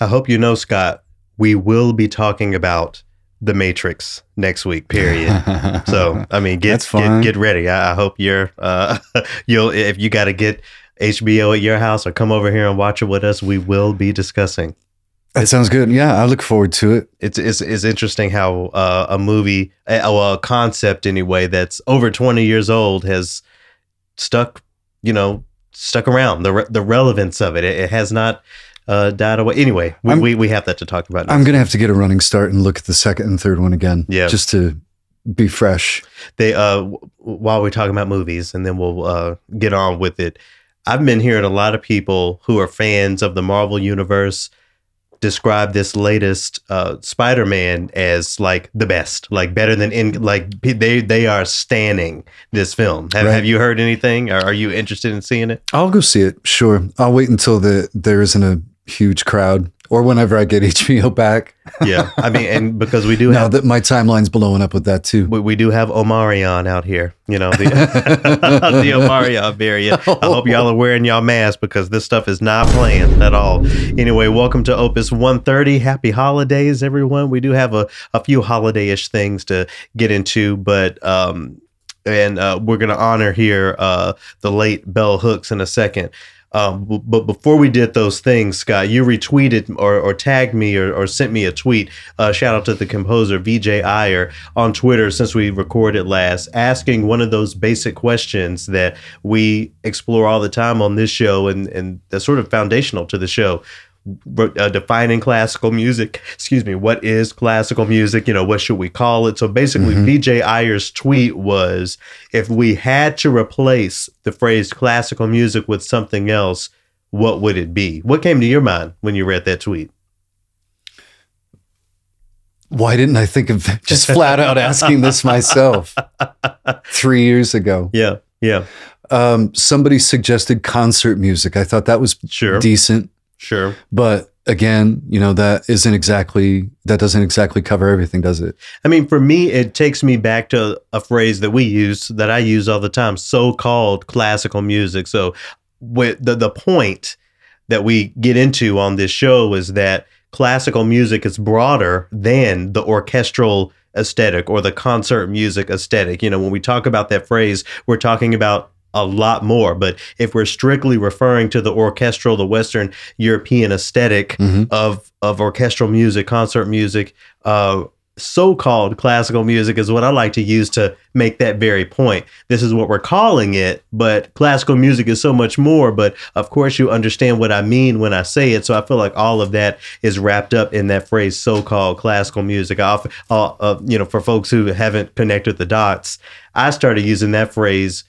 I hope you know, Scott, we will be talking about The Matrix next week, period. So, I mean, get ready. I hope you're, if you got to get HBO at your house or come over here and watch it with us, we will be discussing. That sounds good. Yeah, I look forward to it. It's interesting how a movie, a concept anyway, that's over 20 years old has stuck around. The relevance of it. It has not died away. Anyway, we have that to talk about next. I'm going to have to get a running start and look at the second and third one again. Yeah. Just to be fresh. They while we're talking about movies, and then we'll get on with it. I've been hearing a lot of people who are fans of the Marvel Universe describe this latest Spider-Man as like the best, like better than they are standing this film. Have you heard anything? Or are you interested in seeing it? I'll go see it. Sure. I'll wait until there isn't a huge crowd or whenever I get HBO back. Yeah. I mean, and because we do have that, my timeline's blowing up with that too. We do have Omarion out here, the the Omarion variant. I hope y'all are wearing y'all masks because this stuff is not playing at all. Anyway, welcome to Opus 130. Happy holidays, everyone. We do have a few holiday-ish things to get into, but and we're going to honor here the late bell hooks in a second. But before we did those things, Scott, you retweeted or tagged me or sent me a tweet. Shout out to the composer VJ Iyer on Twitter since we recorded last, asking one of those basic questions that we explore all the time on this show and that's sort of foundational to the show. Defining classical music. Excuse me. What is classical music? What should we call it? So basically, VJ Iyer's tweet was, if we had to replace the phrase classical music with something else, what would it be? What came to your mind when you read that tweet? Why didn't I think of just flat out asking this myself 3 years ago? Yeah. Yeah. Somebody suggested concert music. I thought that was decent. Sure. But again, that doesn't exactly cover everything, does it? I mean, for me, it takes me back to a phrase that I use all the time, so-called classical music. So with the point that we get into on this show is that classical music is broader than the orchestral aesthetic or the concert music aesthetic. When we talk about that phrase, we're talking about a lot more. But if we're strictly referring to the orchestral, the Western European aesthetic of orchestral music, concert music, so-called classical music is what I like to use to make that very point. This is what we're calling it, but classical music is so much more. But of course, you understand what I mean when I say it. So I feel like all of that is wrapped up in that phrase, so-called classical music. I often, for folks who haven't connected the dots, I started using that phrase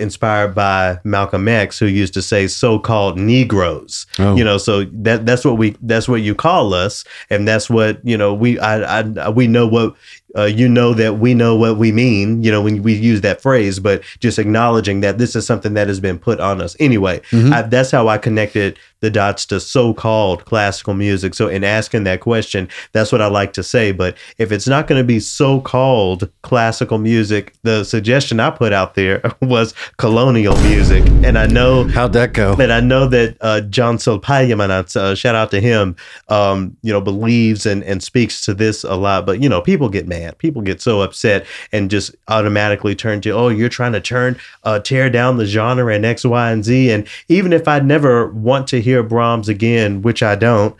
inspired by Malcolm X, who used to say so-called Negroes. Oh. So that's what you call us, and that's what we know what that we know what we mean when we use that phrase. But just acknowledging that this is something that has been put on us anyway. That's how I connected the dots to so-called classical music. So in asking that question, that's what I like to say. But if it's not going to be so-called classical music, the suggestion I put out there was colonial music. And I know... How'd that go? And I know that John Solpayamanas, shout out to him, believes and speaks to this a lot. But, people get mad. People get so upset and just automatically turn to, you're trying to tear down the genre and X, Y, and Z. And even if I never want to hear Brahms again, which I don't,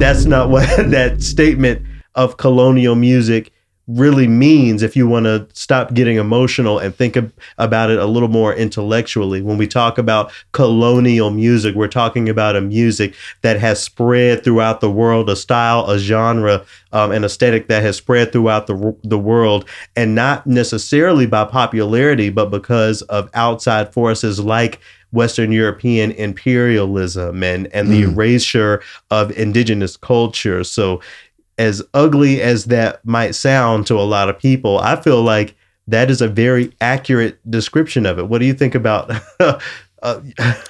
that's not what that statement of colonial music really means. If you want to stop getting emotional and think about it a little more intellectually, when we talk about colonial music, we're talking about a music that has spread throughout the world, a style, a genre, an aesthetic that has spread throughout the world, and not necessarily by popularity, but because of outside forces like Western European imperialism and the erasure of indigenous culture. So as ugly as that might sound to a lot of people, I feel like that is a very accurate description of it. What do you think about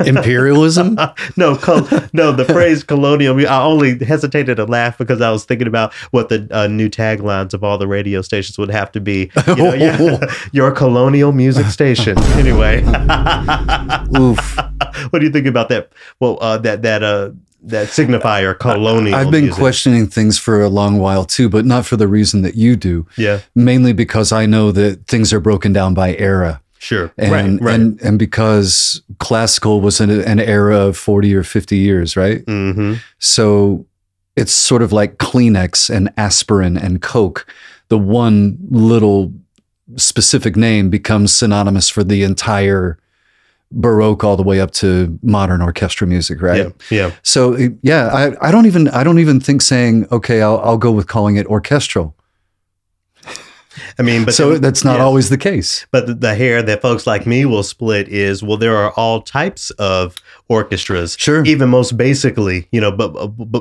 imperialism? No, the phrase colonial. I only hesitated to laugh because I was thinking about what the new taglines of all the radio stations would have to be. Your colonial music station. Anyway, oof. What do you think about that? Well, that that signify or colonial. I've been questioning things for a long while too, but not for the reason that you do. Yeah. Mainly because I know that things are broken down by era. Sure. And, right. And because classical was an era of 40 or 50 years, right? Mm-hmm. So it's sort of like Kleenex and aspirin and Coke. The one little specific name becomes synonymous for the entire Baroque all the way up to modern orchestra music, right? Yeah. So yeah, I don't even think saying, okay, I'll go with calling it orchestral. I mean, but so that's not always the case. But the hair that folks like me will split is, well, there are all types of orchestras. Sure. Even most basically, you know, but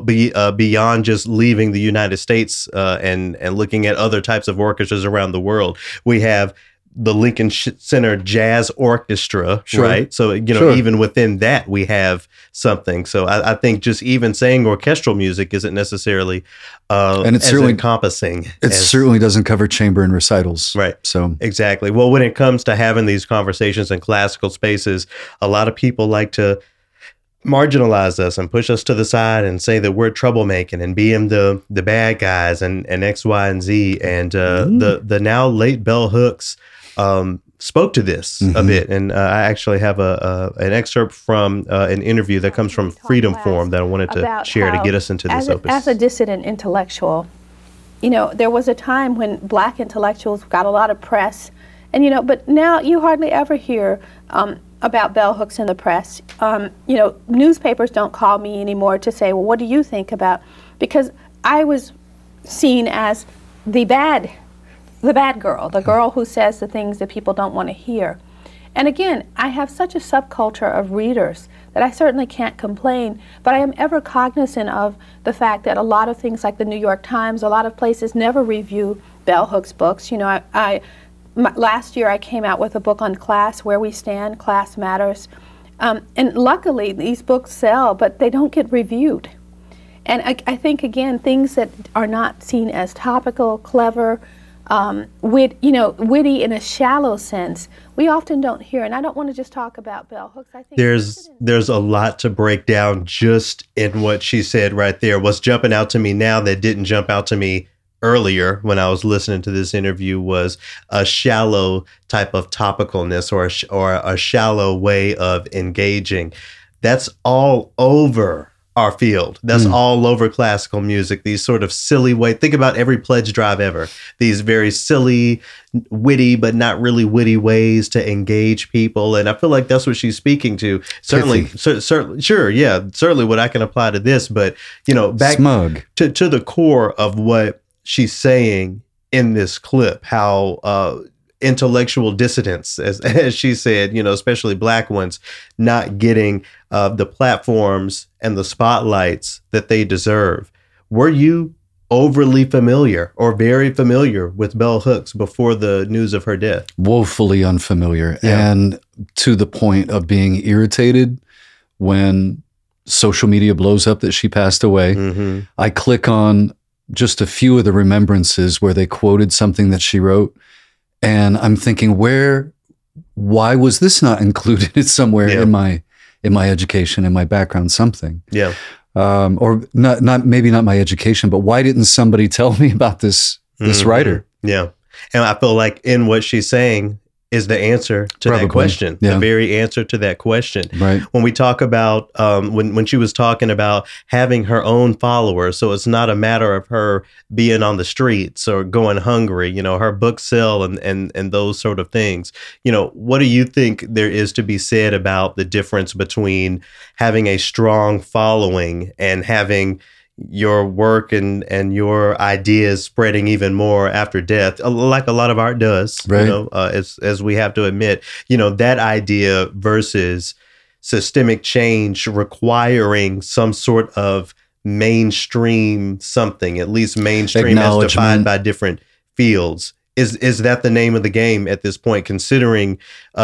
beyond just leaving the United States and looking at other types of orchestras around the world, we have the Lincoln Center Jazz Orchestra, sure, right? So, you know, sure, even within that, we have something. So I think just even saying orchestral music isn't necessarily and it's as certainly encompassing. It certainly doesn't cover chamber and recitals. Right. So exactly. Well, when it comes to having these conversations in classical spaces, a lot of people like to marginalize us and push us to the side and say that we're troublemaking and being the bad guys and X, Y, and Z. And the now late bell hooks spoke to this a bit, and I actually have an excerpt from an interview that comes from Freedom Forum that I wanted to share to get us into this opus. As a dissident intellectual, you know, there was a time when black intellectuals got a lot of press, and you know, but now you hardly ever hear about bell hooks in the press. You know, newspapers don't call me anymore to say, well, what do you think about, because I was seen as the bad girl, the girl who says the things that people don't want to hear. And again, I have such a subculture of readers that I certainly can't complain, but I am ever cognizant of the fact that a lot of things like the New York Times, a lot of places never review bell hooks books. You know, last year I came out with a book on class, Where We Stand, Class Matters. And luckily these books sell, but they don't get reviewed. And I think, again, things that are not seen as topical, clever, witty in a shallow sense, we often don't hear. And I don't want to just talk about bell hooks. I think there's a lot to break down just in what she said right there. What's jumping out to me now that didn't jump out to me earlier when I was listening to this interview was a shallow type of topicalness or a shallow way of engaging. That's all over our field. That's all over classical music. These sort of silly way. Think about every pledge drive ever. These very silly, witty, but not really witty ways to engage people. And I feel like that's what she's speaking to. Certainly, certainly what I can apply to this. But, you know, back to the core of what she's saying in this clip, how intellectual dissidents, as she said, you know, especially black ones, not getting the platforms and the spotlights that they deserve. Were you overly familiar or very familiar with bell hooks before the news of her death? Woefully unfamiliar, and to the point of being irritated when social media blows up that she passed away. Mm-hmm. I click on just a few of the remembrances where they quoted something that she wrote, and I'm thinking, why was this not included somewhere in my education, in my background, something? Yeah. Or not maybe not my education, but why didn't somebody tell me about this writer? Yeah. And I feel like in what she's saying is the answer to that question, the very answer to that question. Right. When we talk about, when she was talking about having her own followers, so it's not a matter of her being on the streets or going hungry, you know, her book sale and those sort of things. You know, what do you think there is to be said about the difference between having a strong following and having your work and your ideas spreading even more after death, like a lot of art does, right? You know, as we have to admit, you know, that idea versus systemic change requiring some sort of mainstream something, at least mainstream as defined by different fields. Is that the name of the game at this point, considering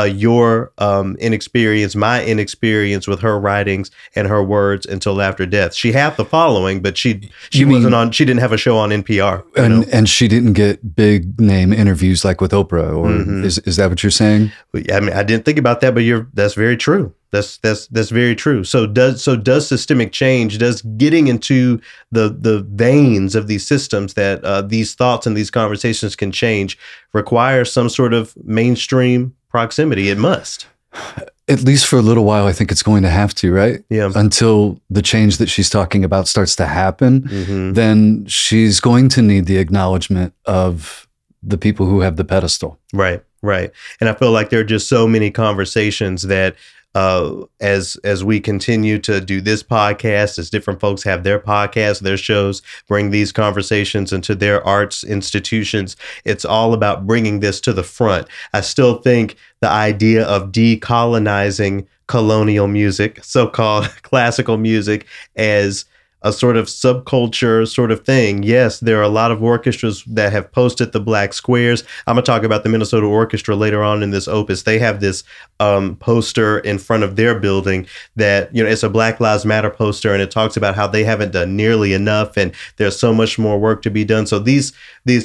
your inexperience, my inexperience with her writings and her words until after death? She had the following, but she didn't have a show on NPR. And she didn't get big name interviews like with Oprah, or is that what you're saying? I mean, I didn't think about that, but that's very true. That's very true. So does systemic change, does getting into the veins of these systems that these thoughts and these conversations can change require some sort of mainstream proximity? It must. At least for a little while, I think it's going to have to, right? Yeah. Until the change that she's talking about starts to happen, mm-hmm. then she's going to need the acknowledgement of the people who have the pedestal. Right, right. And I feel like there are just so many conversations that as we continue to do this podcast, as different folks have their podcasts, their shows, bring these conversations into their arts institutions, it's all about bringing this to the front. I still think the idea of decolonizing colonial music, so-called classical music, as a sort of subculture sort of thing. Yes, there are a lot of orchestras that have posted the black squares. I'm going to talk about the Minnesota Orchestra later on in this opus. They have this poster in front of their building that, you know, it's a Black Lives Matter poster, and it talks about how they haven't done nearly enough and there's so much more work to be done. So these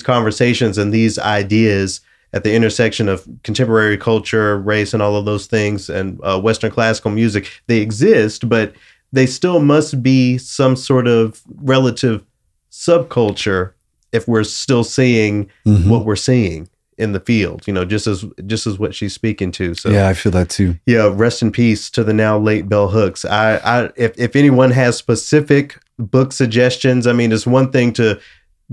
conversations and these ideas at the intersection of contemporary culture, race, and all of those things, and Western classical music, they exist, but they still must be some sort of relative subculture if we're still seeing mm-hmm. what we're seeing in the field, you know, just as what she's speaking to. So yeah, I feel that too. Yeah. Rest in peace to the now late bell hooks. If anyone has specific book suggestions, I mean, it's one thing to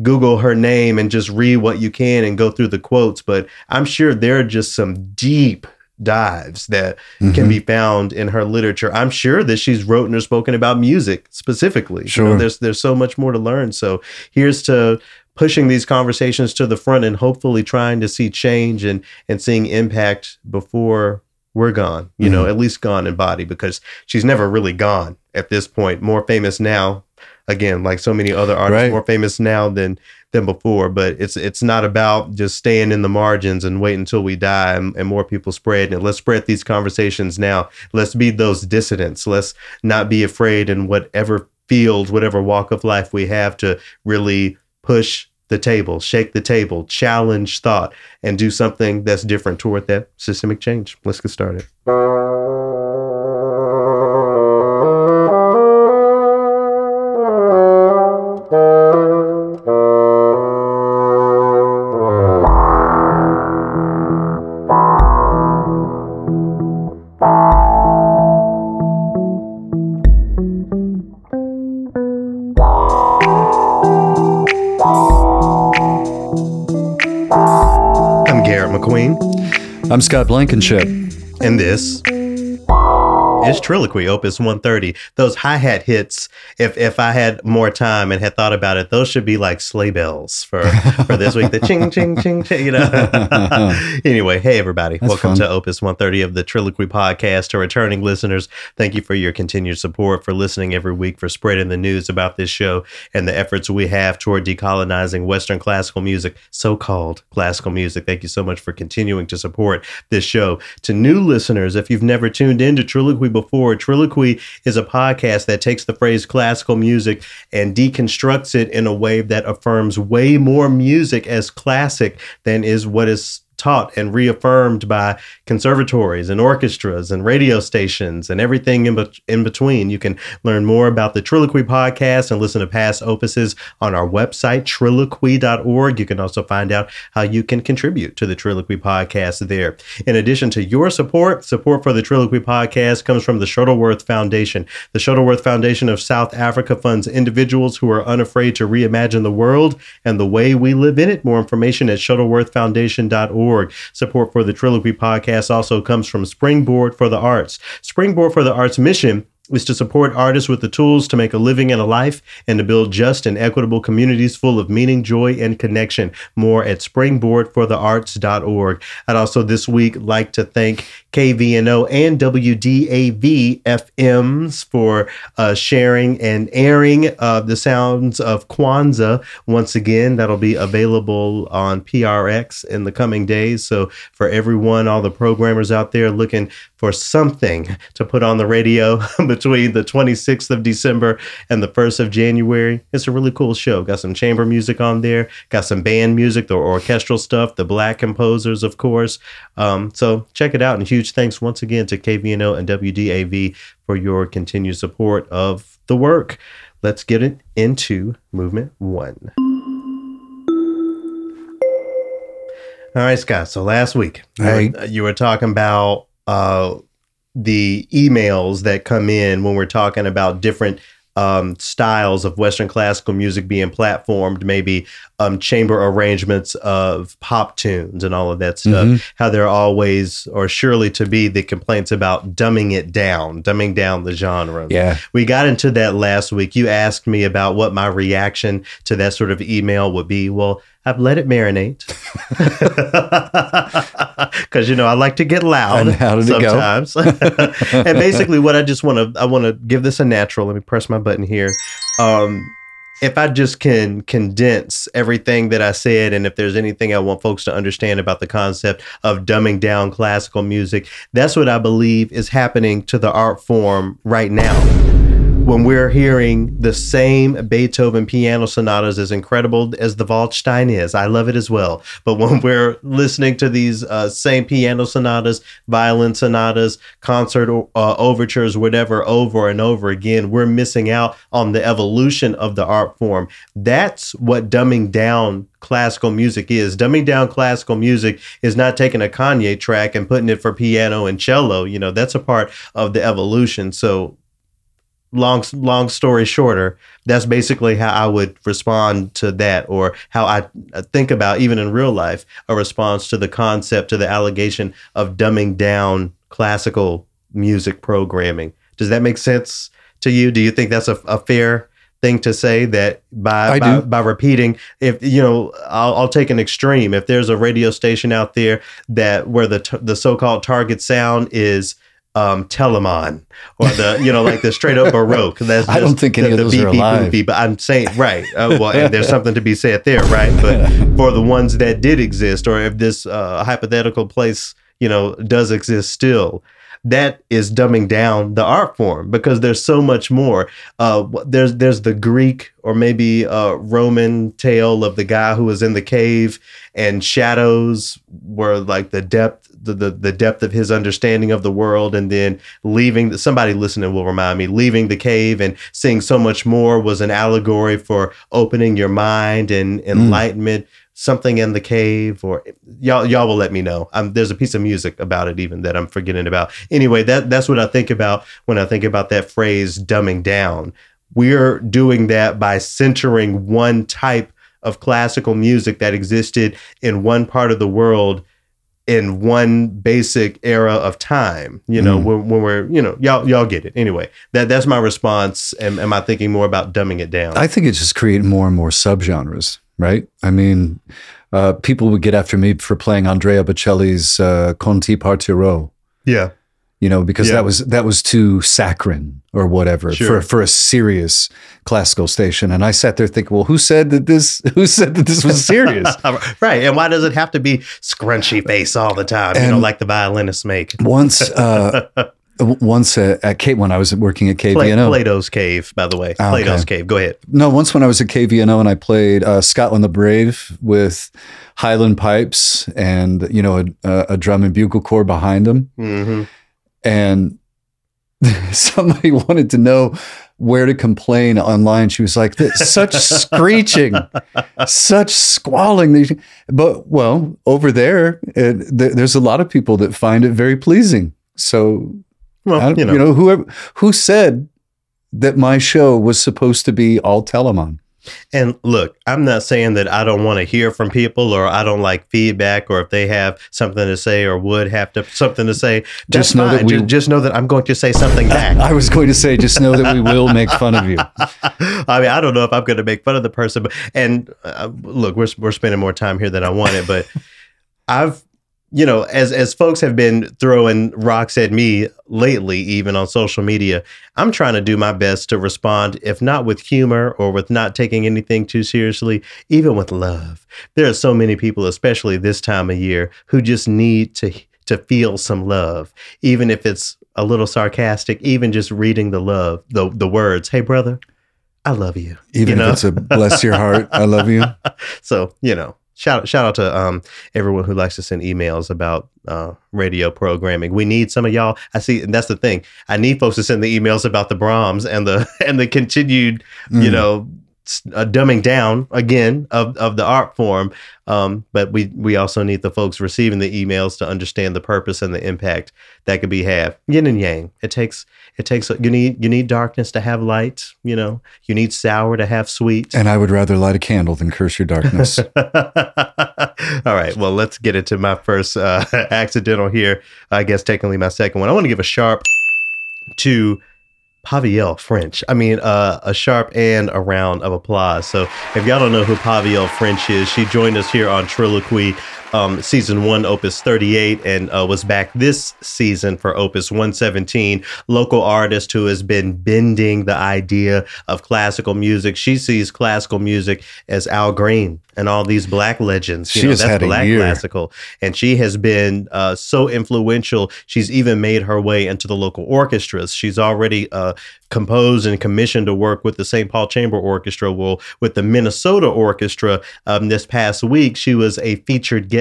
Google her name and just read what you can and go through the quotes, but I'm sure there are just some deep dives that mm-hmm. can be found in her literature. I'm sure that she's written or spoken about music specifically. Sure. You know, there's so much more to learn. So here's to pushing these conversations to the front and hopefully trying to see change and seeing impact before we're gone, you mm-hmm. know, at least gone in body, because she's never really gone at this point. More famous now, again, like so many other artists, right. More famous now than before, but it's not about just staying in the margins and wait until we die and more people spread. And let's spread these conversations now. Let's be those dissidents. Let's not be afraid in whatever field, whatever walk of life we have, to really push the table, shake the table, challenge thought, and do something that's different toward that systemic change. Let's get started. I'm Scott Blankenship, and this is Triloquy, Opus 130. Those hi-hat hits, if I had more time and had thought about it, those should be like sleigh bells for this week. The ching, ching, ching, ching, you know. Anyway, hey, everybody. That's welcome fun. To Opus 130 of the Triloquy podcast. To returning listeners, thank you for your continued support, for listening every week, for spreading the news about this show and the efforts we have toward decolonizing Western classical music, so-called classical music. Thank you so much for continuing to support this show. To new listeners, if you've never tuned in to Triloquy before, Triloquy is a podcast that takes the phrase classical music and deconstructs it in a way that affirms way more music as classic than is what is taught and reaffirmed by conservatories and orchestras and radio stations and everything in between. You can learn more about the Triloquy podcast and listen to past opuses on our website, triloquy.org. You can also find out how you can contribute to the Triloquy podcast there. In addition to your support for the Triloquy podcast comes from the Shuttleworth Foundation. The Shuttleworth Foundation of South Africa funds individuals who are unafraid to reimagine the world and the way we live in it. More information at shuttleworthfoundation.org. Support for the Triloquy podcast also comes from Springboard for the Arts. Springboard for the Arts' mission is to support artists with the tools to make a living and a life, and to build just and equitable communities full of meaning, joy, and connection. More at springboardforthearts.org. I'd also this week like to thank KVNO and WDAV FMs for sharing and airing the sounds of Kwanzaa. Once again, that'll be available on PRX in the coming days. So for everyone, all the programmers out there looking for something to put on the radio between the 26th of December and the 1st of January. It's a really cool show. Got some chamber music on there, got some band music, the orchestral stuff, the Black composers, of course. So check it out. And huge thanks once again to KVNO and WDAV for your continued support of the work. Let's get it into Movement One. All right, Scott. So last week, right, you were talking about the emails that come in when we're talking about different styles of Western classical music being platformed, maybe chamber arrangements of pop tunes and all of that stuff, how there are always or surely to be the complaints about dumbing down the genre. Yeah. We got into that last week. You asked me about what my reaction to that sort of email would be. Well, I've let it marinate because, you know, I like to get loud sometimes. And basically what I want to give this a natural. Let me press my button here. If I just can condense everything that I said, and if there's anything I want folks to understand about the concept of dumbing down classical music, that's what I believe is happening to the art form right now. When we're hearing the same Beethoven piano sonatas, as incredible as the Waldstein is, I love it as well. But when we're listening to these same piano sonatas, violin sonatas, concert overtures, whatever, over and over again, we're missing out on the evolution of the art form. That's what dumbing down classical music is. Dumbing down classical music is not taking a Kanye track and putting it for piano and cello. You know, that's a part of the evolution. So long story shorter, that's basically how I would respond to that, or how I think about, even in real life, a response to the concept, to the allegation of dumbing down classical music programming. Does that make sense to you? Do you think that's a fair thing to say, that by repeating, if you know, I'll take an extreme. If there's a radio station out there that where the so-called target sound is Telemann, or the, you know, like the straight up Baroque. That's just, I don't think any of those beep, are alive. Beep, but I'm saying, right. Well, and there's something to be said there, right? But for the ones that did exist, or if this hypothetical place, you know, does exist still, that is dumbing down the art form, because there's so much more. There's the Greek or maybe Roman tale of the guy who was in the cave, and shadows were like the depth of his understanding of the world, and then somebody listening will remind me, leaving the cave and seeing so much more was an allegory for opening your mind and enlightenment. Something in the cave, or y'all will let me know. There's a piece of music about it even that I'm forgetting about. Anyway, that's what I think about when I think about that phrase, dumbing down. We're doing that by centering one type of classical music that existed in one part of the world in one basic era of time, you know, when we're, you know, y'all get it. Anyway, that's my response. Am I thinking more about dumbing it down? I think it's just creating more and more subgenres, right? I mean, people would get after me for playing Andrea Bocelli's Conti Partiro. Yeah. You know, because that was too saccharine or whatever, sure, for a serious classical station. And I sat there thinking, well, who said that this was serious? Right. And why does it have to be scrunchy face all the time? And you know, like the violinists make. Once at Kate, when I was working at KVNO. Plato's Cave, by the way. Oh, okay. Plato's Cave. Go ahead. No, once when I was at KVNO and I played Scotland the Brave with Highland pipes and, you know, a drum and bugle corps behind them. Mm-hmm. And somebody wanted to know where to complain online. She was like, such screeching, such squalling. But, well, over there, there's a lot of people that find it very pleasing. So, well, you know, who said that my show was supposed to be all Telemann? And look, I'm not saying that I don't want to hear from people, or I don't like feedback, or if they have something to say or would have something to say. Just know that just know that I'm going to say something back. I was going to say, just know that we will make fun of you. I mean, I don't know if I'm going to make fun of the person, but look, we're spending more time here than I wanted, but you know, as folks have been throwing rocks at me lately, even on social media, I'm trying to do my best to respond, if not with humor or with not taking anything too seriously, even with love. There are so many people, especially this time of year, who just need to to feel some love, even if it's a little sarcastic, even just reading the love, the words, hey, brother, I love you. Even if it's a bless your heart, I love you. So, you know. Shout out to everyone who likes to send emails about radio programming. We need some of y'all. I see, and that's the thing. I need folks to send the emails about the Brahms and the continued, dumbing down again of the art form. But we also need the folks receiving the emails to understand the purpose and the impact that could be have. Yin and yang. It takes. You need darkness to have light. You know. You need sour to have sweet. And I would rather light a candle than curse your darkness. All right. Well, let's get into my first accidental here. I guess technically my second one. I want to give a sharp to Pavielle French. I mean, a sharp and a round of applause. So if y'all don't know who Pavielle French is, she joined us here on Triloquy, season 1, opus 38, and was back this season for opus 117. Local artist who has been bending the idea of classical music. She sees classical music as Al Green and all these black legends. You know, that's black classical. And she has been so influential. She's even made her way into the local orchestras. She's already composed and commissioned to work with the St. Paul Chamber Orchestra. Well, with the Minnesota Orchestra this past week, she was a featured guest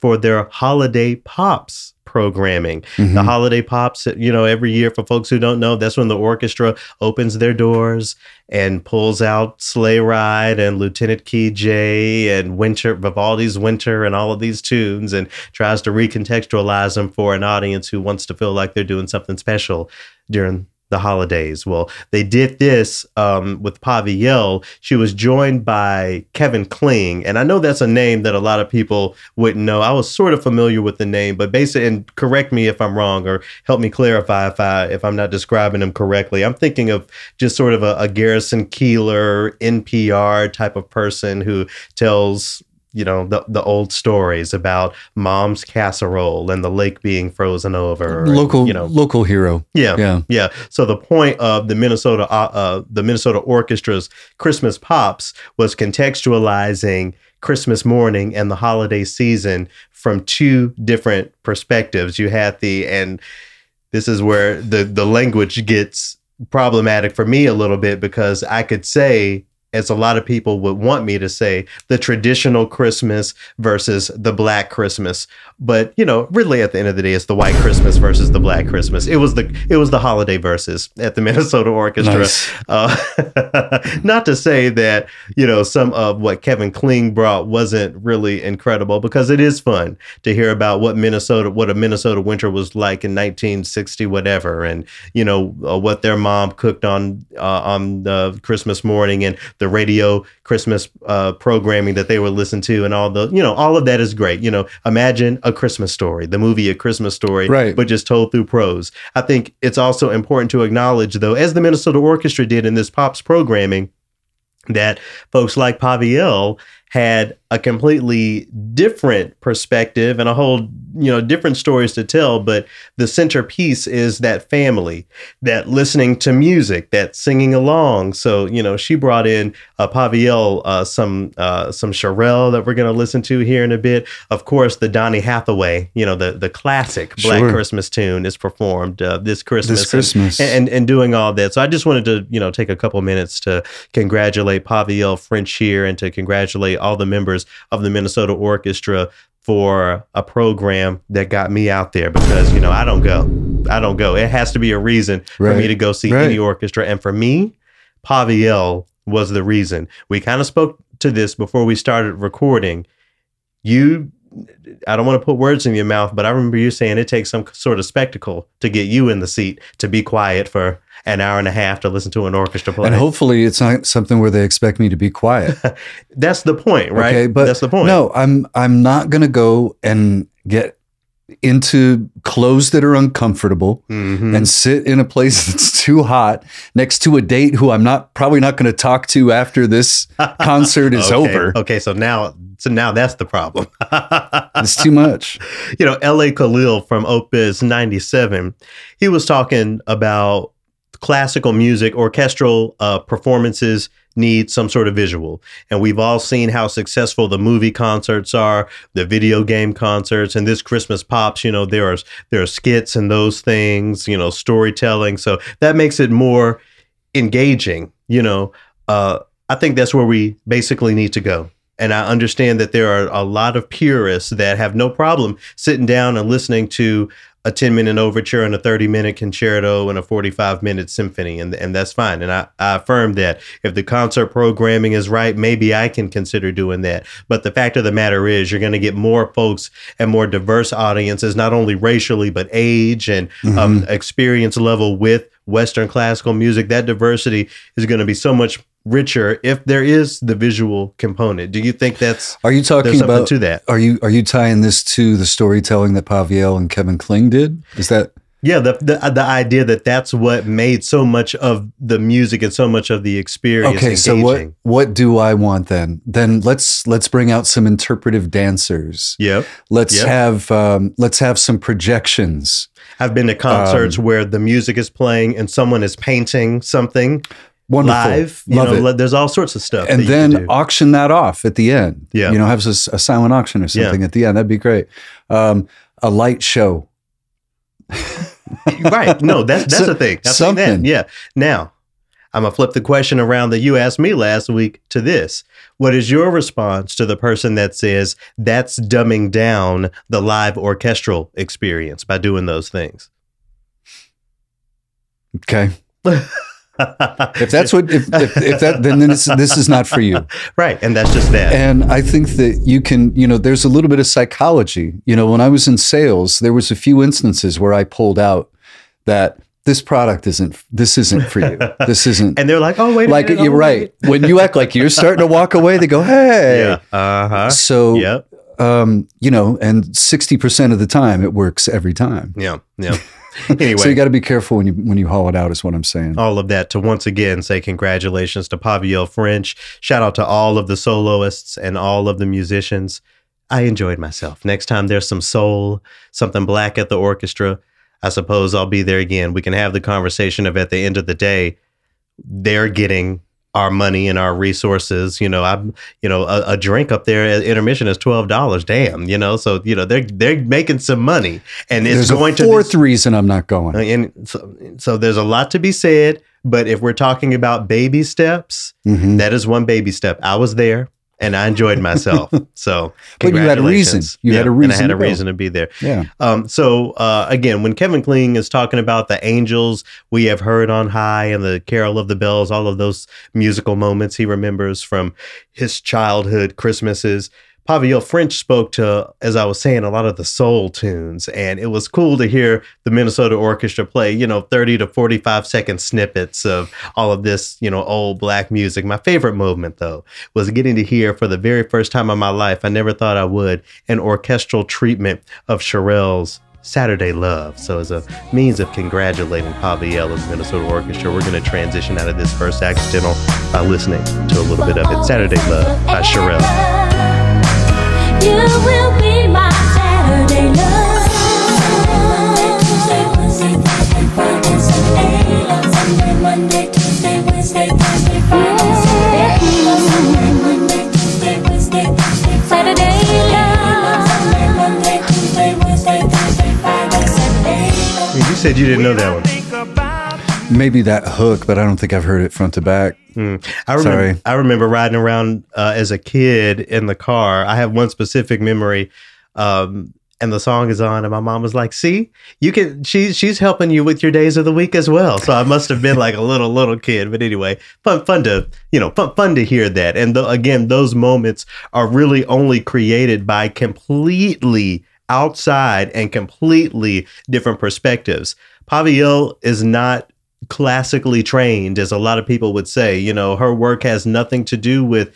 for their Holiday Pops programming. Mm-hmm. The Holiday Pops, you know, every year, for folks who don't know, that's when the orchestra opens their doors and pulls out Sleigh Ride and Lieutenant Key J and Vivaldi's Winter and all of these tunes, and tries to recontextualize them for an audience who wants to feel like they're doing something special during the holidays. Well, they did this with Pavielle. She was joined by Kevin Kling. And I know that's a name that a lot of people wouldn't know. I was sort of familiar with the name, but basically, and correct me if I'm wrong or help me clarify if I'm not describing him correctly. I'm thinking of just sort of a Garrison Keillor, NPR type of person who tells, you know, the old stories about mom's casserole and the lake being frozen over. Local hero. Yeah. So the point of the Minnesota Orchestra's Christmas Pops was contextualizing Christmas morning and the holiday season from two different perspectives. You had and this is where the language gets problematic for me a little bit, because I could say, as a lot of people would want me to say, the traditional Christmas versus the black Christmas. But, you know, really at the end of the day, it's the white Christmas versus the black Christmas. It was the holiday versus at the Minnesota Orchestra. Nice. Not to say that, you know, some of what Kevin Kling brought wasn't really incredible, because it is fun to hear about what a Minnesota winter was like in 1960, whatever. And, you know, what their mom cooked on Christmas morning, and the radio Christmas programming that they would listen to, and all of that is great. You know, imagine A Christmas Story, the movie A Christmas Story, right, but just told through prose. I think it's also important to acknowledge, though, as the Minnesota Orchestra did in this Pops programming, that folks like Pavielle had a completely different perspective and a whole, you know, different stories to tell. But the centerpiece is that family, that listening to music, that singing along. So, you know, she brought in Pavielle, some Shirelles that we're going to listen to here in a bit. Of course, the Donny Hathaway, you know, the classic Black Christmas tune is performed this Christmas. And doing all that. So I just wanted to, you know, take a couple minutes to congratulate Pavielle French here, and to congratulate all the members of the Minnesota Orchestra for a program that got me out there, because, you know, I don't go. It has to be a reason for me to go see any orchestra. And for me, Pavielle was the reason. We kind of spoke to this before we started recording. I don't want to put words in your mouth, but I remember you saying it takes some sort of spectacle to get you in the seat to be quiet for an hour and a half to listen to an orchestra play. And hopefully it's not something where they expect me to be quiet. That's the point, right? Okay, but that's the point. No, I'm not going to go and get into clothes that are uncomfortable, mm-hmm, and sit in a place that's too hot next to a date who I'm probably not going to talk to after this concert is over. Okay, so now that's the problem. It's too much. You know, L.A. Khalil from Opus 97, he was talking about classical music, orchestral performances need some sort of visual. And we've all seen how successful the movie concerts are, the video game concerts, and this Christmas Pops, you know, there are skits and those things, you know, storytelling. So that makes it more engaging, you know. I think that's where we basically need to go. And I understand that there are a lot of purists that have no problem sitting down and listening to a 10-minute overture and a 30-minute concerto and a 45-minute symphony, and that's fine. And I affirm that. If the concert programming is right, maybe I can consider doing that. But the fact of the matter is you're going to get more folks and more diverse audiences, not only racially, but age and experience level with Western classical music. That diversity is going to be so much richer if there is the visual component. Do you think that's are you tying this to the storytelling that Pavielle and Kevin Kling did? Is that the idea that that's what made so much of the music and so much of the experience engaging? So what do I want then? Let's bring out some interpretive dancers. Let's have some projections. I've been to concerts where the music is playing and someone is painting something. Wonderful. Live, Love it. There's all sorts of stuff. And then auction that off at the end. Yeah. You know, have a silent auction or something at the end. That'd be great. A light show. Right. No, that's a thing. That's something. Now, I'm going to flip the question around that you asked me last week to this. What is your response to the person that says that's dumbing down the live orchestral experience by doing those things? Okay. If that's what, if that, then this is not for you. Right. And that's just that. And I think that you can, you know, there's a little bit of psychology. You know, when I was in sales, there was a few instances where I pulled out that this isn't for you. This isn't. And they're like, oh, wait a minute. Like, you're right. When you act like you're starting to walk away, they go, hey. Yeah. Uh-huh. So, yep. You know, and 60% of the time it works every time. Yeah. Yeah. Anyway, so you got to be careful when you haul it out, is what I'm saying. All of that to once again say congratulations to Pavielle French. Shout out to all of the soloists and all of the musicians. I enjoyed myself. Next time there's some soul, something black at the orchestra, I suppose I'll be there again. We can have the conversation of, at the end of the day, they're getting our money and our resources. You know, a drink up there at intermission is $12. Damn, you know, so, you know, they're making some money, and it's reason I'm not going. And so there's a lot to be said, but if we're talking about baby steps, that is one baby step. I was there and I enjoyed myself. So but you had a reason. And I had a reason to be there. Yeah. So again, when Kevin Kling is talking about the angels we have heard on high and the carol of the bells, all of those musical moments he remembers from his childhood Christmases, Pavielle French spoke to, as I was saying, a lot of the soul tunes, and it was cool to hear the Minnesota Orchestra play, you know, 30 to 45 second snippets of all of this, you know, old black music. My favorite moment, though, was getting to hear, for the very first time in my life, I never thought I would, an orchestral treatment of Shirelles' Saturday Love. So as a means of congratulating Pavielle and the Minnesota Orchestra, we're going to transition out of this first accidental by listening to a little bit of it. Saturday Love by Shirelles. You will be my Saturday love. Monday, Tuesday, Wednesday, Thursday, Friday, Saturday love. Sunday, Monday, Tuesday, Wednesday, Thursday, Friday, Saturday love. Sunday, Monday, Tuesday, Wednesday, Thursday, Friday, Saturday love. Sunday, Monday, Tuesday, Wednesday, Thursday, Friday, Saturday love. You said you didn't know that one. Maybe that hook, but I don't think I've heard it front to back. I remember riding around as a kid in the car. I have one specific memory, and the song is on, and my mom was like, "See, you can. She's helping you with your days of the week as well." So I must have been like a little kid. But anyway, fun to hear that. And again, those moments are really only created by completely outside and completely different perspectives. Pavielle is not classically trained, as a lot of people would say. You know, her work has nothing to do with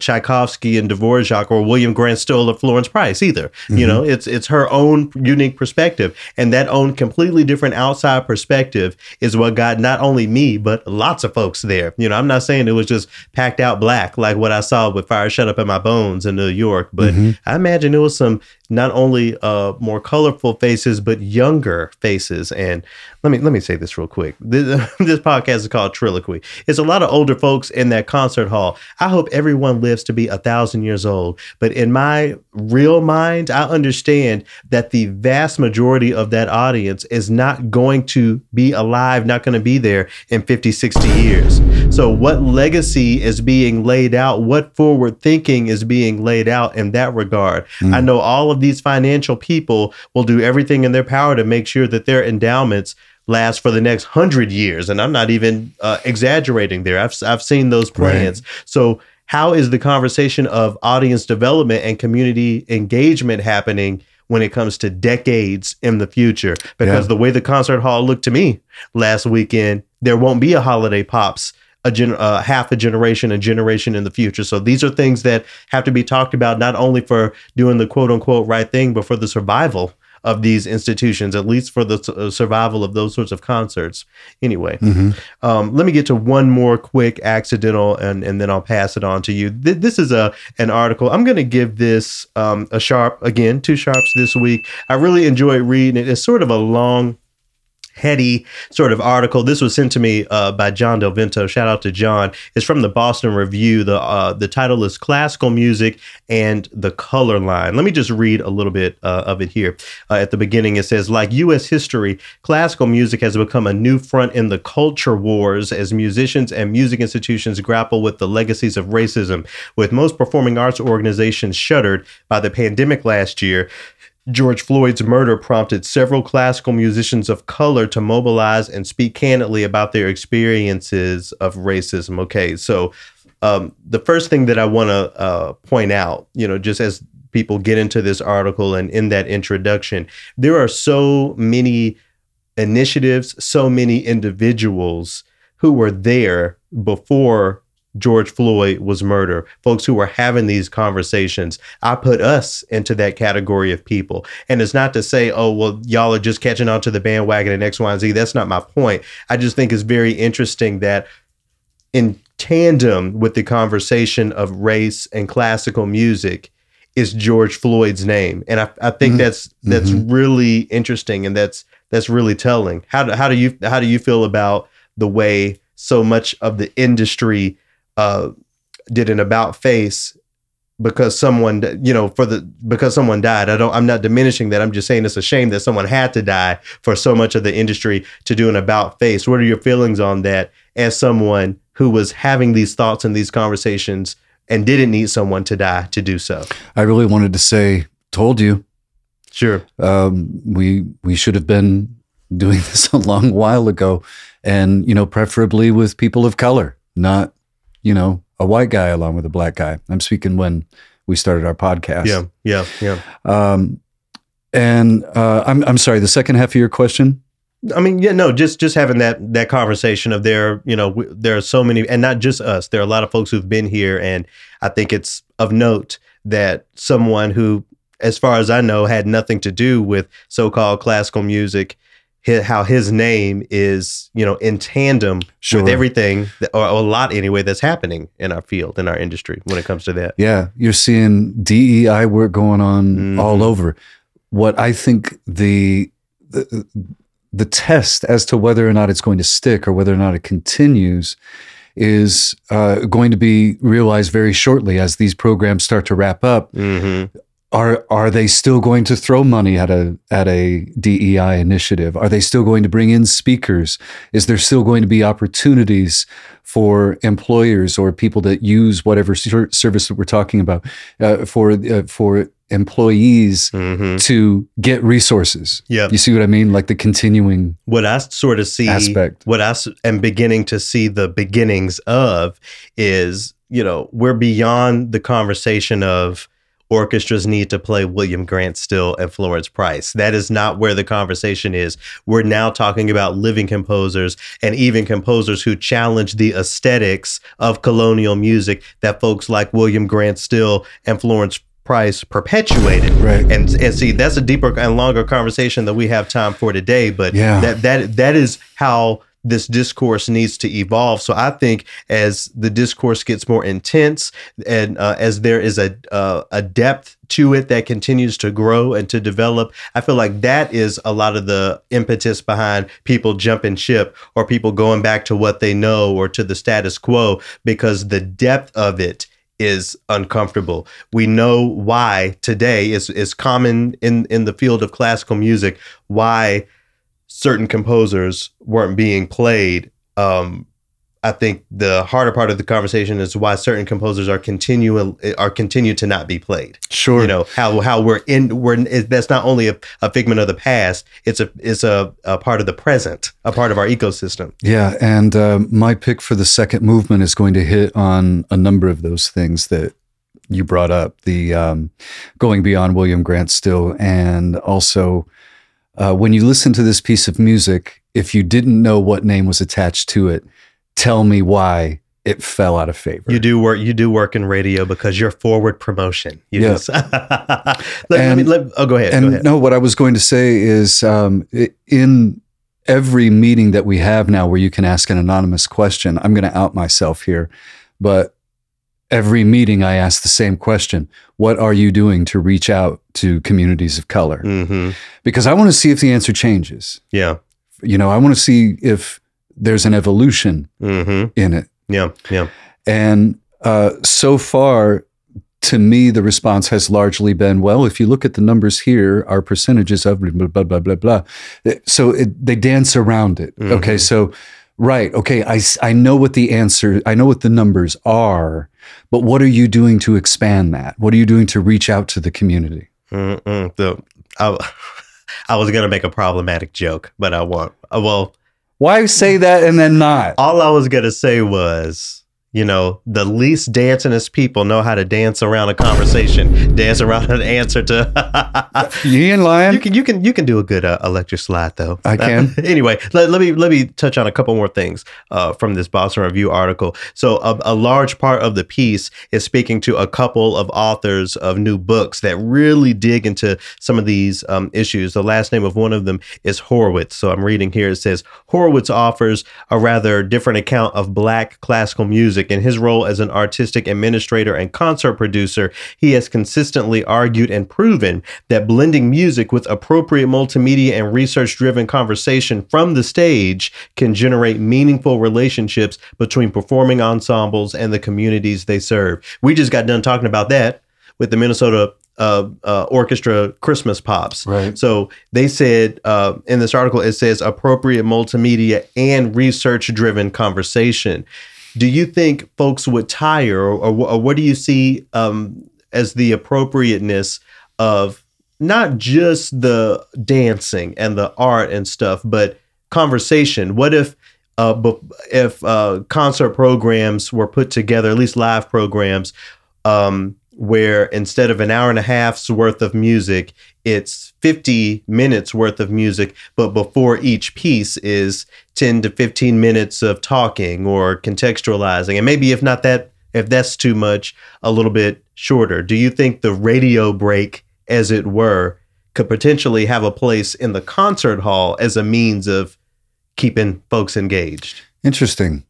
Tchaikovsky and Dvorak or William Grant Still or Florence Price either. You know, it's her own unique perspective, and that own completely different outside perspective is what got not only me but lots of folks there. You know, I'm not saying it was just packed out black like what I saw with Fire Shut Up in My Bones in New York, but I imagine it was some not only more colorful faces but younger faces. And let me say this real quick. This podcast is called Triloquy. It's a lot of older folks in that concert hall. I hope everyone lives to be 1,000 years old. But in my real mind, I understand that the vast majority of that audience is not going to be alive, not going to be there in 50, 60 years. So what legacy is being laid out? What forward thinking is being laid out in that regard? Mm. I know all of these financial people will do everything in their power to make sure that their endowments last for the next 100 years. And I'm not even exaggerating there. I've seen those plans. Right. So how is the conversation of audience development and community engagement happening when it comes to decades in the future? Because the way the concert hall looked to me last weekend, there won't be a Holiday Pops half a generation in the future. So these are things that have to be talked about, not only for doing the quote unquote right thing, but for the survival of these institutions, at least for the survival of those sorts of concerts. Anyway, let me get to one more quick accidental, and then I'll pass it on to you. This is an article. I'm going to give this a sharp, again, 2 sharps this week. I really enjoyed reading it. It's sort of a long, heady sort of article. This was sent to me by John Del Vento. Shout out to John. It's from the Boston Review. The title is Classical Music and the Color Line. Let me just read a little bit of it here. At the beginning, it says, like U.S. history, classical music has become a new front in the culture wars as musicians and music institutions grapple with the legacies of racism. With most performing arts organizations shuttered by the pandemic last year, George Floyd's murder prompted several classical musicians of color to mobilize and speak candidly about their experiences of racism. Okay, so the first thing that I want to point out, you know, just as people get into this article and in that introduction, there are so many initiatives, so many individuals who were there before George Floyd was murdered, folks who were having these conversations. I put us into that category of people. And it's not to say, oh, well, y'all are just catching on to the bandwagon and X, Y, and Z. That's not my point. I just think it's very interesting that in tandem with the conversation of race and classical music is George Floyd's name. And I think that's really interesting. And that's really telling. How do you feel about the way so much of the industry did an about face because someone, you know, because someone died. I'm not diminishing that. I'm just saying it's a shame that someone had to die for so much of the industry to do an about face. What are your feelings on that as someone who was having these thoughts and these conversations and didn't need someone to die to do so? I really wanted to say, told you. Sure. We should have been doing this a long while ago, and, you know, preferably with people of color, not, you know, a white guy along with a black guy. I'm speaking when we started our podcast. Yeah. I'm sorry, the second half of your question? I mean, yeah, no, just having that conversation of there are so many, and not just us. There are a lot of folks who've been here, and I think it's of note that someone who, as far as I know, had nothing to do with so-called classical music, how his name is, you know, in tandem with everything, or a lot anyway, that's happening in our field, in our industry when it comes to that. Yeah, you're seeing DEI work going on all over. What I think the test as to whether or not it's going to stick or whether or not it continues is going to be realized very shortly as these programs start to wrap up. Mm-hmm. Are they still going to throw money at a DEI initiative? Are they still going to bring in speakers? Is there still going to be opportunities for employers or people that use whatever service that we're talking about for employees to get resources? Yeah, you see what I mean? Like the continuing what I sort of see aspect. What I am beginning to see the beginnings of is, you know, we're beyond the conversation of orchestras need to play William Grant Still and Florence Price. That is not where the conversation is. We're now talking about living composers and even composers who challenge the aesthetics of colonial music that folks like William Grant Still and Florence Price perpetuated. Right. And see, that's a deeper and longer conversation that we have time for today. But that is how this discourse needs to evolve. So I think as the discourse gets more intense and as there is a depth to it that continues to grow and to develop, I feel like that is a lot of the impetus behind people jumping ship or people going back to what they know or to the status quo, because the depth of it is uncomfortable. We know why today is common in the field of classical music, why certain composers weren't being played. I think the harder part of the conversation is why certain composers continue to not be played. Sure, you know how that's not only a figment of the past; it's a part of the present, a part of our ecosystem. Yeah, and my pick for the second movement is going to hit on a number of those things that you brought up: the going beyond William Grant Still, and also when you listen to this piece of music, if you didn't know what name was attached to it, tell me why it fell out of favor. You do work in radio because you're forward promotion. Go ahead. And no, what I was going to say is in every meeting that we have now where you can ask an anonymous question, I'm going to out myself here, but every meeting I ask the same question. What are you doing to reach out to communities of color? Mm-hmm. Because I want to see if the answer changes. Yeah. You know, I want to see if there's an evolution mm-hmm. in it. Yeah, yeah. And so far, to me, the response has largely been, well, if you look at the numbers here, our percentages of blah, blah, blah, blah, blah. So they dance around it. Mm-hmm. Okay, so, right, okay, I know what the answer, I know what the numbers are, but what are you doing to expand that? What are you doing to reach out to the community? Mm-mm. So, I was going to make a problematic joke, but I won't. Well, why say that and then not? All I was going to say was, you know, the least dancinest people know how to dance around a conversation, dance around an answer to. You ain't lying. You can do a good electric slide, though. I can. Anyway, let me touch on a couple more things from this Boston Review article. So a large part of the piece is speaking to a couple of authors of new books that really dig into some of these issues. The last name of one of them is Horowitz. So I'm reading here. It says, Horowitz offers a rather different account of Black classical music. In his role as an artistic administrator and concert producer, he has consistently argued and proven that blending music with appropriate multimedia and research-driven conversation from the stage can generate meaningful relationships between performing ensembles and the communities they serve. We just got done talking about that with the Minnesota Orchestra Christmas Pops. Right. So they said in this article, it says appropriate multimedia and research-driven conversation. Do you think folks would tire, or what do you see as the appropriateness of not just the dancing and the art and stuff, but conversation? What if concert programs were put together, at least live programs, where instead of an hour and a half's worth of music, it's 50 minutes worth of music, but before each piece is 10 to 15 minutes of talking or contextualizing. And maybe if not that, if that's too much, a little bit shorter. Do you think the radio break, as it were, could potentially have a place in the concert hall as a means of keeping folks engaged? Interesting.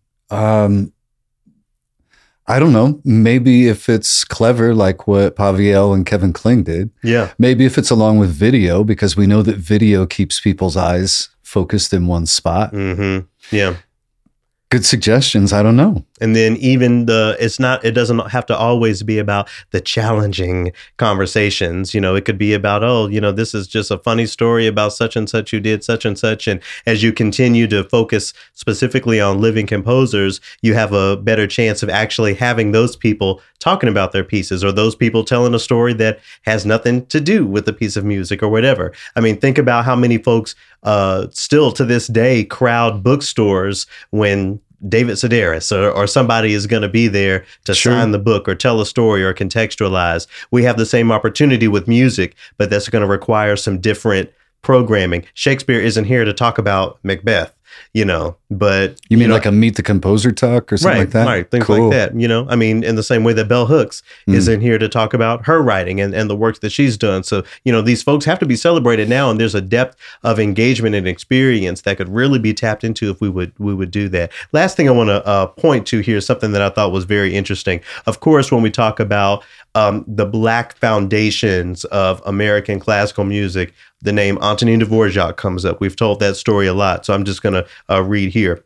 I don't know. Maybe if it's clever, like what Pavielle and Kevin Kling did. Yeah. Maybe if it's along with video, because we know that video keeps people's eyes focused in one spot. Mm-hmm. Yeah. Good suggestions. I don't know. And then even it doesn't have to always be about the challenging conversations. You know, it could be about, oh, you know, this is just a funny story about such and such who did such and such. And as you continue to focus specifically on living composers, you have a better chance of actually having those people talking about their pieces or those people telling a story that has nothing to do with the piece of music or whatever. I mean, think about how many folks still to this day crowd bookstores when David Sedaris or somebody is going to be there to sure. sign the book or tell a story or contextualize. We have the same opportunity with music, but that's going to require some different programming. Shakespeare isn't here to talk about Macbeth, you know, But you mean like a Meet the Composer talk or something, right, like that? Right, things cool. like that. You know, I mean, in the same way that Bell Hooks is in here to talk about her writing and the work that she's done. So, you know, these folks have to be celebrated now, and there's a depth of engagement and experience that could really be tapped into if we would do that. Last thing I want to point to here is something that I thought was very interesting. Of course, when we talk about the Black foundations of American classical music, the name Antonin Dvorak comes up. We've told that story a lot, so I'm just going to read here.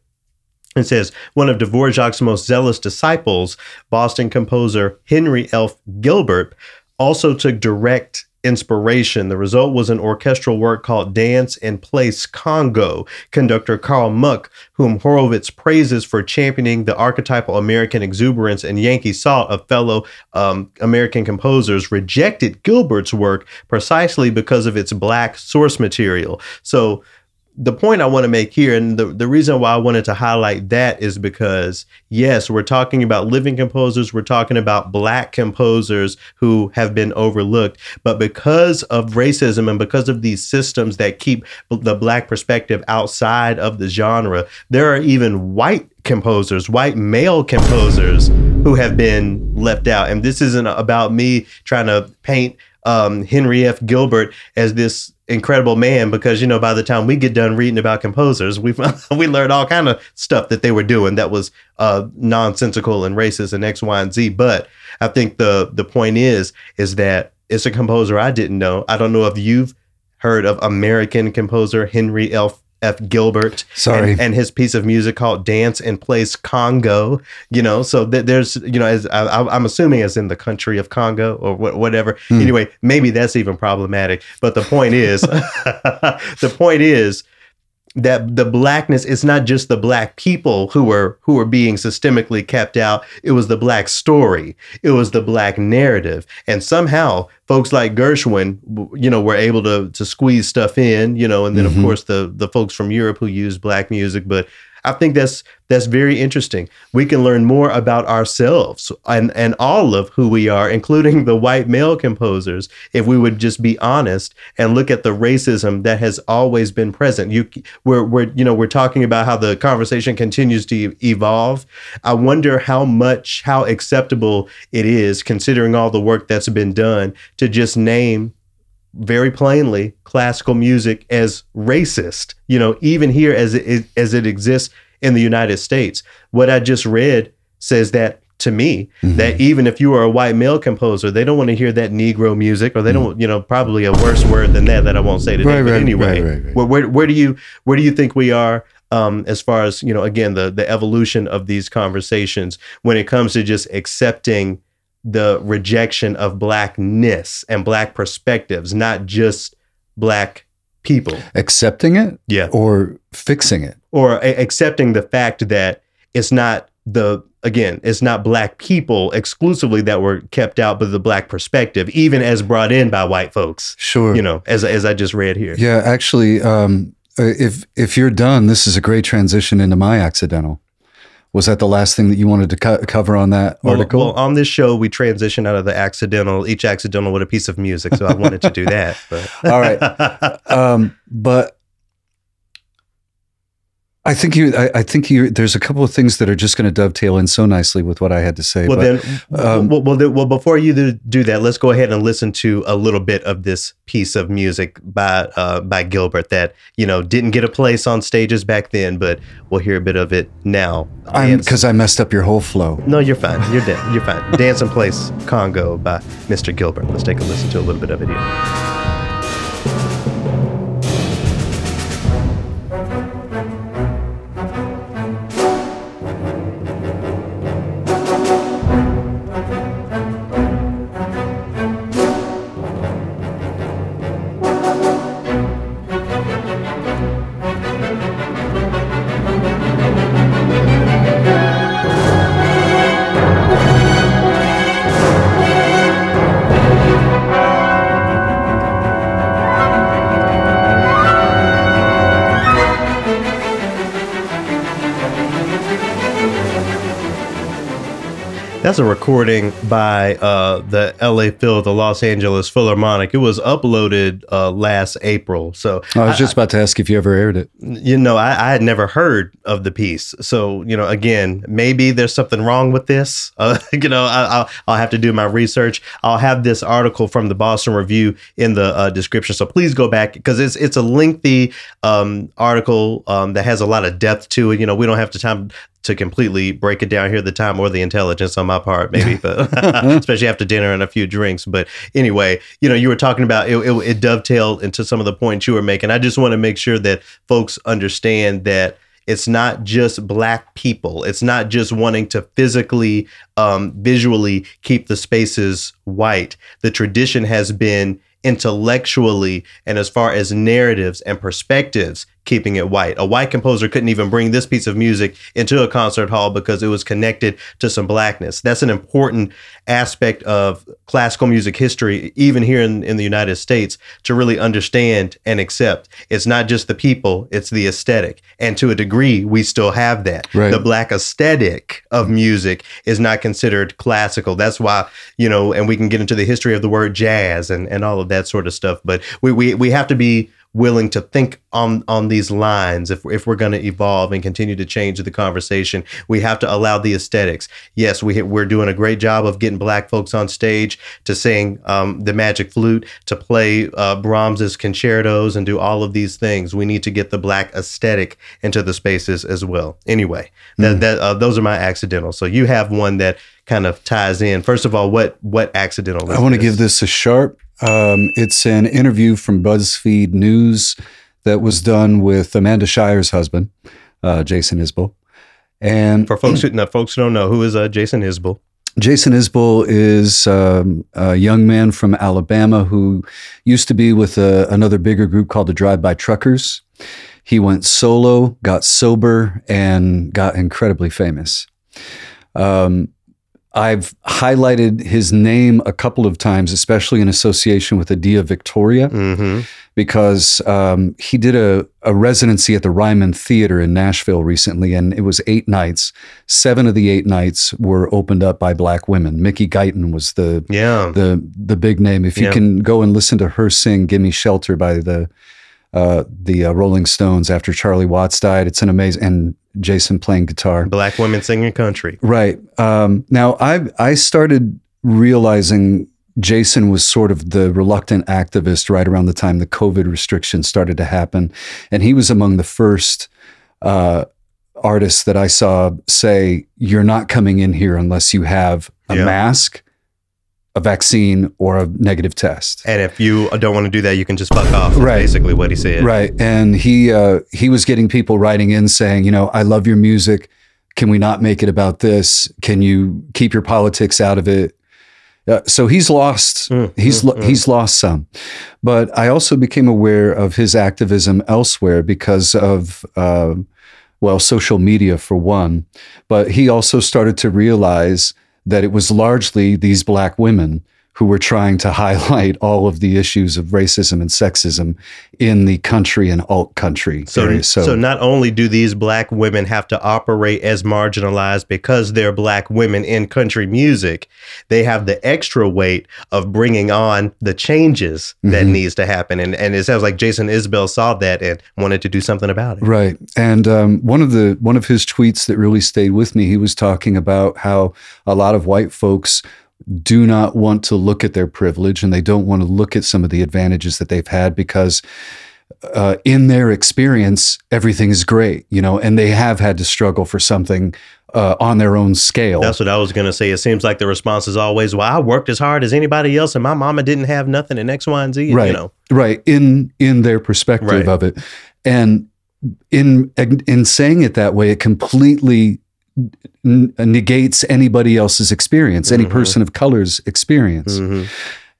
It says, one of Dvorak's most zealous disciples, Boston composer Henry F. Gilbert, also took direct inspiration. The result was an orchestral work called Dance in Place Congo. Conductor Carl Muck, whom Horowitz praises for championing the archetypal American exuberance and Yankee salt of fellow American composers, rejected Gilbert's work precisely because of its Black source material. So the point I want to make here, and the reason why I wanted to highlight that, is because, yes, we're talking about living composers. We're talking about Black composers who have been overlooked. But because of racism and because of these systems that keep the Black perspective outside of the genre, there are even white composers, white male composers, who have been left out. And this isn't about me trying to paint Henry F. Gilbert as this incredible man, because, you know, by the time we get done reading about composers, we learned all kind of stuff that they were doing that was nonsensical and racist and X, Y, and Z. But I think the point is that it's a composer I didn't know. I don't know if you've heard of American composer Henry F. Gilbert and his piece of music called Dance in Place Congo, you know, so there's, you know, as I'm assuming it's in the country of Congo or whatever. Anyway, maybe that's even problematic. But the point is, that the Blackness, it's not just the Black people who were being systemically kept out. It was the Black story. It was the Black narrative. And somehow folks like Gershwin, you know, were able to squeeze stuff in, you know, and then of course the folks from Europe who used Black music. But I think that's very interesting. We can learn more about ourselves and all of who we are, including the white male composers, if we would just be honest and look at the racism that has always been present. We're talking about how the conversation continues to evolve. I wonder how acceptable it is, considering all the work that's been done, to just name very plainly classical music as racist, you know, even here as it exists in the United States. What I just read says that to me, that even if you are a white male composer, they don't want to hear that Negro music, or they don't, you know, probably a worse word than that I won't say today. Anyway, where do you think we are as far as, you know, again, the evolution of these conversations when it comes to just accepting the rejection of Blackness and Black perspectives, not just Black people? Accepting it? Yeah. Or fixing it? Or accepting the fact that it's not it's not Black people exclusively that were kept out, but the Black perspective, even as brought in by white folks. Sure. You know, as I just read here. Yeah, actually, if you're done, this is a great transition into my accidental. Was that the last thing that you wanted to cover on that article? Well, on this show, we transition out of the accidental, each accidental with a piece of music. So I wanted to do that. But. All right. But I think there's a couple of things that are just going to dovetail in so nicely with what I had to say. Well, before you do that, let's go ahead and listen to a little bit of this piece of music by Gilbert that, you know, didn't get a place on stages back then, but we'll hear a bit of it now. Because I messed up your whole flow. No, you're fine. You're fine. Dance in Place Congo by Mr. Gilbert. Let's take a listen to a little bit of it here. That's a recording by the LA Phil, the Los Angeles Philharmonic. It was uploaded last April. So I was just about to ask if you ever aired it. You know, I had never heard of the piece. So, you know, again, maybe there's something wrong with this. You know, I'll have to do my research. I'll have this article from the Boston Review in the description. So please go back because it's a lengthy article that has a lot of depth to it. You know, we don't have the time to completely break it down here, the time or the intelligence on my part, maybe, but especially after dinner and a few drinks. But anyway, you know, you were talking about it dovetailed into some of the points you were making. I just want to make sure that folks understand that it's not just Black people. It's not just wanting to physically, visually keep the spaces white. The tradition has been intellectually and as far as narratives and perspectives, keeping it white. A white composer couldn't even bring this piece of music into a concert hall because it was connected to some Blackness. That's an important aspect of classical music history, even here in the United States, to really understand and accept. It's not just the people, it's the aesthetic. And to a degree, we still have that. Right. The Black aesthetic of music is not considered classical. That's why, you know, and we can get into the history of the word jazz and all of that sort of stuff. But we have to be willing to think on these lines. If we're going to evolve and continue to change the conversation, we have to allow the aesthetics. Yes, we're doing a great job of getting Black folks on stage to sing the magic flute, to play Brahms's concertos and do all of these things. We need to get the Black aesthetic into the spaces as well. Anyway, those are my accidentals. So you have one that kind of ties in. First of all, what accidental? I want to give this a sharp. It's an interview from BuzzFeed News that was done with Amanda Shire's husband, Jason Isbell. And for folks who don't know, who is Jason Isbell? Jason Isbell is a young man from Alabama who used to be with another bigger group called the Drive-By Truckers. He went solo, got sober, and got incredibly famous. I've highlighted his name a couple of times, especially in association with Adia Victoria, because he did a residency at the Ryman Theater in Nashville recently, and it was 8 nights. 7 of the 8 nights were opened up by Black women. Mickey Guyton was the big name. If you can go and listen to her sing "Gimme Shelter" by the Rolling Stones after Charlie Watts died. It's an amazing, and Jason playing guitar. Black women singing country. Right. Now, I started realizing Jason was sort of the reluctant activist right around the time the COVID restrictions started to happen. And he was among the first artists that I saw say, you're not coming in here unless you have a mask, a vaccine, or a negative test. And if you don't want to do that, you can just fuck off. Right. Basically what he said. Right. And he was getting people writing in saying, you know, I love your music. Can we not make it about this? Can you keep your politics out of it? So he's lost, he's lost some, but I also became aware of his activism elsewhere because of, social media for one, but he also started to realize that it was largely these Black women who were trying to highlight all of the issues of racism and sexism in the country and alt country. So not only do these Black women have to operate as marginalized because they're Black women in country music, they have the extra weight of bringing on the changes that needs to happen. And it sounds like Jason Isbell saw that and wanted to do something about it. Right. And one of his tweets that really stayed with me, he was talking about how a lot of white folks do not want to look at their privilege and they don't want to look at some of the advantages that they've had because in their experience, everything is great, you know, and they have had to struggle for something on their own scale. That's what I was going to say. It seems like the response is always, well, I worked as hard as anybody else and my mama didn't have nothing and X, Y, and Z, right, you know. Right. In their perspective of it. And in saying it that way, it completely negates anybody else's experience, any person of color's experience.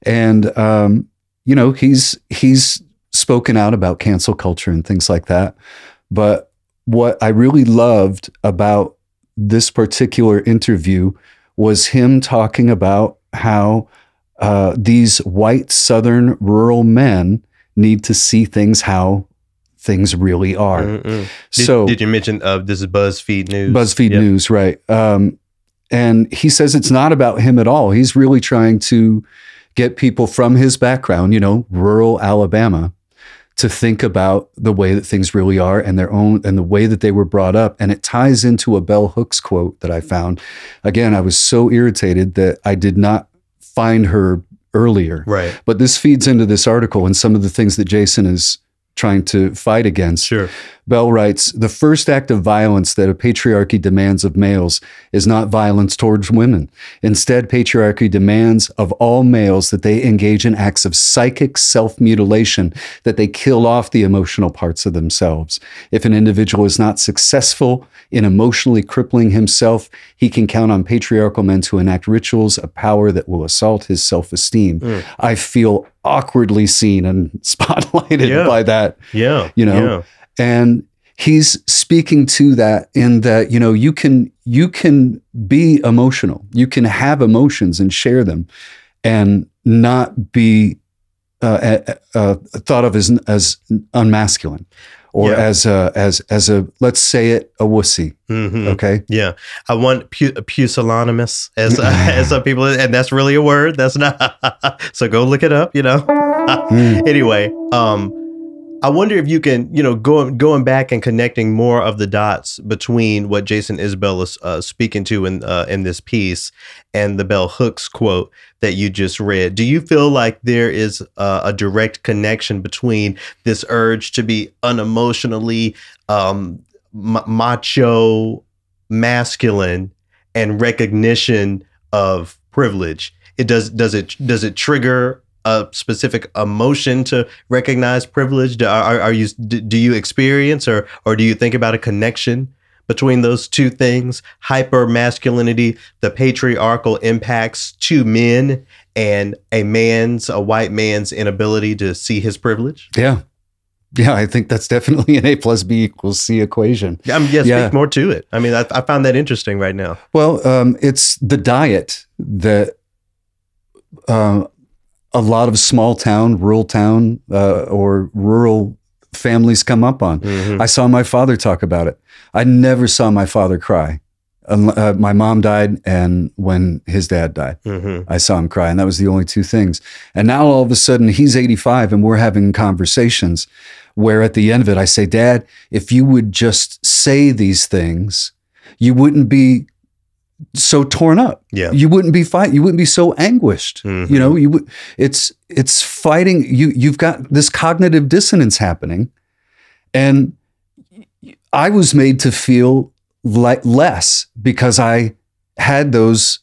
And, you know, he's spoken out about cancel culture and things like that. But what I really loved about this particular interview was him talking about how these white, Southern rural men need to see things how things really are. So did you mention this is BuzzFeed News? BuzzFeed News, right. And he says it's not about him at all. He's really trying to get people from his background, you know, rural Alabama, to think about the way that things really are and their own, and the way that they were brought up. And it ties into a bell hooks quote that I found. Again, I was so irritated that I did not find her earlier. Right. But this feeds into this article and some of the things that Jason is trying to fight against. Sure. Bell writes, the first act of violence that a patriarchy demands of males is not violence towards women. Instead, patriarchy demands of all males that they engage in acts of psychic self-mutilation, that they kill off the emotional parts of themselves. If an individual is not successful in emotionally crippling himself, he can count on patriarchal men to enact rituals of power that will assault his self-esteem. Mm. I feel awkwardly seen and spotlighted by that. Yeah. You know? Yeah. And he's speaking to that in that, you know, you can be emotional. You can have emotions and share them and not be thought of as unmasculine or as a, let's say it, a wussy. Mm-hmm. Okay. Yeah. I want pusillanimous as some people, and that's really a word. That's not. So go look it up, you know. Anyway, I wonder if you can, you know, going back and connecting more of the dots between what Jason Isbell is speaking to in this piece and the bell hooks quote that you just read. Do you feel like there is a direct connection between this urge to be unemotionally macho, masculine, and recognition of privilege? It does it trigger a specific emotion to recognize privilege? Do you experience or do you think about a connection between those two things, hyper masculinity, the patriarchal impacts to men, and a white man's inability to see his privilege? Yeah, I think that's definitely an A plus B equals C equation. Speak more to it. I mean, I found that interesting right now. Well, it's the diet that a lot of small town, rural town, or rural families come up on. Mm-hmm. I saw my father talk about it. I never saw my father cry. My mom died, and when his dad died, mm-hmm. I saw him cry, and that was the only two things. And now all of a sudden he's 85 and we're having conversations where at the end of it, I say, Dad, if you would just say these things, you wouldn't be so torn up. Yeah. You wouldn't be fighting. You wouldn't be so anguished. Mm-hmm. You know, you would, it's fighting. You've got this cognitive dissonance happening. And I was made to feel like less because I had those,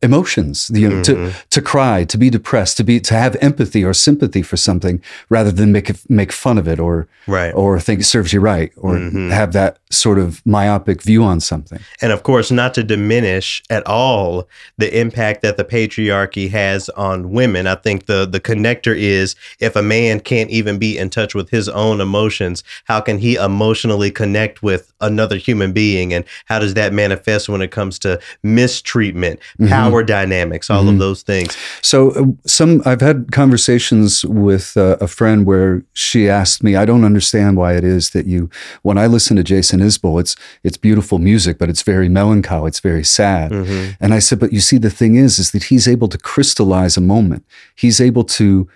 emotions, you know, mm-hmm. to cry, to be depressed, to have empathy or sympathy for something rather than make fun of it or think it serves you right or mm-hmm. have that sort of myopic view on something. And of course, not to diminish at all the impact that the patriarchy has on women. I think the connector is, if a man can't even be in touch with his own emotions, how can he emotionally connect with another human being? And how does that manifest when it comes to mistreatment, mm-hmm. power dynamics, all mm-hmm. of those things? So I've had conversations with a friend where she asked me, I don't understand why it is that when I listen to Jason Isbell, it's beautiful music, but it's very melancholy, it's very sad. Mm-hmm. And I said, but you see, the thing is that he's able to crystallize a moment. He's able to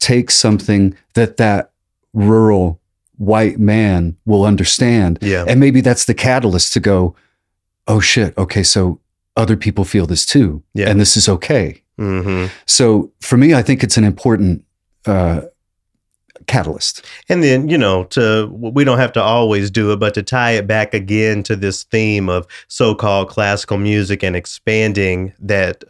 take something that rural white man will understand. Yeah. And maybe that's the catalyst to go, oh shit, okay, so other people feel this too, and this is okay. Mm-hmm. So for me, I think it's an important catalyst. And then, you know, we don't have to always do it, but to tie it back again to this theme of so-called classical music and expanding that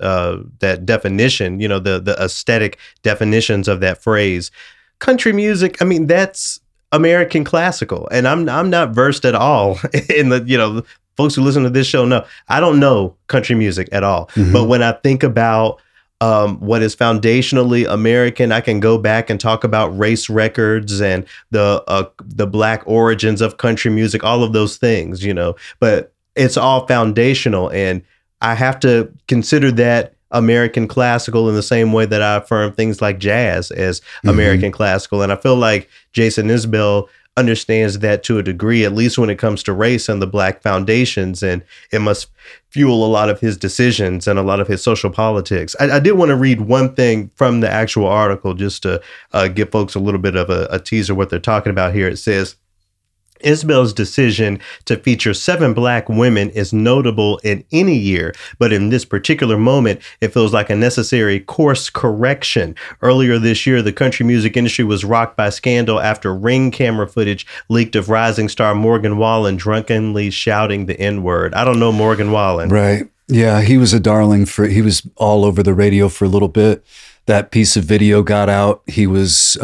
definition, you know, the aesthetic definitions of that phrase, country music, I mean, that's American classical, and I'm not versed at all in the, you know, folks who listen to this show know I don't know country music at all. Mm-hmm. But when I think about what is foundationally American, I can go back and talk about race records and the Black origins of country music, all of those things, you know, but it's all foundational. And I have to consider that American classical in the same way that I affirm things like jazz as mm-hmm. American classical. And I feel like Jason Isbell understands that to a degree, at least when it comes to race and the Black foundations, and it must fuel a lot of his decisions and a lot of his social politics. I did want to read one thing from the actual article just to give folks a little bit of a teaser what they're talking about here. It says, Isbell's decision to feature 7 Black women is notable in any year, but in this particular moment, it feels like a necessary course correction. Earlier this year, the country music industry was rocked by scandal after Ring camera footage leaked of rising star Morgan Wallen drunkenly shouting the N-word. I don't know Morgan Wallen. Right. Yeah, he was a darling. He was all over the radio for a little bit. That piece of video got out. He was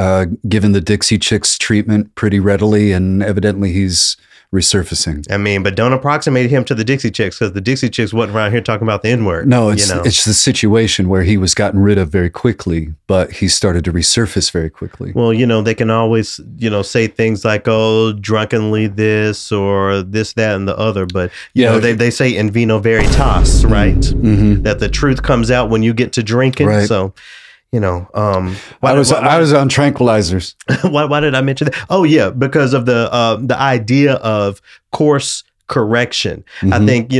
given the Dixie Chicks treatment pretty readily, and evidently he's resurfacing. I mean, but don't approximate him to the Dixie Chicks, because the Dixie Chicks wasn't around here talking about the N-word. No, it's the situation where he was gotten rid of very quickly, but he started to resurface very quickly. Well, they can always, say things like, oh, drunkenly this or this, that, and the other. But, they say in vino veritas, right? Mm-hmm. That the truth comes out when you get to drinking. Right. So... I was on tranquilizers. Why did I mention that? Oh yeah, because of the idea of course correction. Mm-hmm. I think,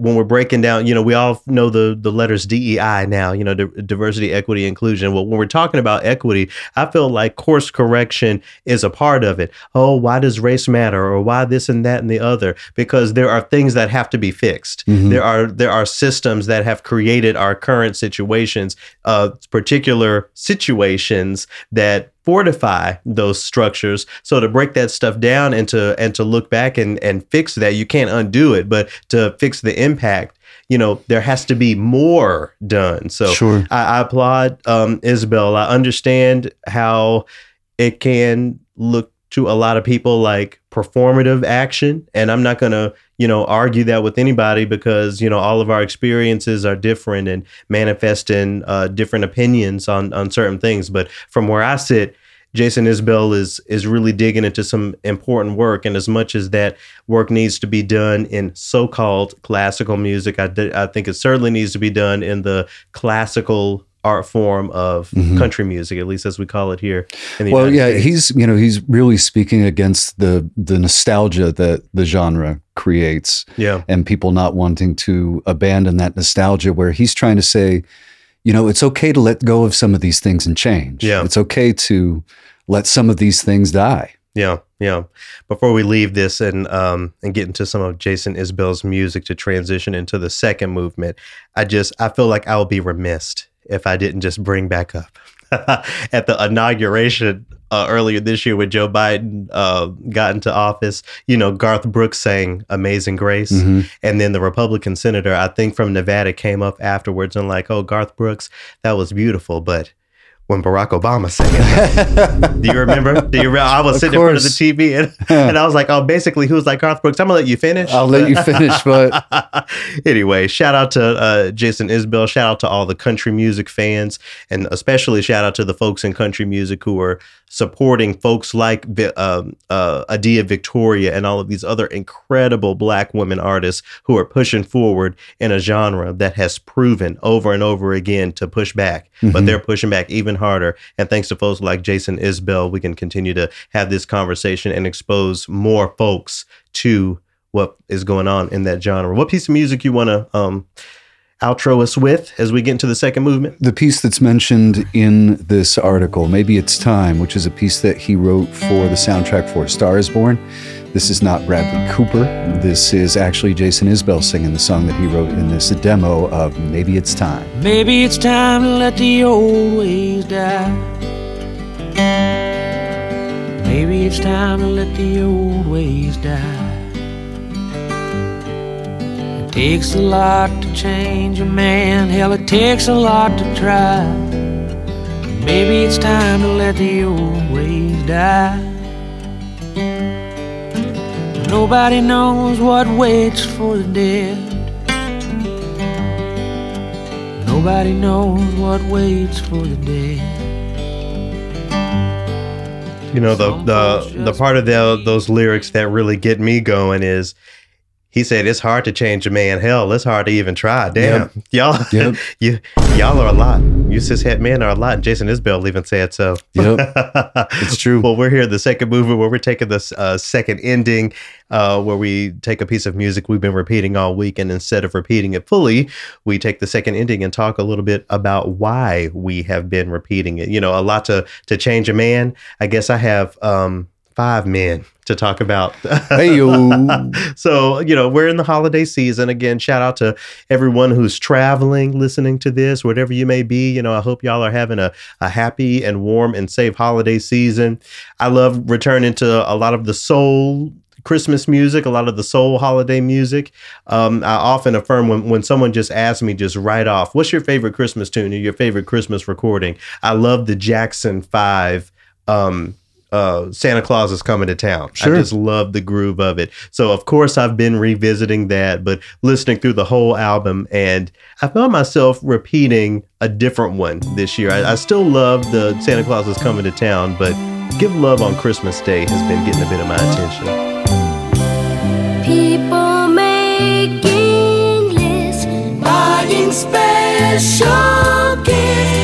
when we're breaking down, we all know the letters DEI now, diversity, equity, inclusion. Well, when we're talking about equity, I feel like course correction is a part of it. Oh, why does race matter? Or why this and that and the other? Because there are things that have to be fixed. Mm-hmm. There are systems that have created our current situations, particular situations that fortify those structures. So to break that stuff down and to look back and fix that, you can't undo it, but to fix the impact, there has to be more done. So sure. I applaud Isbell. I understand how it can look to a lot of people like performative action. And I'm not going to, argue that with anybody because, all of our experiences are different and manifest in different opinions on certain things. But from where I sit, Jason Isbell is really digging into some important work. And as much as that work needs to be done in so-called classical music, I think it certainly needs to be done in the classical art form of mm-hmm. country music, at least as we call it here in the United States. He's really speaking against the nostalgia that the genre creates, and people not wanting to abandon that nostalgia, where he's trying to say, it's okay to let go of some of these things and change. Yeah. It's okay to let some of these things die. Yeah. Before we leave this and get into some of Jason Isbell's music to transition into the second movement, I feel like I'll be remiss if I didn't just bring back up at the inauguration earlier this year when Joe Biden got into office, Garth Brooks sang Amazing Grace. Mm-hmm. And then the Republican senator, I think from Nevada, came up afterwards and like, oh, Garth Brooks, that was beautiful. But when Barack Obama sang it, do you remember? I was sitting in front of the TV and I was like, oh, basically, who's like Garth Brooks? I'm gonna let you finish. I'll let you finish, but anyway, shout out to Jason Isbell. Shout out to all the country music fans, and especially shout out to the folks in country music who are supporting folks like Adia Victoria and all of these other incredible Black women artists who are pushing forward in a genre that has proven over and over again to push back, mm-hmm. but they're pushing back even harder. And thanks to folks like Jason Isbell, we can continue to have this conversation and expose more folks to what is going on in that genre. What piece of music you want to outro us with as we get into the second movement? The piece that's mentioned in this article, Maybe It's Time, which is a piece that he wrote for the soundtrack for A Star Is Born. This is not Bradley Cooper. This is actually Jason Isbell singing the song that he wrote in this demo of Maybe It's Time. Maybe it's time to let the old ways die. Maybe it's time to let the old ways die. It takes a lot to change a man. Hell, it takes a lot to try. Maybe it's time to let the old ways die. Nobody knows what waits for the dead. Nobody knows what waits for the dead. The part of those lyrics that really get me going is He said, it's hard to change a man. Hell, it's hard to even try. Damn, y'all, y'all are a lot. You cishet men are a lot. And Jason Isbell even said so. Yep, it's true. Well, we're here in the second movement where we're taking this second ending where we take a piece of music we've been repeating all week. And instead of repeating it fully, we take the second ending and talk a little bit about why we have been repeating it. You know, a lot to change a man. I guess I have... 5 men to talk about. Hey-o. So, you know, we're in the holiday season. Again, shout out to everyone who's traveling, listening to this, whatever you may be. You know, I hope y'all are having a happy and warm and safe holiday season. I love returning to a lot of the soul Christmas music, a lot of the soul holiday music. I often affirm when someone just asks me just right off, what's your favorite Christmas tune or your favorite Christmas recording? I love the Jackson Five Santa Claus is Coming to Town. Sure. I just love the groove of it. So of course I've been revisiting that, but listening through the whole album, and I found myself repeating a different one this year. I still love the Santa Claus is Coming to Town, but Give Love on Christmas Day has been getting a bit of my attention. People making lists, buying special gifts.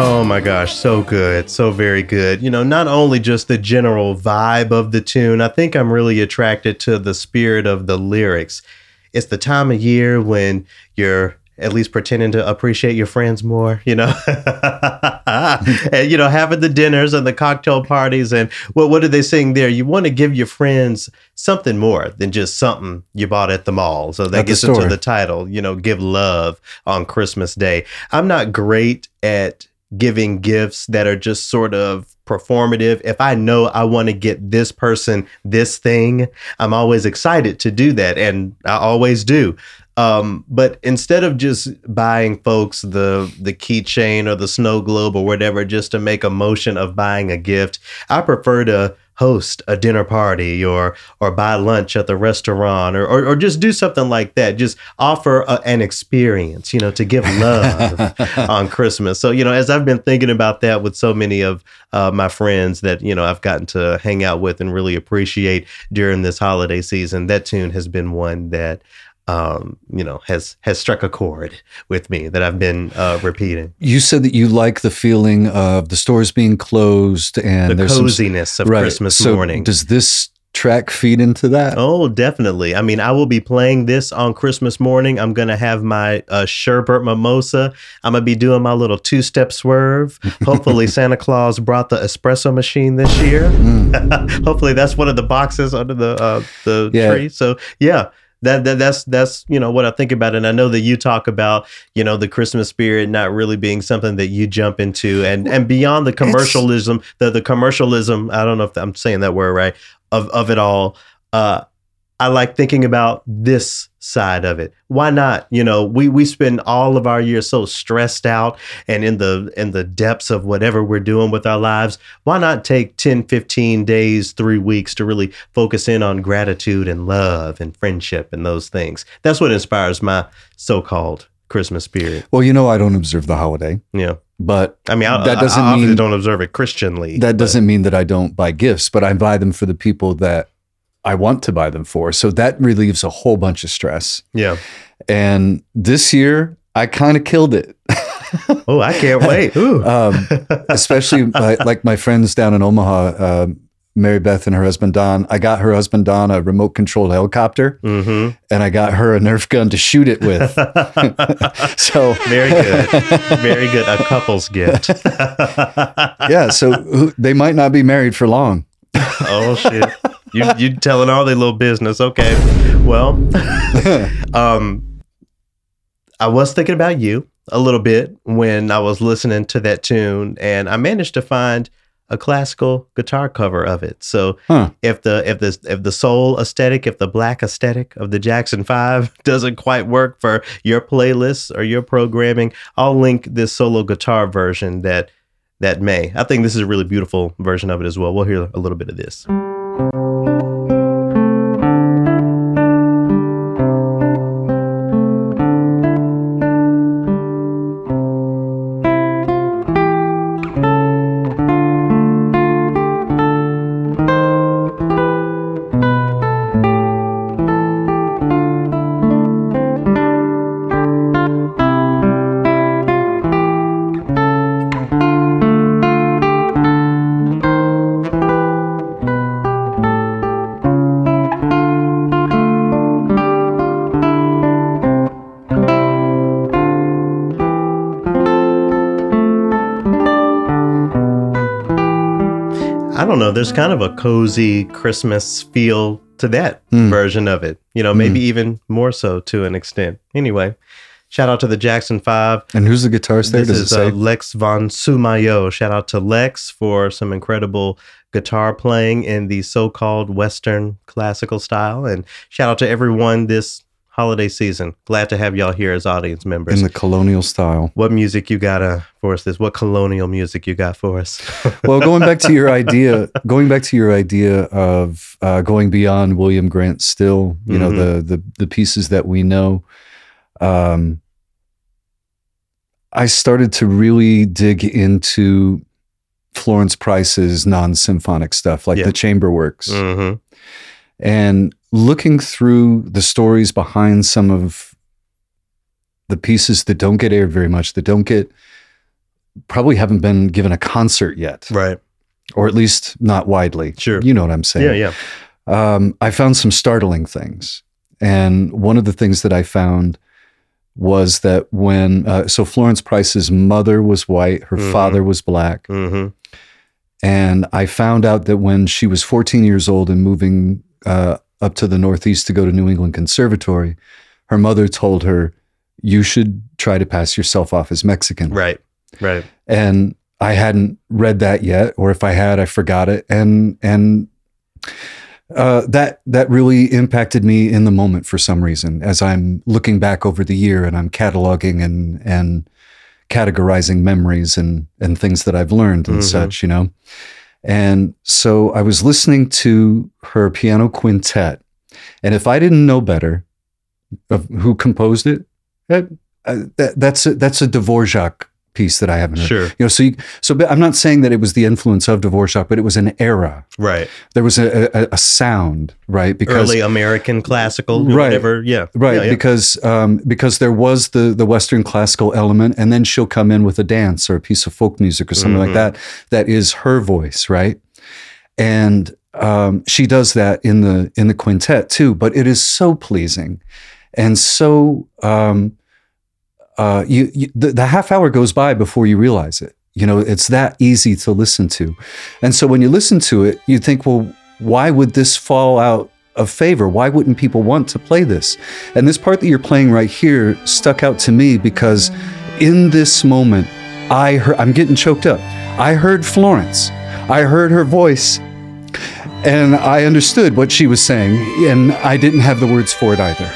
Oh my gosh, so good, so very good. You know, not only just the general vibe of the tune, I think I'm really attracted to the spirit of the lyrics. It's the time of year when you're at least pretending to appreciate your friends more, you know, and, you know, having the dinners and the cocktail parties. And well, what are they saying there? You want to give your friends something more than just something you bought at the mall. So that gets into the title, you know, Give Love on Christmas Day. I'm not great at giving gifts that are just sort of performative. If I know I want to get this person this thing, I'm always excited to do that. And I always do. But instead of just buying folks the keychain or the snow globe or whatever, just to make a motion of buying a gift, I prefer to host a dinner party or buy lunch at the restaurant or just do something like that. Just offer an experience, you know, to give love on Christmas. So, you know, as I've been thinking about that with so many of my friends that, you know, I've gotten to hang out with and really appreciate during this holiday season, that tune has been one that, you know, has struck a chord with me that I've been repeating. You said that you like the feeling of the stores being closed and the coziness of Christmas morning. Does this track feed into that? Oh, definitely. I mean, I will be playing this on Christmas morning. I'm going to have my sherbet mimosa. I'm going to be doing my little two-step swerve. Hopefully Santa Claus brought the espresso machine this year. Hopefully that's one of the boxes under the tree. So yeah. That's you know what I think about, and I know that you talk about, you know, the Christmas spirit not really being something that you jump into, and beyond the commercialism, the commercialism, I don't know if I'm saying that word right, of it all. I like thinking about this side of it. Why not? You know, we spend all of our years so stressed out and in the depths of whatever we're doing with our lives. Why not take 10, 15 days, 3 weeks to really focus in on gratitude and love and friendship and those things? That's what inspires my so-called Christmas spirit. Well, you know, I don't observe the holiday. Yeah. But I mean, that doesn't mean I don't observe it Christianly. That doesn't mean that I don't buy gifts, but I buy them for the people that I want to buy them for. So that relieves a whole bunch of stress. Yeah. And this year, I kind of killed it. Oh, I can't wait. Ooh. Especially my friends down in Omaha, Mary Beth and her husband, Don. I got her husband, Don, a remote controlled helicopter, and I got her a Nerf gun to shoot it with. So very good. Very good. A couple's gift. Yeah. So they might not be married for long. Oh, shit. You telling all their little business. Okay. Well, I was thinking about you a little bit when I was listening to that tune, and I managed to find a classical guitar cover of it. So if the soul aesthetic, if the black aesthetic of the Jackson Five doesn't quite work for your playlists or your programming, I'll link this solo guitar version that may. I think this is a really beautiful version of it as well. We'll hear a little bit of this. There's kind of a cozy Christmas feel to that version of it, maybe even more so to an extent. Anyway, shout out to the Jackson Five. And who's the guitarist there? This is Lex von Sumayo. Shout out to Lex for some incredible guitar playing in the so-called Western classical style. And shout out to everyone this holiday season. Glad to have y'all here as audience members. In the colonial style. What music you got for us this? What colonial music you got for us? Well, going back to your idea of going beyond William Grant Still, the pieces that we know, I started to really dig into Florence Price's non-symphonic stuff, like the chamber works. Mm-hmm. And looking through the stories behind some of the pieces that don't get aired very much, probably haven't been given a concert yet. Right. Or at least not widely. Sure. You know what I'm saying? Yeah, yeah. I found some startling things. And one of the things that I found was that when Florence Price's mother was white, her father was black. Mm-hmm. And I found out that when she was 14 years old and moving up to the Northeast to go to New England Conservatory, her mother told her, "You should try to pass yourself off as Mexican." Right, right. And I hadn't read that yet, or if I had, I forgot it. And that really impacted me in the moment for some reason, as I'm looking back over the year and I'm cataloging and categorizing memories and things that I've learned and such, And so I was listening to her piano quintet, and if I didn't know better of who composed it, that's a Dvorak piece that I haven't heard. Sure. But I'm not saying that it was the influence of Dvorak, but it was an era. Right. There was a sound, right? Because early American classical, right? Whatever. Yeah. Right. Yeah, yeah. Because there was the Western classical element, and then she'll come in with a dance or a piece of folk music or something like that. That is her voice, right? And she does that in the quintet too. But it is so pleasing, and so. The half hour goes by before you realize it. It's that easy to listen to. And so when you listen to it, you think, well, why would this fall out of favor? Why wouldn't people want to play this? And this part that you're playing right here stuck out to me because in this moment, I'm getting choked up. I heard Florence. I heard her voice, and I understood what she was saying, and I didn't have the words for it either.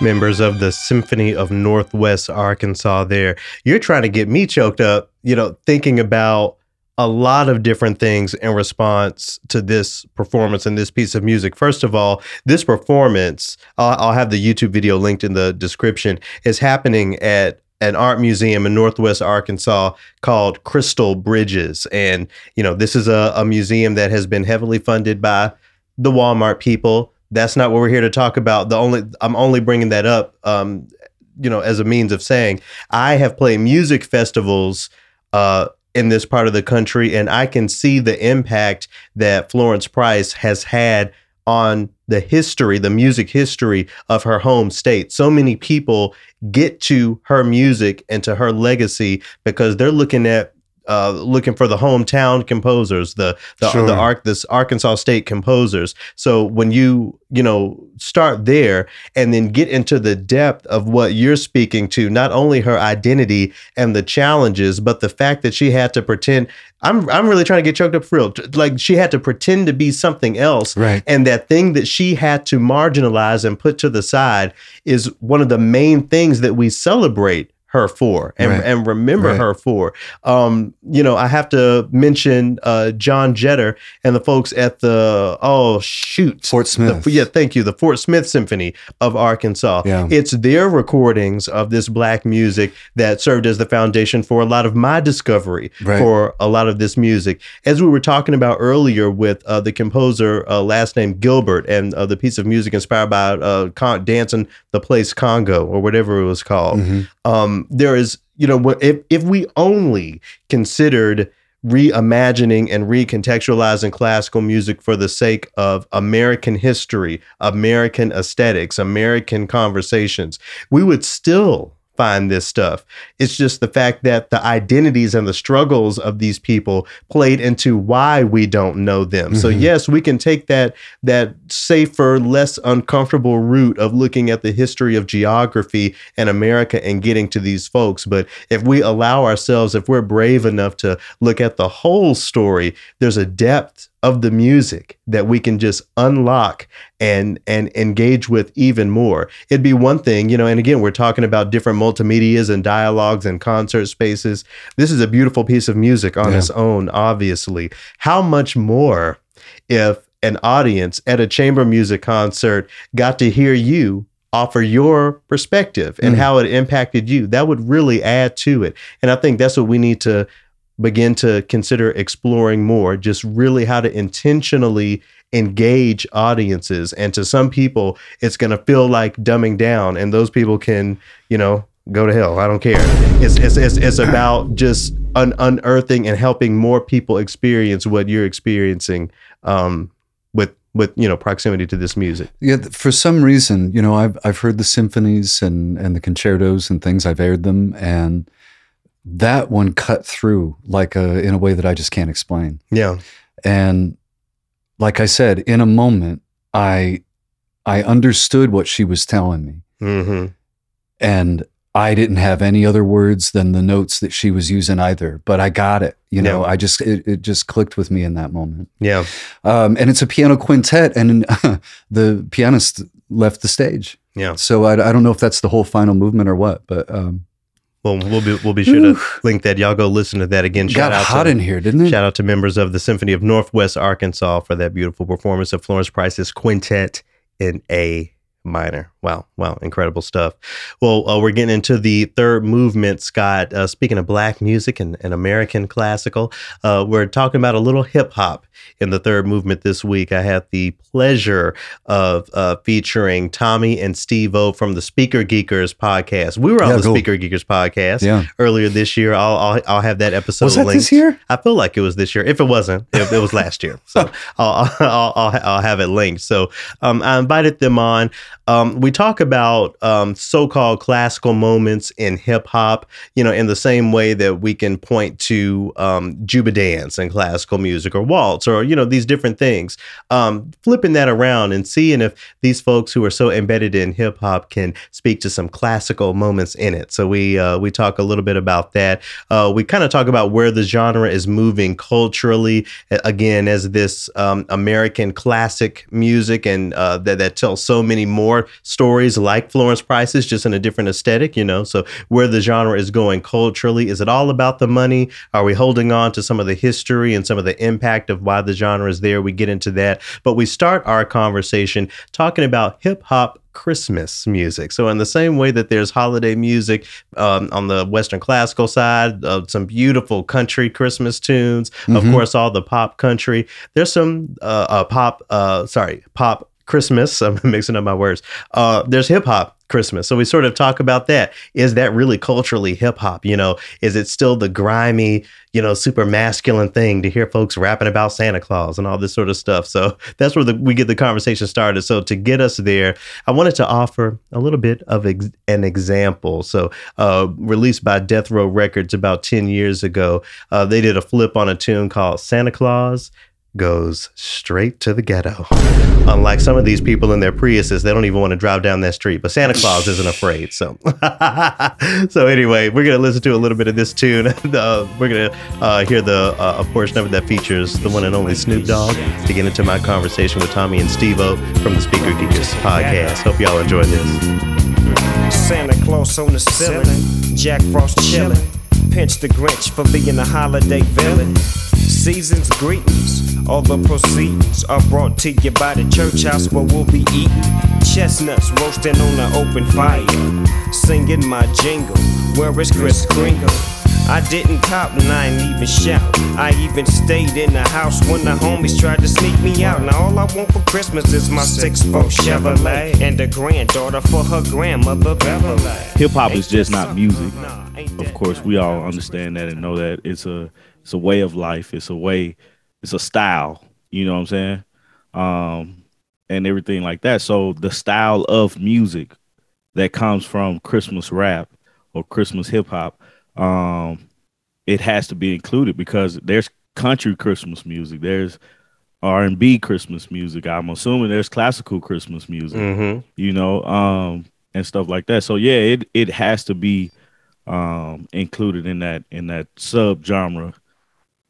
Members of the Symphony of Northwest Arkansas there. You're trying to get me choked up, thinking about a lot of different things in response to this performance and this piece of music. First of all, this performance, I'll have the YouTube video linked in the description, is happening at an art museum in Northwest Arkansas called Crystal Bridges. And, you know, this is a museum that has been heavily funded by the Walmart people. That's not what we're here to talk about. I'm only bringing that up, you know, as a means of saying I have played music festivals in this part of the country, and I can see the impact that Florence Price has had on the history, the music history of her home state. So many people get to her music and to her legacy because they're looking at looking for the hometown composers, the Arkansas State composers. So when you know, start there and then get into the depth of what you're speaking to, not only her identity and the challenges, but the fact that she had to pretend. I'm really trying to get choked up for real. Like, she had to pretend to be something else, right? And that thing that she had to marginalize and put to the side is one of the main things that we celebrate her for and remember her for. You know, I have to mention John Jetter and the folks at Fort Smith. The Fort Smith Symphony of Arkansas. Yeah. It's their recordings of this Black music that served as the foundation for a lot of my discovery for a lot of this music. As we were talking about earlier with the composer, last name Gilbert, and the piece of music inspired by Dance in the Place Congo, or whatever it was called. Mm-hmm. There is, you know, if we only considered reimagining and recontextualizing classical music for the sake of American history, American aesthetics, American conversations, we would still find this stuff. It's just the fact that the identities and the struggles of these people played into why we don't know them. Mm-hmm. So yes, we can take that safer, less uncomfortable route of looking at the history of geography and America and getting to these folks. But if we allow ourselves, if we're brave enough to look at the whole story, there's a depth of the music that we can just unlock and engage with even more. It'd be one thing, you know, and again, we're talking about different multimedias and dialogues and concert spaces. This is a beautiful piece of music on its own, obviously. How much more if an audience at a chamber music concert got to hear you offer your perspective and how it impacted you? That would really add to it. And I think that's what we need to begin to consider exploring more, just really how to intentionally engage audiences. And to some people, it's going to feel like dumbing down, and those people can, you know, go to hell. I don't care. It's about just unearthing and helping more people experience what you're experiencing with you know, proximity to this music. Yeah, for some reason, you know, I've heard the symphonies and the concertos and things. I've aired them, and that one cut through like in a way that I just can't explain. Yeah. And like I said, in a moment, I understood what she was telling me. Mm-hmm. And I didn't have any other words than the notes that she was using either, but I got it. You know, yeah. It just clicked with me in that moment. Yeah. And it's a piano quintet, and the pianist left the stage. Yeah. So I don't know if that's the whole final movement or what, but, well, we'll be sure to link that. Y'all go listen to that again. Shout out to members of the Symphony of Northwest Arkansas for that beautiful performance of Florence Price's Quintet in A minor. Wow, incredible stuff. Well, we're getting into the third movement, Scott. Speaking of Black music and American classical, we're talking about a little hip-hop in the third movement this week. I had the pleasure of featuring Tommy and Steve-O from the Speaker Geekers podcast. We were on the Speaker Geekers podcast earlier this year. I'll have that episode linked. Was that this year? I feel like it was this year. If it wasn't, it was last year. So I'll have it linked. So I invited them on. We talk about so-called classical moments in hip hop, you know, in the same way that we can point to Juba dance and classical music, or waltz, or, you know, these different things, flipping that around and seeing if these folks who are so embedded in hip hop can speak to some classical moments in it. So we talk a little bit about that. We kind of talk about where the genre is moving culturally, again, as this American classic music and that tells so many more more stories like Florence Price's, just in a different aesthetic, you know? So where the genre is going culturally, is it all about the money? Are we holding on to some of the history and some of the impact of why the genre is there? We get into that, but we start our conversation talking about hip hop Christmas music. So in the same way that there's holiday music on the Western classical side, some beautiful country Christmas tunes, mm-hmm. of course, all the pop country, there's some pop Christmas. I'm mixing up my words. There's hip hop Christmas. So we sort of talk about that. Is that really culturally hip hop? You know, is it still the grimy, you know, super masculine thing to hear folks rapping about Santa Claus and all this sort of stuff? So that's where we get the conversation started. So to get us there, I wanted to offer a little bit of an example. So released by Death Row Records about 10 years ago, they did a flip on a tune called Santa Claus Goes Straight to the Ghetto. Unlike some of these people in their Priuses, they don't even want to drive down that street, but Santa Claus isn't afraid. So so anyway, we're going to listen to a little bit of this tune. We're going to hear a portion of it that features the one and only Snoop Dogg to get into my conversation with Tommy and Steve-O from the Speaker Geekers podcast. Hope y'all enjoy this. Santa Claus on the ceiling, Jack Frost chilling, pinch the Grinch for being a holiday villain. Season's greetings, all the proceeds are brought to you by the church house where we'll be eating chestnuts roasting on an open fire, singing my jingle, where is Kris Kringle? I didn't cop and I ain't even shout. I even stayed in the house when the homies tried to sneak me out. Now all I want for Christmas is my 6-4 Chevrolet and a granddaughter for her grandmother Beverly. Hip hop is just not music. Of course, we all understand that and know that it's a way of life. It's a style, you know what I'm saying? And everything like that. So the style of music that comes from Christmas rap or Christmas hip hop, it has to be included because there's country Christmas music. There's R&B Christmas music. I'm assuming there's classical Christmas music, mm-hmm. you know, and stuff like that. So yeah, it has to be included in that sub genre,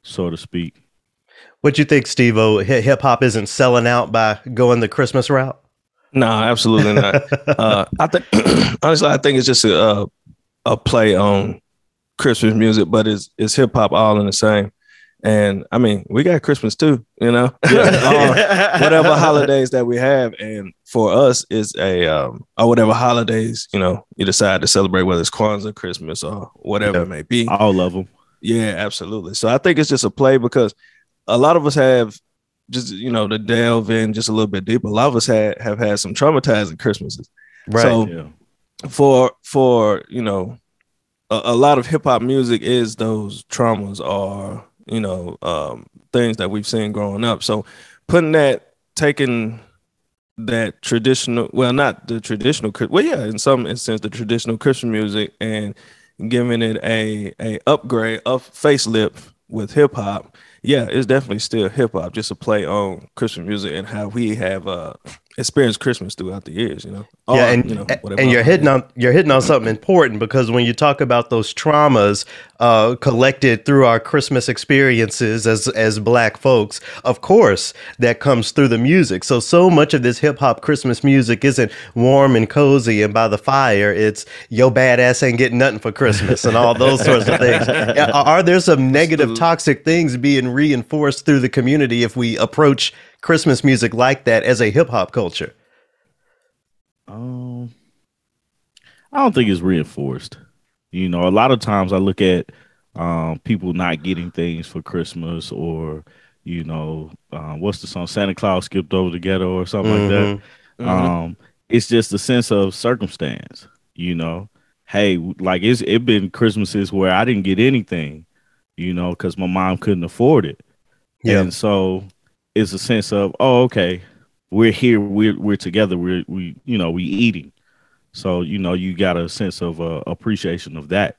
so to speak. What you think, Steve-O? Hip hop isn't selling out by going the Christmas route? No, absolutely not. I think honestly, I think it's just a play on Christmas music, but it's hip hop all in the same. And I mean, we got Christmas too, you know. Yeah. Whatever holidays that we have, and for us, it's or whatever holidays you know you decide to celebrate, whether it's Kwanzaa, Christmas, or whatever it may be. All of them. Yeah, absolutely. So I think it's just a play because a lot of us have just, you know, to delve in just a little bit deeper. A lot of us have had some traumatizing Christmases. Right. So for you know, a lot of hip hop music is those traumas or, you know, things that we've seen growing up. So taking that traditional, well, not the traditional, well, yeah, in some instance, the traditional Christian music and giving it a upgrade, a facelift with hip hop. Yeah, it's definitely still hip hop, just a play on Christian music and how we have experienced Christmas throughout the years, you know. Yeah, and you know, and you're hitting on something important, because when you talk about those traumas collected through our Christmas experiences as Black folks, of course that comes through the music. So much of this hip hop Christmas music isn't warm and cozy and by the fire. It's yo badass ain't getting nothing for Christmas and all those sorts of things. Are there some negative, toxic things being reinforced through the community if we approach Christmas music like that as a hip hop culture? I don't think it's reinforced. You know, a lot of times I look at people not getting things for Christmas, or you know, what's the song? Santa Claus Skipped Over the Ghetto or something mm-hmm. like that. Mm-hmm. It's just a sense of circumstance. You know, hey, like it been Christmases where I didn't get anything, you know, because my mom couldn't afford it. Yeah, and so it's a sense of, oh, okay, we're here, we're together, we you know, we eating. So, you know, you got a sense of appreciation of that.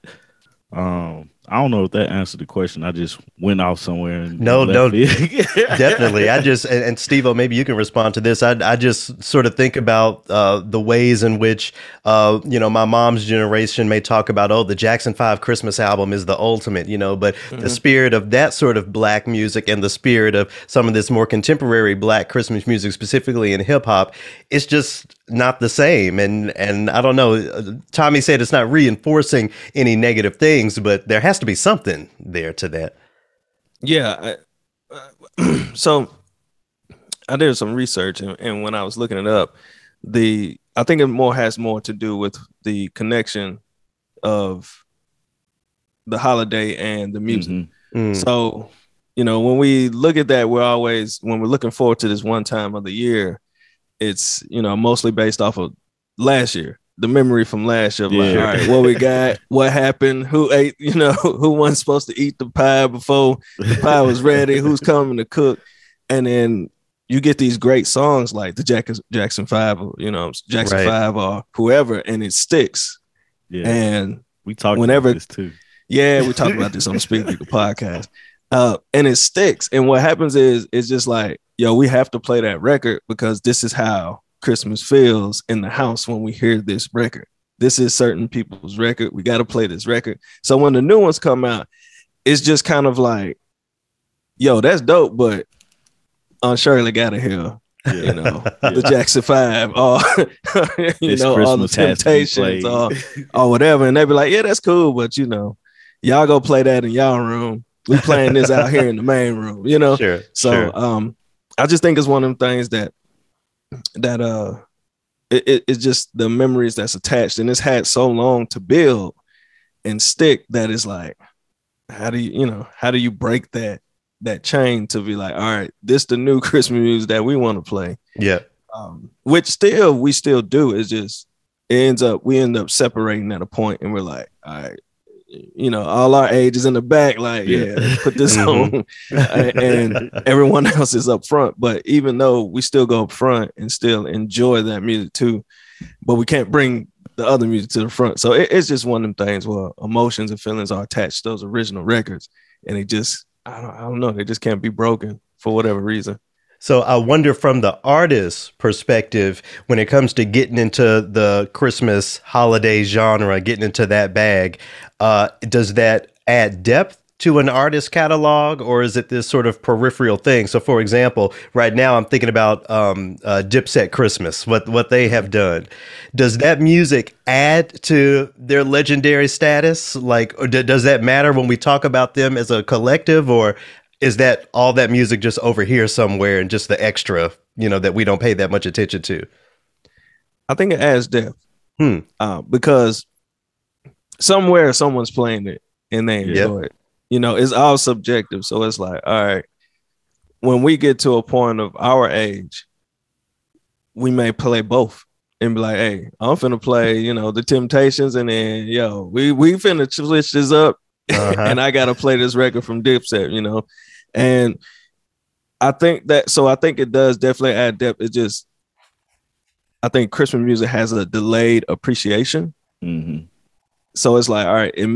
I don't know if that answered the question. I just went off somewhere. And no, definitely. I just, and Steve-O, maybe you can respond to this. I just sort of think about the ways in which, you know, my mom's generation may talk about, oh, the Jackson 5 Christmas album is the ultimate, you know, but the spirit of that sort of black music and the spirit of some of this more contemporary black Christmas music, specifically in hip hop, it's just not the same. And I don't know, Tommy said it's not reinforcing any negative things, but there has to be something there to that. Yeah. So I did some research, and when I was looking it up, I think it has more to do with the connection of the holiday and the music. Mm-hmm. Mm. So, you know, when we look at that, when we're looking forward to this one time of the year, it's, you know, mostly based off of last year, the memory from last year. Like, all right, what we got, what happened, who ate, you know, who wasn't supposed to eat the pie before the pie was ready, who's coming to cook. And then you get these great songs like the Jackson Five, you know, Jackson Five or whoever, and it sticks. Yeah. And we talk about this too. Yeah, we talk about this on the Speak People podcast. And it sticks. And what happens is, it's just like, yo, we have to play that record because this is how Christmas feels in the house when we hear this record. This is certain people's record. We got to play this record. So when the new ones come out, it's just kind of like, yo, that's dope, but I surely got to hear, you know, the Jackson Five or, you know, all the Temptations or whatever. And they be like, yeah, that's cool, but, you know, y'all go play that in y'all room. We playing this out here in the main room, you know? Sure, so sure. I just think it's one of them things that it's just the memories that's attached, and it's had so long to build and stick that it's like, how do you break that chain to be like, all right, this the new Christmas music that we want to play. Yeah. Which we still do. It's just, we end up separating at a point, and we're like, all right, you know, all our age is in the back, like, yeah, put this on, and everyone else is up front. But even though we still go up front and still enjoy that music too, but we can't bring the other music to the front. So it's just one of them things where emotions and feelings are attached to those original records, and it just, I don't know, they just can't be broken for whatever reason. So I wonder, from the artist's perspective, when it comes to getting into the Christmas holiday genre, getting into that bag, does that add depth to an artist catalog, or is it this sort of peripheral thing? So, for example, right now I'm thinking about Dipset Christmas, what they have done. Does that music add to their legendary status? Like, or does that matter when we talk about them as a collective, or is that all that music just over here somewhere and just the extra, you know, that we don't pay that much attention to? I think it adds depth. Because somewhere someone's playing it and they enjoy it. You know, it's all subjective. So it's like, all right, when we get to a point of our age, we may play both and be like, hey, I'm finna play, you know, the Temptations, and then, yo, we finna switch this up. And I got to play this record from Dipset, you know? And I think it does definitely add depth. It just, I think Christmas music has a delayed appreciation. Mm-hmm. So it's like, all right, it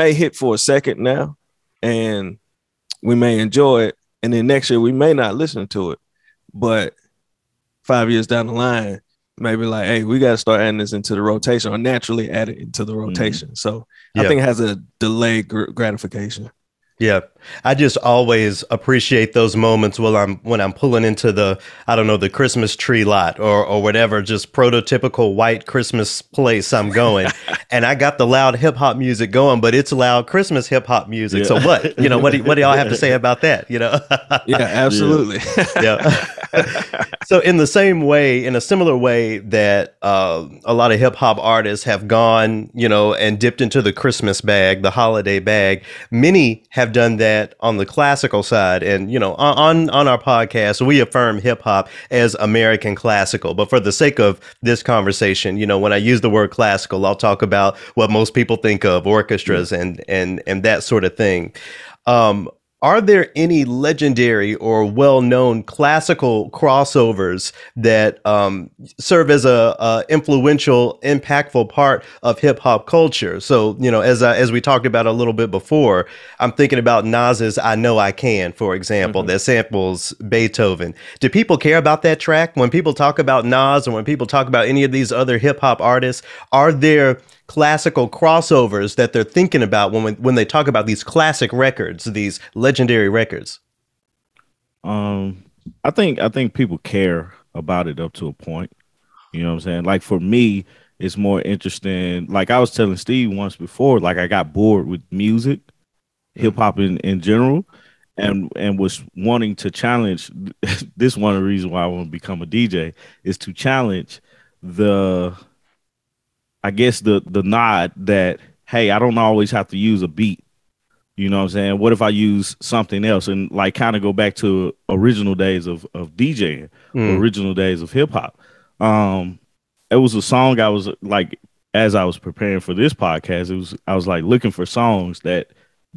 may hit for a second now, and we may enjoy it, and then next year we may not listen to it, but 5 years down the line, maybe like, hey, we got to start adding this into the rotation, or naturally add it into the rotation. Mm-hmm. So I think it has a delayed gratification. Yeah. I just always appreciate those moments when I'm pulling into the, I don't know, the Christmas tree lot or whatever, just prototypical white Christmas place I'm going. And I got the loud hip hop music going, but it's loud Christmas hip hop music. Yeah. So what? You know, what do y'all have to say about that? You know? Yeah, absolutely. Yeah. So in the same way, in a similar way that a lot of hip hop artists have gone, you know, and dipped into the Christmas bag, the holiday bag, many have done that on the classical side. And, you know, on our podcast, we affirm hip hop as American classical. But for the sake of this conversation, you know, when I use the word classical, I'll talk about what most people think of, orchestras and that sort of thing. Are there any legendary or well-known classical crossovers that serve as a influential, impactful part of hip hop culture? So, you know, as we talked about a little bit before, I'm thinking about Nas's "I Know I Can," for example, that samples Beethoven. Do people care about that track? When people talk about Nas, or when people talk about any of these other hip hop artists, are there classical crossovers that they're thinking about when they talk about these classic records, these legendary records? I think people care about it up to a point. You know what I'm saying? Like, for me, it's more interesting. Like I was telling Steve once before, like I got bored with music, hip hop in general, and was wanting to challenge. This one of the reasons why I want to become a DJ is to challenge the nod that, hey, I don't always have to use a beat. You know what I'm saying? What if I use something else? And like kind of go back to original days of DJing, original days of hip hop. It was a song I was like, as I was preparing for this podcast, I was like looking for songs that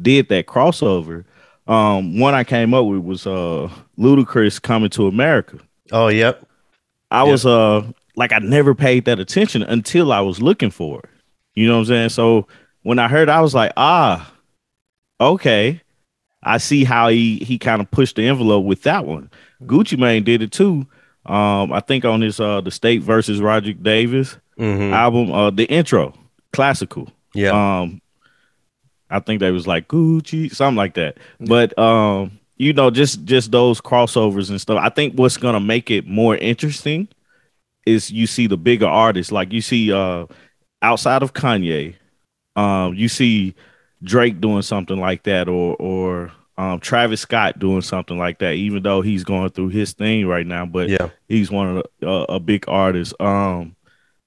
did that crossover. One I came up with was Ludacris "Coming to America." Oh, yep. I was I never paid that attention until I was looking for it. You know what I'm saying? So when I heard it, I was like, okay, I see how he kind of pushed the envelope with that one. Gucci Mane did it too. I think on his The State versus Roger Davis album, the intro, classical. Yeah. I think they was like Gucci, something like that. But you know, just those crossovers and stuff. I think what's gonna make it more interesting is you see the bigger artists, like you see outside of Kanye, you see Drake doing something like that, or Travis Scott doing something like that, even though he's going through his thing right now, but he's one of a big artist.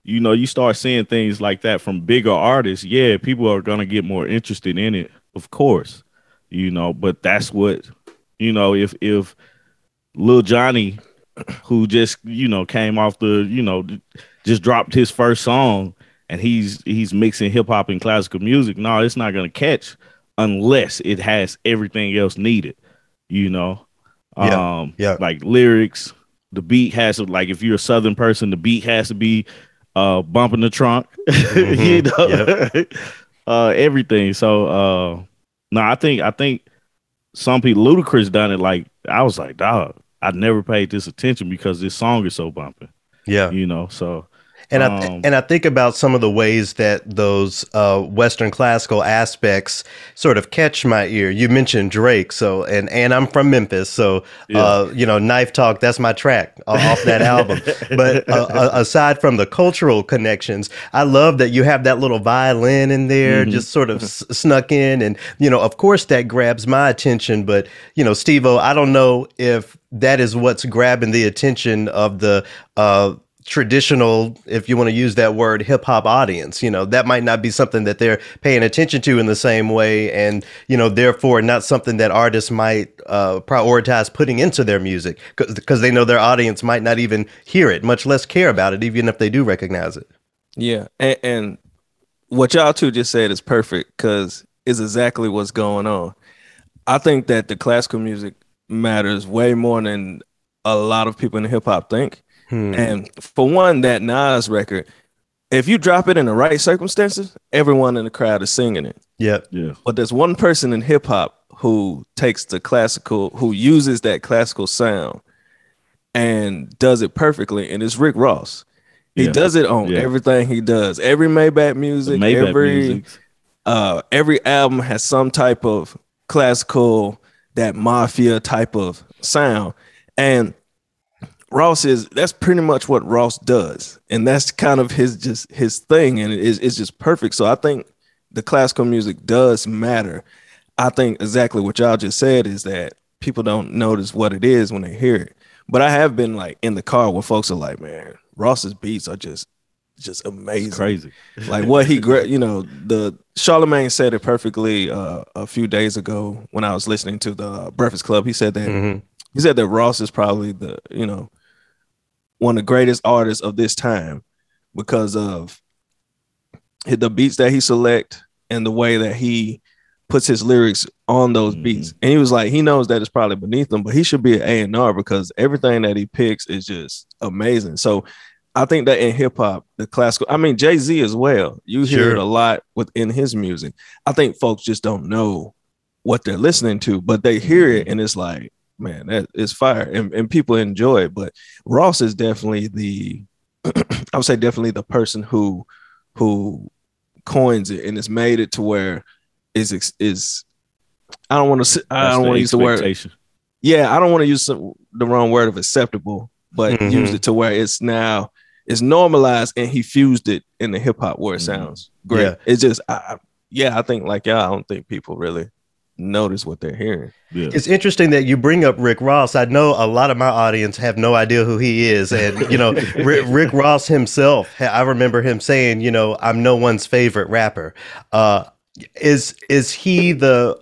You know, you start seeing things like that from bigger artists. Yeah, people are going to get more interested in it, of course, you know, but that's what, you know, if Lil Johnny, who just, you know, came off the, you know, just dropped his first song and he's mixing hip hop and classical music. No, it's not going to catch unless it has everything else needed, you know, like lyrics, the beat has to, like, if you're a Southern person, the beat has to be bumping the trunk, you know, everything. So, no, I think some people, Ludacris done it. Like, I was like, dog, I never paid this attention because this song is so bumping. Yeah. You know, so. And I think about some of the ways that those Western classical aspects sort of catch my ear. You mentioned Drake, so and I'm from Memphis, so you know, "Knife Talk," that's my track off that album. But aside from the cultural connections, I love that you have that little violin in there, just sort of snuck in, and you know, of course, that grabs my attention. But you know, Steve-O, I don't know if that is what's grabbing the attention of the traditional, if you want to use that word, hip hop audience. You know, that might not be something that they're paying attention to in the same way. And, you know, therefore not something that artists might prioritize putting into their music because they know their audience might not even hear it, much less care about it, even if they do recognize it. Yeah. And what y'all two just said is perfect because it's exactly what's going on. I think that the classical music matters way more than a lot of people in hip hop think. And for one, that Nas record, if you drop it in the right circumstances, everyone in the crowd is singing it. Yeah. But there's one person in hip hop who takes the classical, who uses that classical sound and does it perfectly. And it's Rick Ross. He does it on everything he does. Every Maybach music, every album has some type of classical, that mafia type of sound. And Ross that's pretty much what Ross does. And that's kind of his thing. And it's just perfect. So I think the classical music does matter. I think exactly what y'all just said is that people don't notice what it is when they hear it. But I have been like in the car where folks are like, man, Ross's beats are just amazing. It's crazy. Like what he, you know, the Charlemagne said it perfectly a few days ago when I was listening to the Breakfast Club. He said that, Ross is probably the, you know, one of the greatest artists of this time because of the beats that he select and the way that he puts his lyrics on those beats. And he was like, he knows that it's probably beneath him, but he should be an A&R because everything that he picks is just amazing. So I think that in hip hop, the classical, I mean, Jay-Z as well, you hear it a lot within his music. I think folks just don't know what they're listening to, but they hear it and it's like, man, that is fire, and people enjoy it. But Ross is definitely the, I would say definitely the person who coins it and has made it to where is I don't want to use the word. Yeah, I don't want to use the wrong word of acceptable, but used it to where it's now it's normalized, and he fused it in the hip hop where it sounds great. Yeah. It's just, I think like y'all, I don't think people really notice what they're hearing. Yeah. It's interesting that you bring up Rick Ross. I know a lot of my audience have no idea who he is, and you know, Rick Ross himself, I remember him saying, you know, I'm no one's favorite rapper. Is he the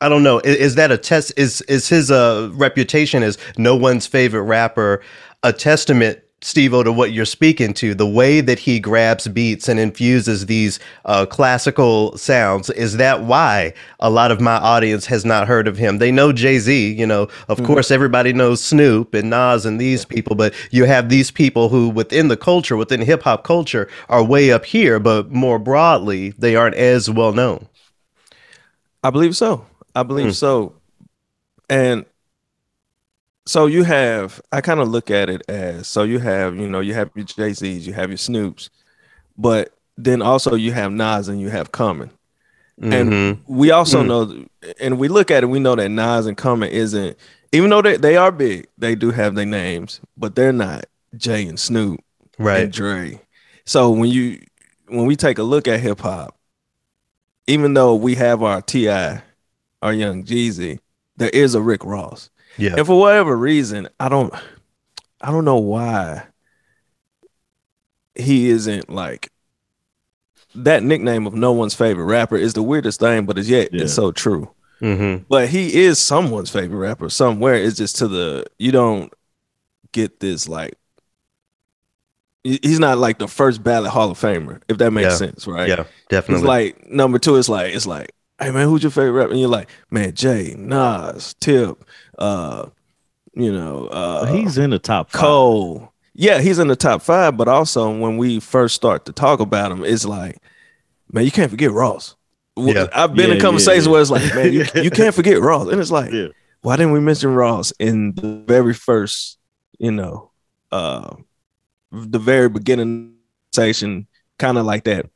I don't know, is that a test, is his reputation as no one's favorite rapper a testament, Steve-O, to what you're speaking to, the way that he grabs beats and infuses these classical sounds? Is that why a lot of my audience has not heard of him? They know Jay-Z, you know, of course everybody knows Snoop and Nas and these people, but you have these people who within the culture, within hip hop culture, are way up here, but more broadly, they aren't as well known. I believe so. And so you have, I kind of look at it as, so you have, you know, you have your Jay-Z's, you have your Snoop's, but then also you have Nas and you have Common. And we also know, and we look at it, we know that Nas and Common isn't, even though they are big, they do have their names, but they're not Jay and Snoop and Dre. So when we take a look at hip hop, even though we have our T.I., our Young Jeezy, there is a Rick Ross. Yeah. And for whatever reason, I don't know why he isn't like that. Nickname of no one's favorite rapper is the weirdest thing, but as yet it's so true. But he is someone's favorite rapper somewhere. It's just you don't get this, like, he's not like the first ballot Hall of Famer, if that makes sense, right? Yeah, definitely. It's like number two, it's like, hey man, who's your favorite rapper? And you're like, man, Jay, Nas, Tip, he's in the top five. Cole. Yeah, he's in the top five, but also when we first start to talk about him, it's like, man, you can't forget Ross. Yeah. I've been in conversations where it's like, man, you can't forget Ross. And it's like, why didn't we mention Ross in the very first, you know, the very beginning conversation? Kind of like that,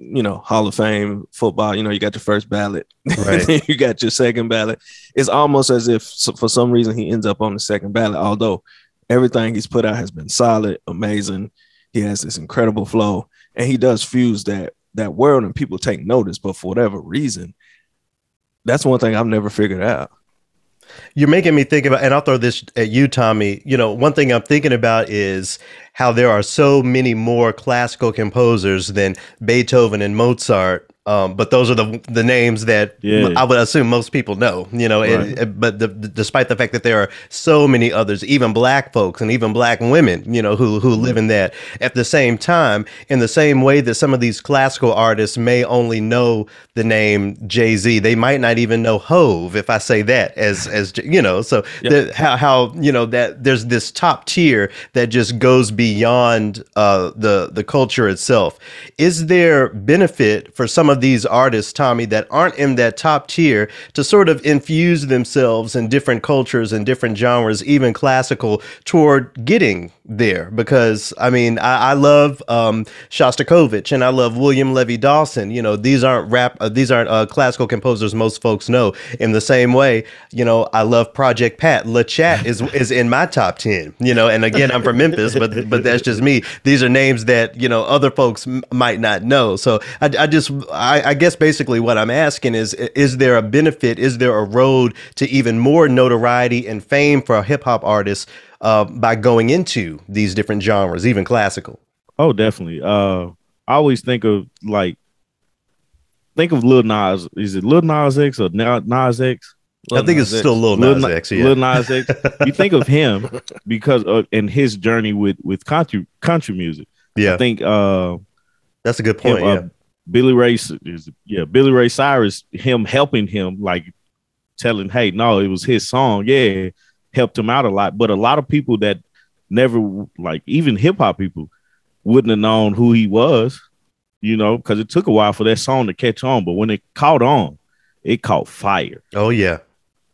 you know, Hall of Fame football. You know, you got your first ballot, right? You got your second ballot. It's almost as if for some reason he ends up on the second ballot. Although everything he's put out has been solid, amazing. He has this incredible flow, and he does fuse that world, and people take notice. But for whatever reason, that's one thing I've never figured out. You're making me think about, and I'll throw this at you, Tommy. You know, one thing I'm thinking about is how there are so many more classical composers than Beethoven and Mozart. But those are the names that I would assume most people know, you know, right. But despite the fact that there are so many others, even black folks and even black women, you know, who live in that. At the same time, in the same way that some of these classical artists may only know the name Jay-Z, they might not even know Hove, if I say that, as you know, so how, you know, that there's this top tier that just goes beyond the culture itself. Is there benefit for some of these artists, Tommy, that aren't in that top tier to sort of infuse themselves in different cultures and different genres, even classical, toward getting there? Because I mean, I love Shostakovich and I love William Levy Dawson. You know, these aren't classical composers most folks know. In the same way, you know, I love Project Pat. Le Chat is in my top 10. You know, and again, I'm from Memphis, but that's just me. These are names that, you know, other folks might not know. So I guess basically what I'm asking is there a benefit? Is there a road to even more notoriety and fame for a hip hop artist by going into these different genres, even classical? Oh, definitely. I always think of Lil Nas. Is it Lil Nas X or Nas X? I think it's still Lil Nas X. Yeah. Lil Nas X. You think of him because and his journey with country music. Yeah. I think that's a good point. Him, yeah. Billy Ray Cyrus, him helping him, like telling, hey, no, it was his song. Yeah, helped him out a lot. But a lot of people that never, like even hip hop people, wouldn't have known who he was, you know, because it took a while for that song to catch on. But when it caught on, it caught fire. Oh, yeah.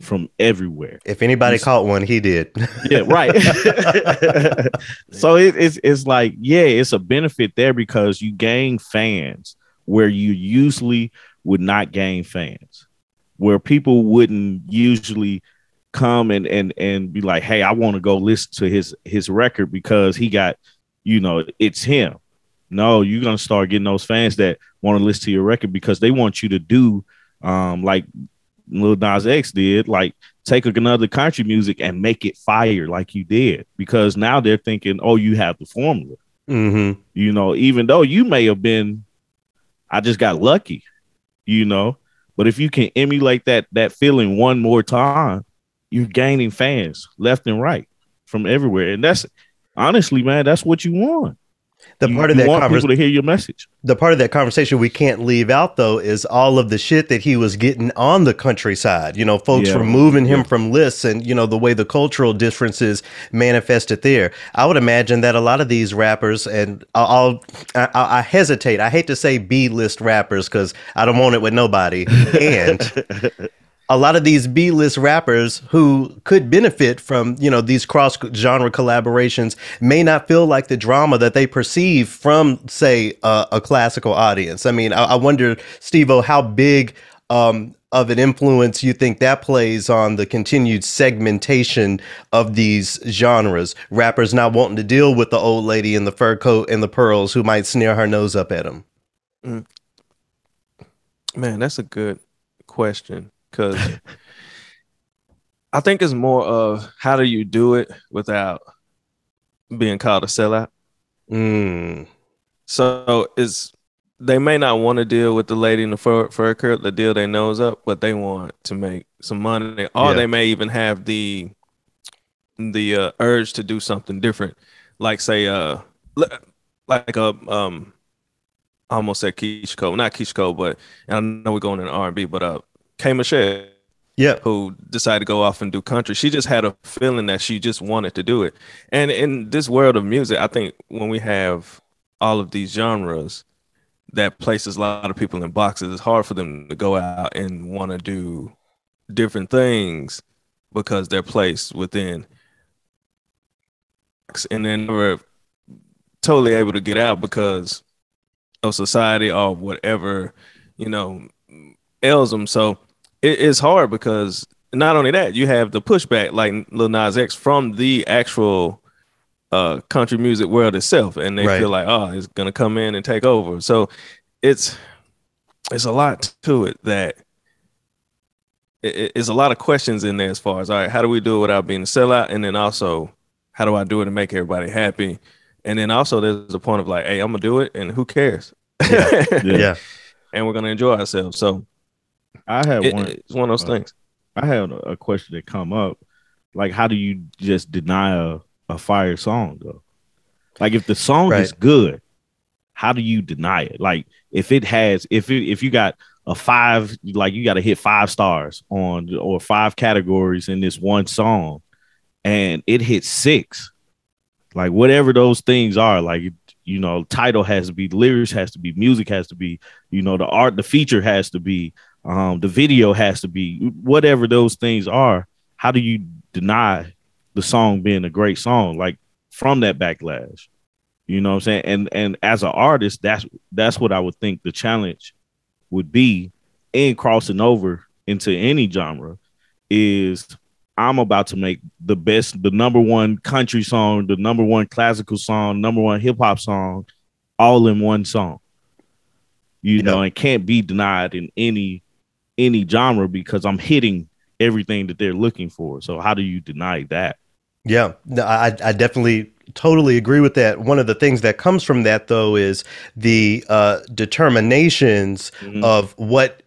From everywhere. If anybody caught one, he did. Yeah, right. So it's like, yeah, it's a benefit there because you gain fans where you usually would not gain fans, where people wouldn't usually come and be like, hey, I want to go listen to his record because he got, you know, it's him. No, you're going to start getting those fans that want to listen to your record because they want you to do like Lil Nas X did, like take another country music and make it fire like you did, because now they're thinking, oh, you have the formula. Mm-hmm. You know, even though you may have been, I just got lucky, you know, but if you can emulate that feeling one more time, you're gaining fans left and right from everywhere. And that's honestly, man, that's what you want. The part of that want people to hear your message. The part of that conversation we can't leave out, though, is all of the shit that he was getting on the countryside. You know, folks were moving him from lists and, you know, the way the cultural differences manifested there. I would imagine that a lot of these rappers, and I hesitate. I hate to say B-list rappers because I don't want it with nobody. And... a lot of these B-list rappers who could benefit from, you know, these cross-genre collaborations may not feel like the drama that they perceive from, say, a classical audience. I mean, I wonder, Steve-O, how big of an influence you think that plays on the continued segmentation of these genres. Rappers not wanting to deal with the old lady in the fur coat and the pearls who might sneer her nose up at them. Man, that's a good question. Because I think it's more of how do you do it without being called a sellout. So they may not want to deal with the lady in the fur coat, the deal they nose up, but they want to make some money, or they may even have the urge to do something different, like say I almost said Keisha Cole, not Keisha Cole, but I know we're going into R&B, but K. Michelle, who decided to go off and do country. She just had a feeling that she just wanted to do it. And in this world of music, I think when we have all of these genres that places a lot of people in boxes, it's hard for them to go out and want to do different things because they're placed within. And then we're totally able to get out because of society or whatever, you know, ails them. So it's hard because not only that, you have the pushback like Lil Nas X from the actual country music world itself, and they feel like, oh, it's gonna come in and take over. So it's a lot to it that it's a lot of questions in there as far as, all right, how do we do it without being a sellout? And then also, how do I do it to make everybody happy? And then also there's a point of like, hey, I'm gonna do it and who cares? And we're gonna enjoy ourselves. So I have it's one of those things. I had a question that come up, like, how do you just deny a fire song though? Like, if the song is good, how do you deny it? Like, if you got a 5, like you got to hit 5 stars on or 5 categories in this one song, and it hit 6, like whatever those things are, like, you know, title has to be, lyrics has to be, music has to be, you know, the art, the feature has to be. The video has to be, whatever those things are. How do you deny the song being a great song, like from that backlash? You know what I'm saying? And as an artist, that's what I would think the challenge would be in crossing over into any genre is I'm about to make the best, the number one country song, the number one classical song, number one hip hop song, all in one song. You know, it can't be denied in any genre because I'm hitting everything that they're looking for. So how do you deny that? Yeah, no, I definitely totally agree with that. One of the things that comes from that, though, is the determinations of what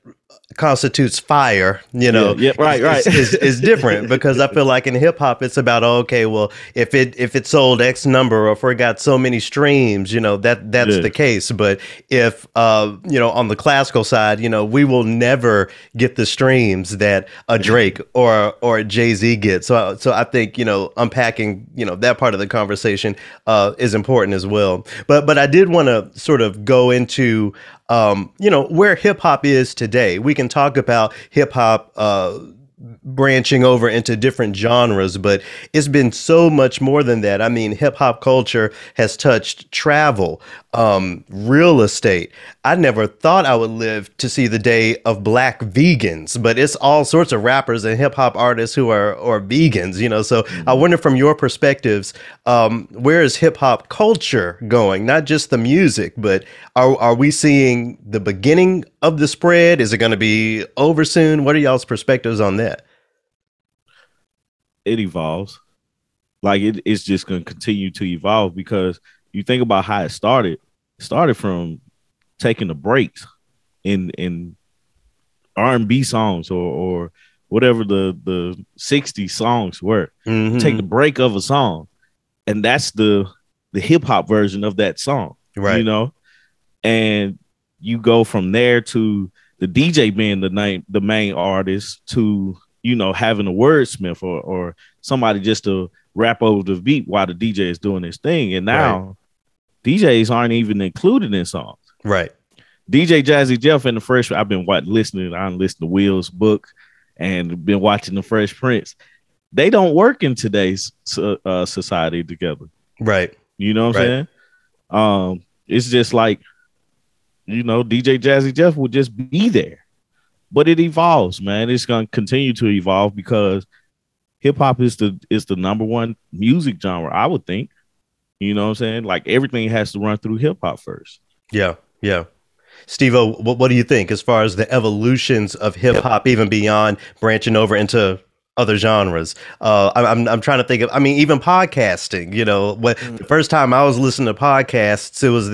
constitutes fire, you know, is different, because I feel like in hip hop, it's about, okay, well, if it sold X number or if it got so many streams, you know, that's the case. But if, you know, on the classical side, you know, we will never get the streams that a Drake or a Jay-Z get. So I think, you know, unpacking, you know, that part of the conversation is important as well. But I did want to sort of go into, you know, where hip hop is today. We can talk about hip hop branching over into different genres, but it's been so much more than that. I mean, hip hop culture has touched travel, real estate. I never thought I would live to see the day of black vegans, but it's all sorts of rappers and hip hop artists who are vegans, you know. So I wonder, from your perspectives, where is hip hop culture going? Not just the music, but are we seeing the beginning of the spread? Is it going to be over soon? What are y'all's perspectives on that? It evolves. Like it's just going to continue to evolve, because you think about how it started. It started from taking the breaks in R&B songs or whatever the 60s songs were. Mm-hmm. Take the break of a song, and that's the hip hop version of that song, right? You know, and you go from there to the DJ being the main artist, to, you know, having a wordsmith or somebody just to rap over the beat while the DJ is doing his thing. And now DJs aren't even included in songs. Right. DJ Jazzy Jeff and the Fresh. I've been listening. I listened to Will's book and been watching the Fresh Prince. They don't work in today's society together. Right. You know what I'm saying? It's just like, you know, DJ Jazzy Jeff will just be there. But it evolves, man. It's going to continue to evolve, because hip hop is the number one music genre, I would think. You know what I'm saying? Like, everything has to run through hip hop first. Yeah, yeah. Steve-O, what do you think as far as the evolutions of hip hop, even beyond branching over into other genres? I'm trying to think of, I mean, even podcasting, you know, the first time I was listening to podcasts, it was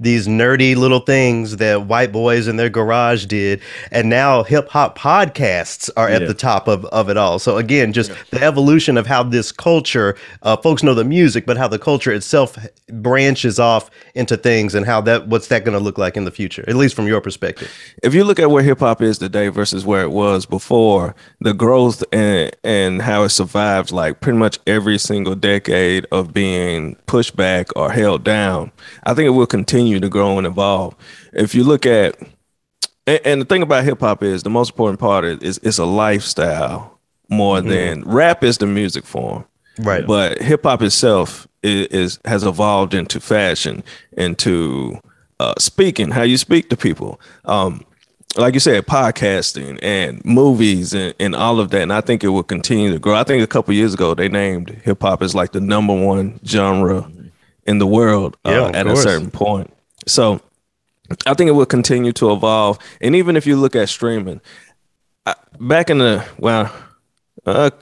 these nerdy little things that white boys in their garage did. And now hip hop podcasts are at the top of it all. So again, just the evolution of how this culture, folks know the music, but how the culture itself branches off into things, and how what's that going to look like in the future, at least from your perspective. If you look at where hip hop is today versus where it was before, the growth and how it survived, like, pretty much every single decade of being pushed back or held down, I think it will continue to grow and evolve. If you look at, and the thing about hip hop is, the most important part is it's a lifestyle more than rap is the music form. Right. But hip hop itself has evolved into fashion, into speaking, how you speak to people. Like you said, podcasting and movies and all of that. And I think it will continue to grow. I think a couple of years ago, they named hip hop as like the number one genre in the world at a certain point. So I think it will continue to evolve. And even if you look at streaming,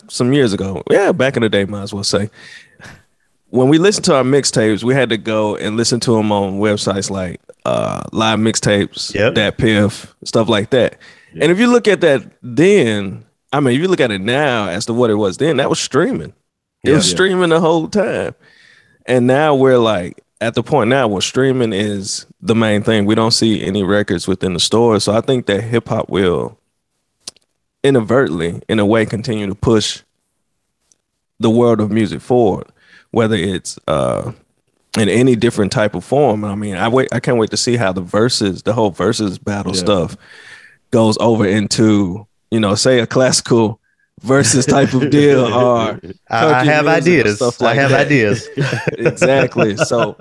some years ago, back in the day, might as well say, when we listened to our mixtapes, we had to go and listen to them on websites like Live Mixtapes, that Piff, stuff like that. Yep. And if you look at that then, I mean, if you look at it now as to what it was then, that was streaming. It was streaming the whole time. And now we're like at the point now where streaming is the main thing. We don't see any records within the store. So I think that hip hop will inadvertently, in a way, continue to push the world of music forward, whether it's in any different type of form. I mean, I can't wait to see how the whole versus battle stuff goes over into, you know, say a classical versus type of deal. Or I have ideas. Stuff like ideas. Exactly. So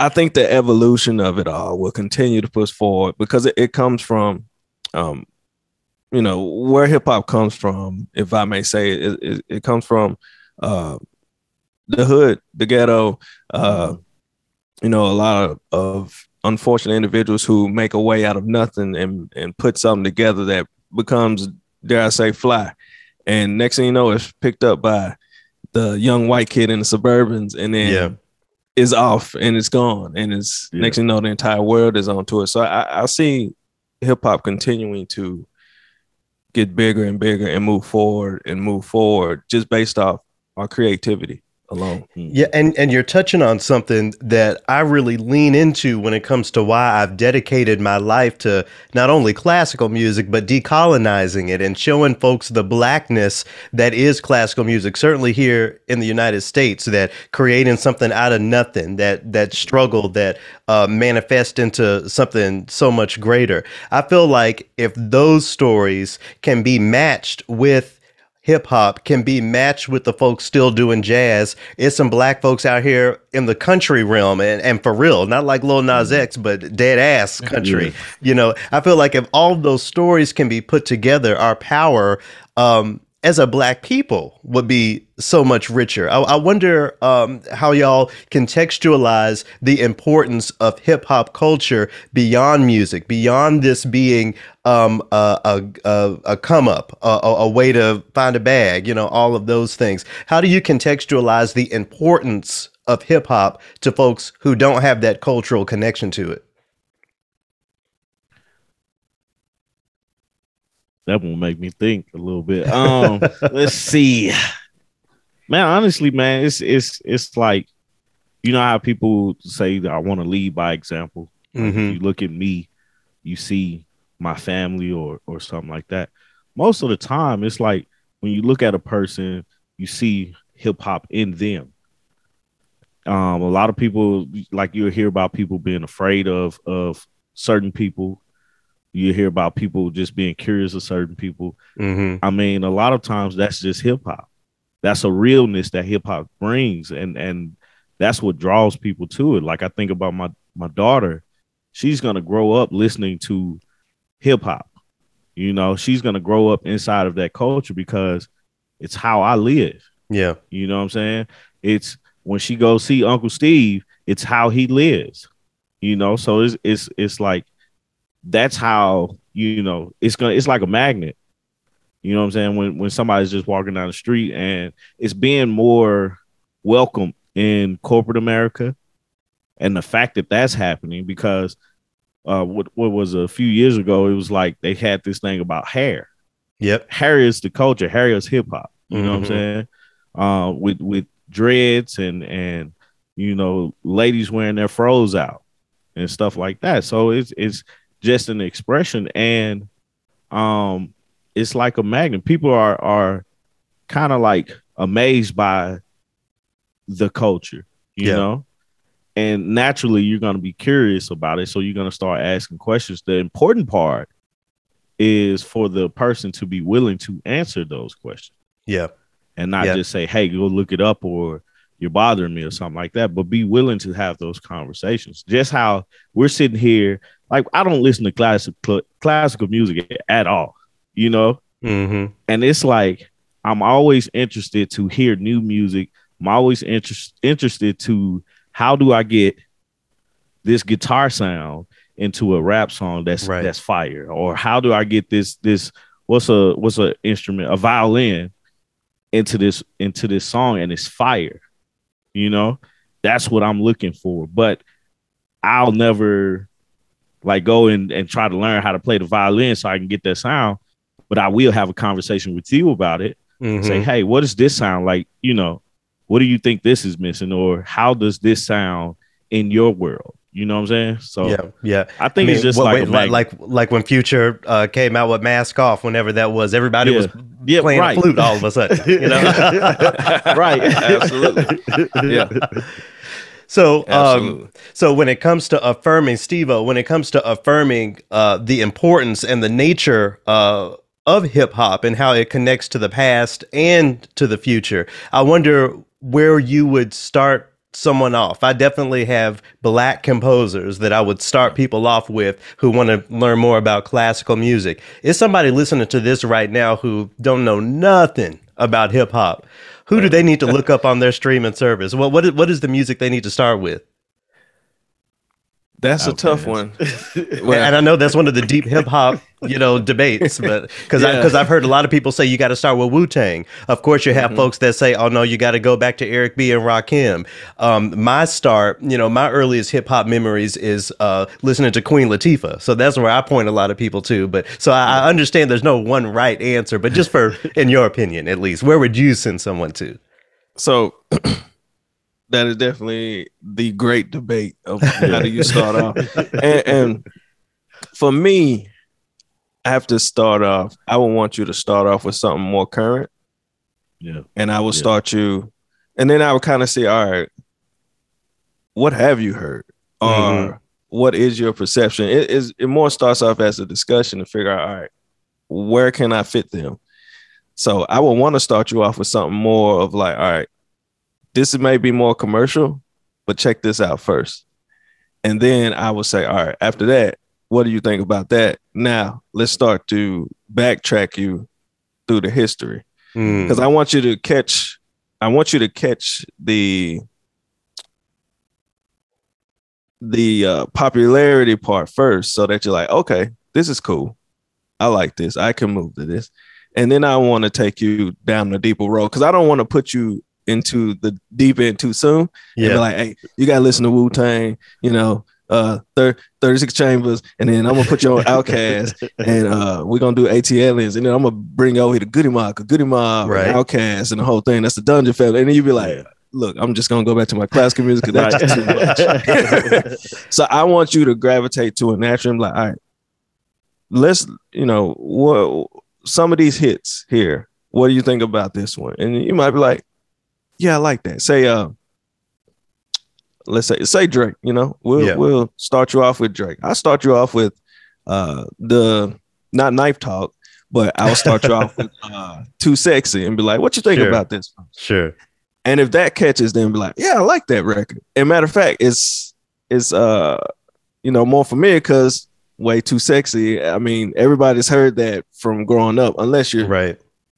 I think the evolution of it all will continue to push forward, because it comes from, you know, where hip hop comes from, if I may say it. It comes from, the hood, the ghetto, you know, a lot of unfortunate individuals who make a way out of nothing and put something together that becomes, dare I say, fly. And next thing you know, it's picked up by the young white kid in the Suburbans, and then is off and it's gone. And it's next thing you know, the entire world is onto it. So I see hip hop continuing to get bigger and bigger and move forward just based off our creativity alone. Yeah. And you're touching on something that I really lean into when it comes to why I've dedicated my life to not only classical music, but decolonizing it and showing folks the blackness that is classical music, certainly here in the United States, that creating something out of nothing, that struggle that manifests into something so much greater. I feel like if those stories can be matched with hip hop, can be matched with the folks still doing jazz. It's some black folks out here in the country realm and for real, not like Lil Nas X, but dead ass country. You know, I feel like if all those stories can be put together, our power as a black people would be so much richer. I wonder how y'all contextualize the importance of hip hop culture beyond music, beyond this being a come up, a way to find a bag, you know, all of those things. How do you contextualize the importance of hip hop to folks who don't have that cultural connection to it? That one make me think a little bit. Let's see. Man, honestly, man, it's like, you know how people say that I want to lead by example. Mm-hmm. Like, you look at me, you see my family or something like that. Most of the time, it's like when you look at a person, you see hip hop in them. A lot of people, like, you'll hear about people being afraid of certain people. You hear about people just being curious of certain people. Mm-hmm. I mean, a lot of times that's just hip hop. That's a realness that hip hop brings. And that's what draws people to it. Like, I think about my daughter, she's going to grow up listening to hip hop. You know, she's going to grow up inside of that culture because it's how I live. Yeah. You know what I'm saying? It's when she goes see Uncle Steve, it's how he lives, you know? So it's like, that's how, you know, it's like a magnet. You know what I'm saying? When somebody's just walking down the street, and it's being more welcome in corporate America. And the fact that that's happening, because what was a few years ago, it was like they had this thing about hair. Yep. Hair is the culture. Hair is hip hop. You know what I'm saying? With dreads and, you know, ladies wearing their froze out and stuff like that. So it's just an expression, and it's like a magnet. People are kind of like amazed by the culture, you know, and naturally you're going to be curious about it. So you're going to start asking questions. The important part is for the person to be willing to answer those questions. Yeah. And not just say, hey, go look it up, or you're bothering me or something like that, but be willing to have those conversations. Just how we're sitting here. Like, I don't listen to classical music at all, you know? Mm-hmm. And it's like, I'm always interested to hear new music. I'm always interested to, how do I get this guitar sound into a rap song that's fire? Or how do I get this what's a instrument, a violin, into this song, and it's fire? You know, that's what I'm looking for. But I'll never like go and try to learn how to play the violin so I can get that sound. But I will have a conversation with you about it. Mm-hmm. Say, hey, what does this sound like? You know, what do you think this is missing? Or how does this sound in your world? You know what I'm saying? So yeah. I think it's just like when Future came out with Mask Off, whenever that was, everybody was playing a flute all of a sudden. You know? Right. Absolutely. Yeah. So, so when it comes to affirming, Steve-O, when it comes to affirming the importance and the nature of hip hop and how it connects to the past and to the future, I wonder where you would start someone off. I definitely have black composers that I would start people off with who want to learn more about classical music. Is somebody listening to this right now who don't know nothing about hip hop? Who do they need to look up on their streaming service? What is the music they need to start with? That's a tough one. Well, and I know that's one of the deep hip hop, debates, but because I've heard a lot of people say you got to start with Wu-Tang. Of course, you have folks that say, oh, no, you got to go back to Eric B and Rakim. My earliest hip hop memories is listening to Queen Latifah. So that's where I point a lot of people to. But so I understand there's no one right answer, but just in your opinion, at least, where would you send someone to? So that is definitely the great debate of how do you start off. And for me, I have to start off. I would want you to start off with something more current. Yeah. And I will start you. And then I would kind of say, all right, what have you heard? Or what is your perception? It more starts off as a discussion to figure out, all right, where can I fit them? So I would want to start you off with something more of like, all right, this may be more commercial, but check this out first. And then I will say, all right, after that, what do you think about that? Now, let's start to backtrack you through the history. Because I want you to catch the popularity part first so that you're like, okay, this is cool. I like this. I can move to this. And then I want to take you down the deeper road because I don't want to put you into the deep end too soon. Yeah. And be like, hey, you gotta listen to Wu-Tang, 36 Chambers, and then I'm gonna put you on Outkast, and we're gonna do ATLians, and then I'm gonna bring you over here to Goody Mob, right. Outkast, and the whole thing. That's the Dungeon Family. And then you be like, look, I'm just gonna go back to my classical music because that's too much. So I want you to gravitate to it naturally. I'm like, all right, let's some of these hits here. What do you think about this one? And you might be like, yeah, I like that. Say, let's say Drake, we'll start you off with Drake. I'll start you off with not Knife Talk, but I'll start you off with Too Sexy and be like, what you think about this? Sure. And if that catches, then be like, yeah, I like that record. And matter of fact, it's more familiar because way Too Sexy. I mean, everybody's heard that from growing up, unless you're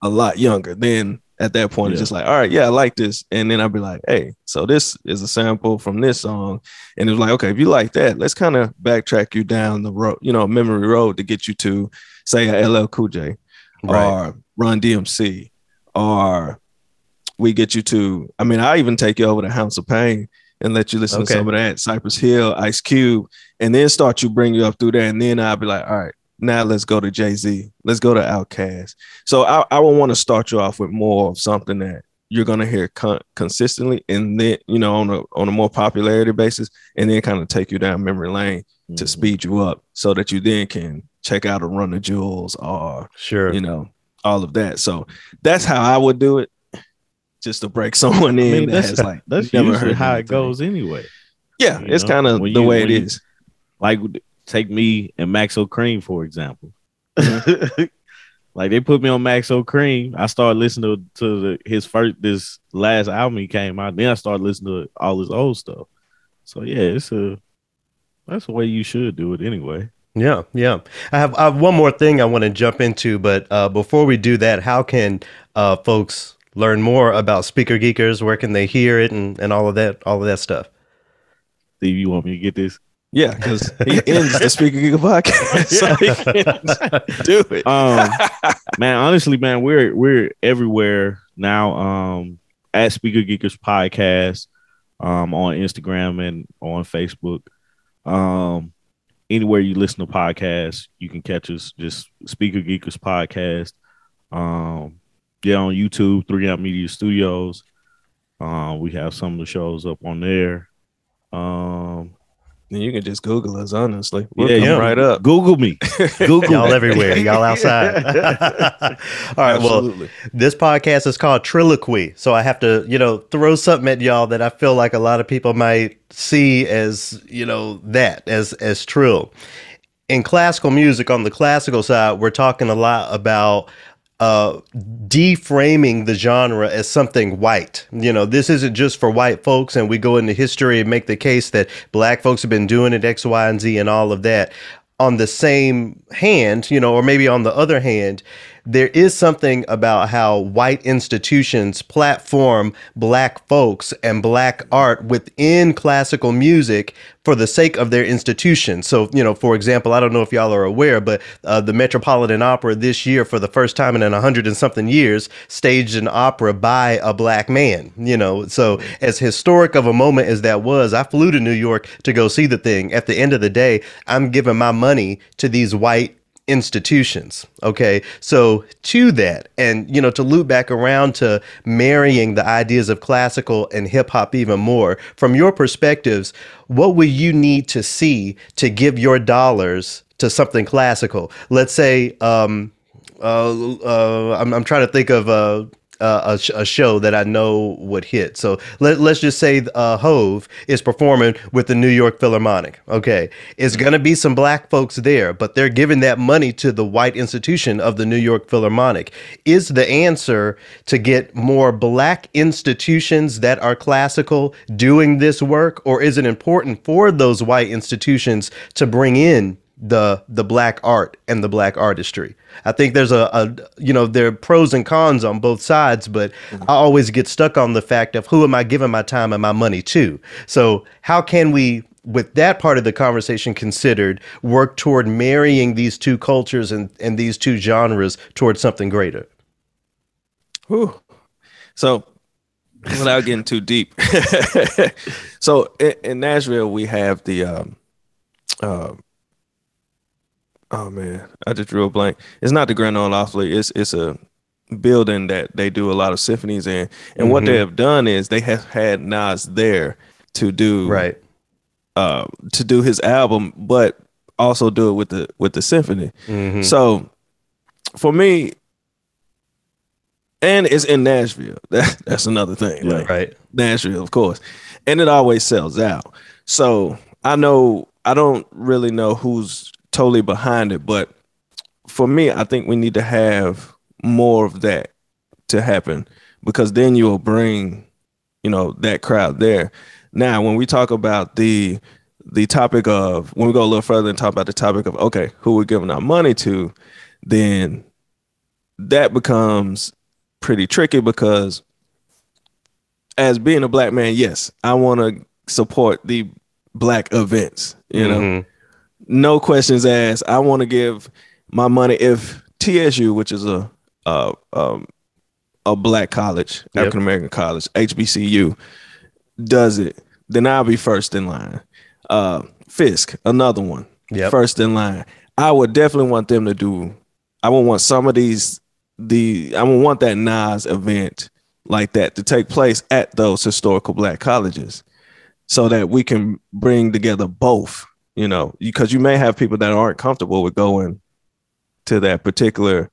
a lot younger. Then at that point, it's just like, all right, yeah, I like this. And then I'll be like, hey, so this is a sample from this song. And it's like, okay, if you like that, let's kind of backtrack you down the road, memory road to get you to, say, a LL Cool J or Run DMC. Or we get you to, I mean, I'll even take you over to Hounds of Pain and let you listen to some of that, Cypress Hill, Ice Cube, and then bring you up through there. And then I'll be like, all right, now let's go to Jay-Z. Let's go to Outkast. So I would want to start you off with more of something that you're going to hear consistently, and then, on a more popularity basis, and then kind of take you down memory lane to speed you up so that you then can check out a Run the Jewels or, all of that. So that's how I would do it, just to break someone in. I mean, that's never usually heard how it goes anyway. Yeah, it's kind of the way it is. Like, take me and Max O'Cream, for example. Like, they put me on Max O'Cream. I started listening to his last album he came out. Then I started listening to all his old stuff. So yeah, that's the way you should do it anyway. Yeah. I have one more thing I want to jump into, but before we do that, how can folks learn more about Speaker Geekers? Where can they hear it and all of that stuff? Steve, you want me to get this? Yeah, because he ends the Speaker Geek podcast, so he can't do it. Honestly, we're everywhere now. At Speaker Geekers Podcast, on Instagram and on Facebook, anywhere you listen to podcasts, you can catch us. Just Speaker Geekers Podcast. On YouTube, 3 Out Media Studios. We have some of the shows up on there. Then you can just Google us, honestly. We'll come right up. Google me. Google y'all everywhere. Y'all outside. All right. Absolutely. Well, this podcast is called Triloquy. So I have to, throw something at y'all that I feel like a lot of people might see as, as trill. In classical music, on the classical side, we're talking a lot about deframing the genre as something white. This isn't just for white folks, and we go into history and make the case that black folks have been doing it, X, Y, and Z, and all of that. On the same hand, or maybe on the other hand, there is something about how white institutions platform black folks and black art within classical music for the sake of their institution. So, you know, for example, I don't know if y'all are aware, but the Metropolitan Opera this year, for the first time in 100 and something years, staged an opera by a black man, you know. So as historic of a moment as that was, I flew to New York to go see the thing. At the end of the day, I'm giving my money to these white institutions. Okay. So to that, and, you know, to loop back around to marrying the ideas of classical and hip hop even more, from your perspectives, what would you need to see to give your dollars to something classical? Let's say, I'm trying to think of, a show that I know would hit. So let's just say Hove is performing with the New York Philharmonic. Okay, it's going to be some black folks there, but they're giving that money to the white institution of the New York Philharmonic. Is the answer to get more black institutions that are classical doing this work, or is it important for those white institutions to bring in the black art and the black artistry? I think there's a you know, there are pros and cons on both sides, but I always get stuck on the fact of who am I giving my time and my money to? So how can we, with that part of the conversation considered, work toward marrying these two cultures and these two genres towards something greater? Whew. So without getting too deep. So in Nashville, we have the, oh man, I just drew a blank. It's not the Grand Ole Opry. It's a building that they do a lot of symphonies in. And what they have done is they have had Nas there to do to do his album, but also do it with the symphony. So for me, and it's in Nashville. That's another thing. Yeah, like, right. Nashville, of course. And it always sells out. So I don't really know who's totally behind it, but for me, I think we need to have more of that to happen, because then you will bring, you know, that crowd there. Now, when we talk about the topic of, when we go a little further and talk about the topic of, okay, who we're giving our money to, then that becomes pretty tricky, because as being a black man, yes, I want to support the black events, you know. No questions asked. I want to give my money if TSU, which is a black college, African American college, HBCU, does it, then I'll be first in line. Fisk, another one, first in line. I would definitely want them to do. I would want some of these. I would want that Nas event like that to take place at those historical black colleges, so that we can bring together both. You know, because you may have people that aren't comfortable with going to that particular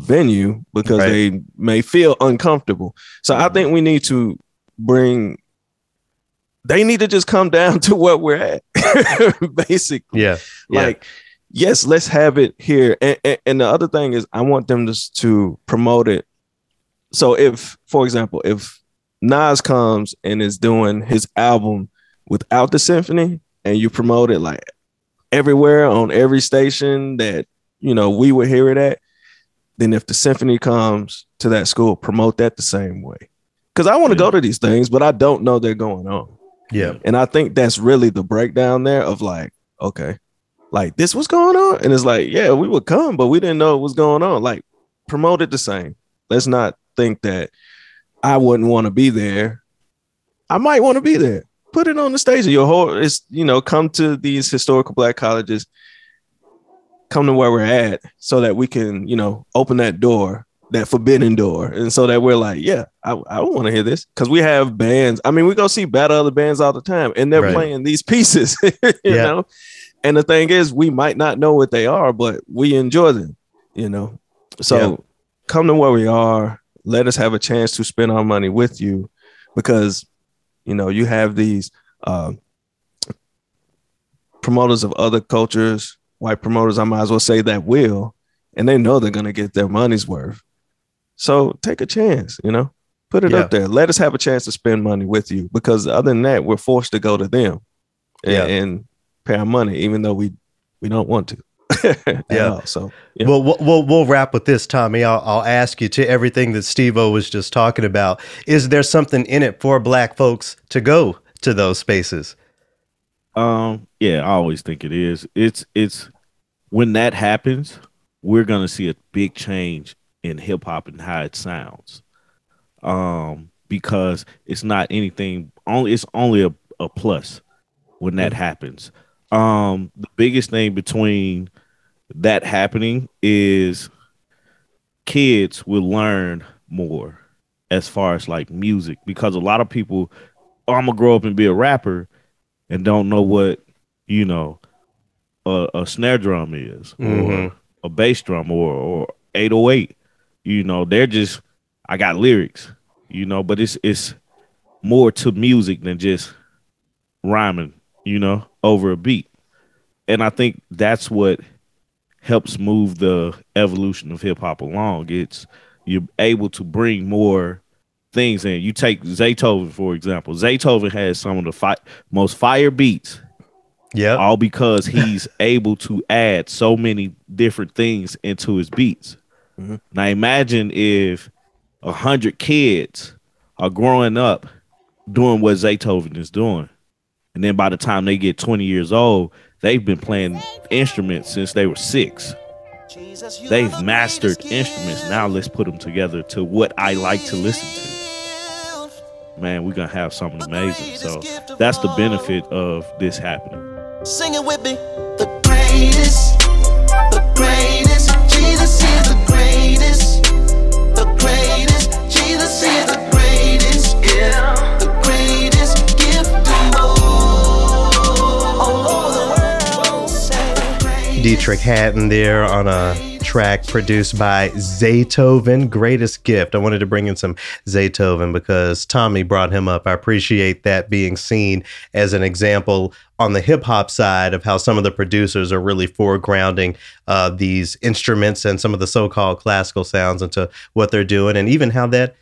venue because they may feel uncomfortable. So I think we need to they need to just come down to what we're at, basically. Like, yes, let's have it here. And the other thing is, I want them to promote it. So if, for example, if Nas comes and is doing his album without the symphony, and you promote it like everywhere on every station that, you know, we would hear it at, then if the symphony comes to that school, promote that the same way. Because I want to go to these things, but I don't know they're going on. Yeah. And I think that's really the breakdown there of like, okay, like this was going on. And it's like, yeah, we would come, but we didn't know it was going on. Like, promote it the same. Let's not think that I wouldn't want to be there. I might want to be there. Put it on the stage of your whole, you know, come to these historical black colleges, come to where we're at, so that we can, you know, open that door, that forbidden door. And so that we're like, yeah, I want to hear this, because we have bands. I mean, we go see battle other bands all the time, and they're playing these pieces, you know? And the thing is, we might not know what they are, but we enjoy them, you know? So come to where we are, let us have a chance to spend our money with you, because you know, you have these promoters of other cultures, white promoters, I might as well say, that will, and they know they're going to get their money's worth. So take a chance, you know, put it up there. Let us have a chance to spend money with you, because other than that, we're forced to go to them and pay our money, even though we don't want to. Yeah. So yeah. Well, we'll wrap with this, Tommy. I'll ask you, to everything that Steve-O was just talking about, is there something in it for Black folks to go to those spaces? Yeah, I always think it is. It's when that happens, we're gonna see a big change in hip hop and how it sounds. Because it's not anything, it's only a plus when that happens. The biggest thing between that happening is kids will learn more as far as like music, because a lot of people, I'm gonna grow up and be a rapper, and don't know what, you know, a snare drum is, mm-hmm. or a bass drum, or 808. You know, they're just, I got lyrics, you know, but it's more to music than just rhyming, you know, over a beat. And I think that's what helps move the evolution of hip hop along. It's, you're able to bring more things in. You take Zaytoven, for example. Zaytoven has some of the most fire beats. Yeah. All because he's able to add so many different things into his beats. Mm-hmm. Now imagine if 100 kids are growing up doing what Zaytoven is doing. And then by the time they get 20 years old, they've been playing instruments since they were 6. They've mastered instruments. Now let's put them together to what I like to listen to. Man, we're gonna have something amazing. So that's the benefit of this happening. Sing it with me. The greatest, Jesus is the greatest, Jesus is the greatest, yeah, the greatest gift of all the world. Dietrich Hatton there on a track produced by Zaytoven, Greatest Gift. I wanted to bring in some Zaytoven because Tommy brought him up. I appreciate that being seen as an example on the hip hop side of how some of the producers are really foregrounding these instruments and some of the so-called classical sounds into what they're doing, and even how that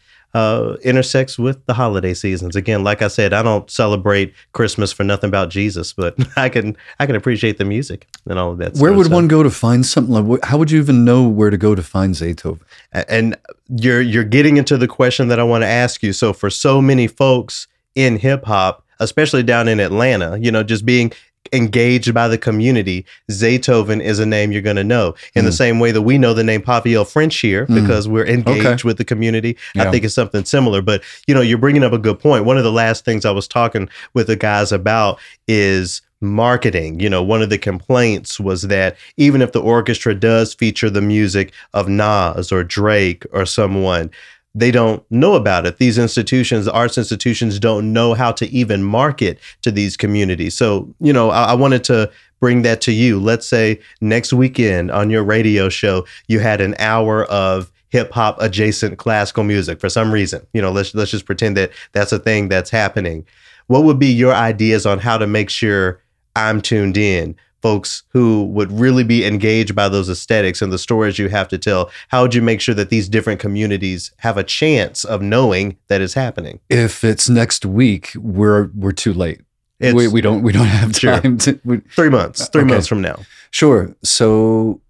intersects with the holiday seasons. Again, like I said, I don't celebrate Christmas for nothing about Jesus, but I can appreciate the music and all of that. Where would one go to find something like? How would you even know where to go to find Zaytoven? And you're getting into the question that I want to ask you. So for so many folks in hip hop, especially down in Atlanta, you know, just being engaged by the community, Zaytoven is a name you're going to know. In the same way that we know the name Pavielle French here, because we're engaged with the community. Yeah. I think it's something similar. But, you know, you're bringing up a good point. One of the last things I was talking with the guys about is marketing. You know, one of the complaints was that even if the orchestra does feature the music of Nas or Drake or someone, they don't know about it. These institutions, the arts institutions, don't know how to even market to these communities. So, you know, I wanted to bring that to you. Let's say next weekend on your radio show, you had an hour of hip hop adjacent classical music for some reason. You know, let's just pretend that that's a thing that's happening. What would be your ideas on how to make sure I'm tuned in? Folks who would really be engaged by those aesthetics and the stories you have to tell, how would you make sure that these different communities have a chance of knowing that is happening? If it's next week, we're too late. We don't have time. Sure. 3 months. Three months from now. Sure. So,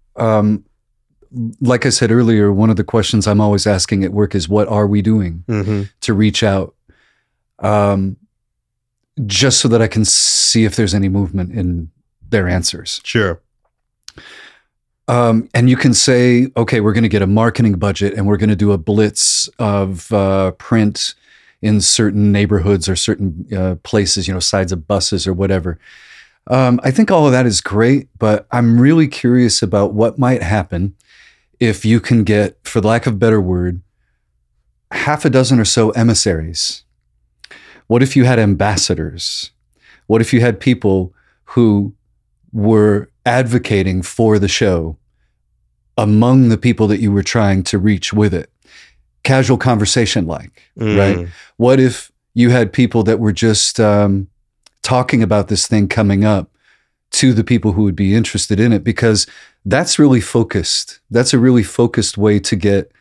like I said earlier, one of the questions I'm always asking at work is, what are we doing to reach out? Just so that I can see if there's any movement in their answers. Sure. And you can say, okay, we're going to get a marketing budget and we're going to do a blitz of print in certain neighborhoods or certain places, you know, sides of buses or whatever. I think all of that is great, but I'm really curious about what might happen if you can get, for lack of a better word, half a dozen or so emissaries. What if you had ambassadors? What if you had people who were advocating for the show among the people that you were trying to reach with it? Casual conversation, right? What if you had people that were just talking about this thing coming up to the people who would be interested in it? Because that's really focused. That's a really focused way to get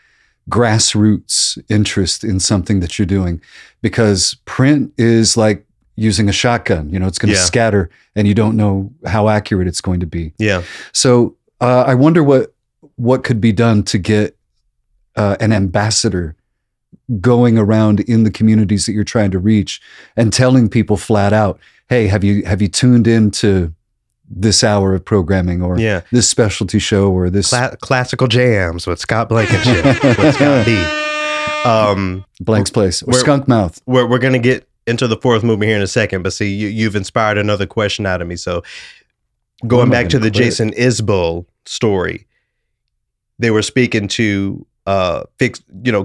grassroots interest in something that you're doing, because print is like using a shotgun, you know, it's going to scatter and you don't know how accurate it's going to be. Yeah. So I wonder what could be done to get an ambassador going around in the communities that you're trying to reach and telling people flat out, hey, have you tuned into this hour of programming or this specialty show or this classical jams with Scott Blankenship, with Scott B. Blank's Place or Skunk Mouth. We're going to get into the fourth movement here in a second, but see, you've inspired another question out of me. So going back to the Jason Isbell story, they were speaking to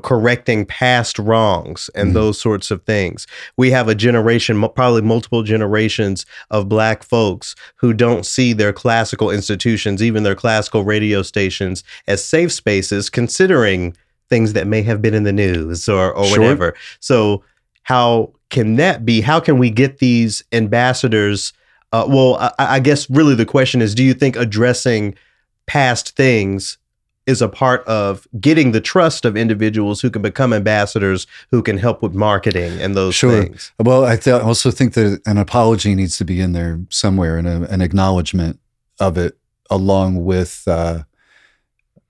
correcting past wrongs and those sorts of things. We have a generation, probably multiple generations of Black folks who don't see their classical institutions, even their classical radio stations, as safe spaces, considering things that may have been in the news or whatever. So how can that be? How can we get these ambassadors? I guess really the question is, do you think addressing past things is a part of getting the trust of individuals who can become ambassadors, who can help with marketing and those things? Well, I also think that an apology needs to be in there somewhere, and an acknowledgement of it, along with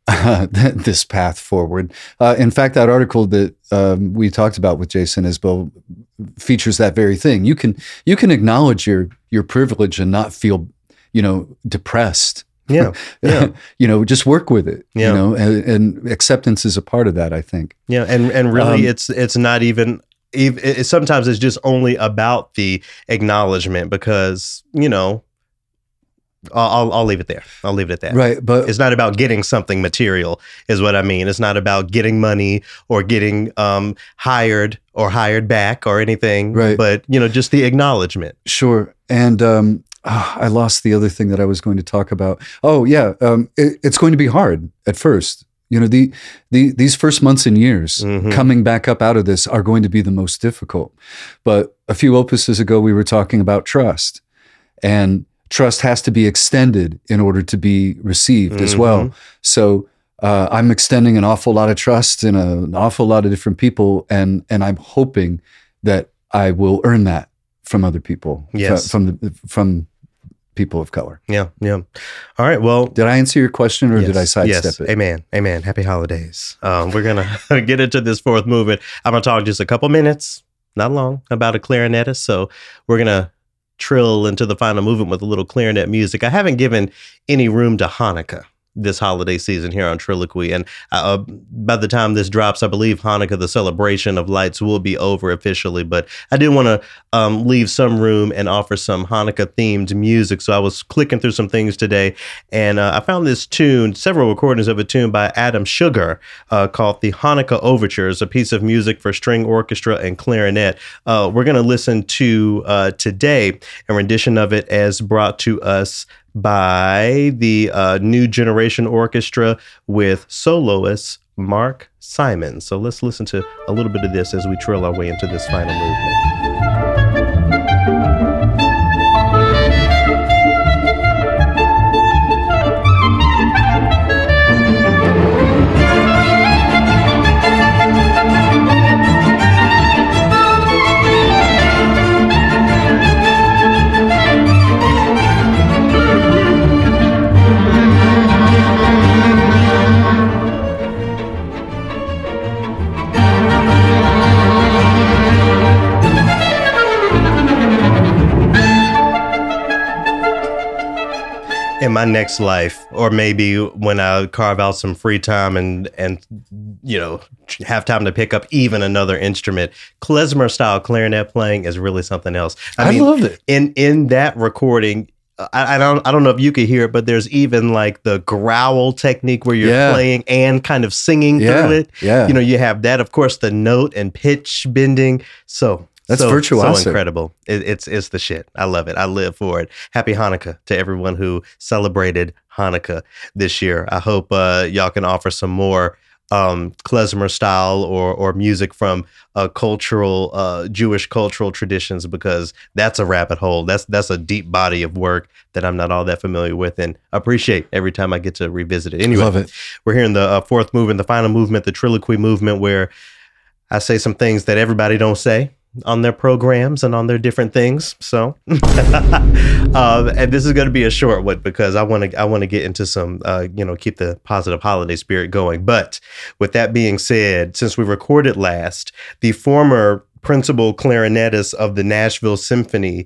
this path forward. In fact, that article that we talked about with Jason Isbell features that very thing. You can acknowledge your privilege and not feel, depressed. Yeah. Just work with it. Yeah. And acceptance is a part of that, I think. Yeah, and really, it's not even sometimes it's just only about the acknowledgement, because I'll leave it there. I'll leave it at that. Right, but it's not about getting something material, is what I mean. It's not about getting money or getting hired or hired back or anything. Right, but just the acknowledgement. Sure, and. I lost the other thing that I was going to talk about. Oh yeah, it's going to be hard at first. These first months and years coming back up out of this are going to be the most difficult. But a few opuses ago, we were talking about trust, and trust has to be extended in order to be received as well. So I'm extending an awful lot of trust in an awful lot of different people, and I'm hoping that I will earn that from other people. Yes, from people of color. Yeah. All right. Well, did I answer your question, or did I sidestep it? Amen. Happy holidays. We're gonna get into this fourth movement. I'm gonna talk just a couple minutes, not long, about a clarinetist. So we're gonna trill into the final movement with a little clarinet music. I haven't given any room to Hanukkah this holiday season here on Triloquy. And by the time this drops, I believe Hanukkah, the celebration of lights, will be over officially. But I did want to leave some room and offer some Hanukkah-themed music. So I was clicking through some things today, and I found this tune, several recordings of a tune by Adam Sugar called the Hanukkah Overture. It's a piece of music for string orchestra and clarinet. We're going to listen to today a rendition of it as brought to us by the New Generation Orchestra with soloist Mark Simon. So let's listen to a little bit of this as we trill our way into this final movement. In my next life, or maybe when I carve out some free time and have time to pick up even another instrument, klezmer style clarinet playing is really something else. I mean, love it. In that recording, I don't know if you could hear it, but there's even like the growl technique where you're playing and kind of singing through it. Yeah. You have that, of course, the note and pitch bending. So that's virtuoso. So incredible. It's the shit. I love it. I live for it. Happy Hanukkah to everyone who celebrated Hanukkah this year. I hope y'all can offer some more klezmer style or music from Jewish cultural traditions, because that's a rabbit hole. That's a deep body of work that I'm not all that familiar with and appreciate every time I get to revisit it. Anyway, love it. We're here in the fourth movement, the final movement, the Triloquy movement, where I say some things that everybody don't say. on their programs and on their different things. So, and this is going to be a short one because I want to get into some, keep the positive holiday spirit going. But with that being said, since we recorded last, the former principal clarinetist of the Nashville Symphony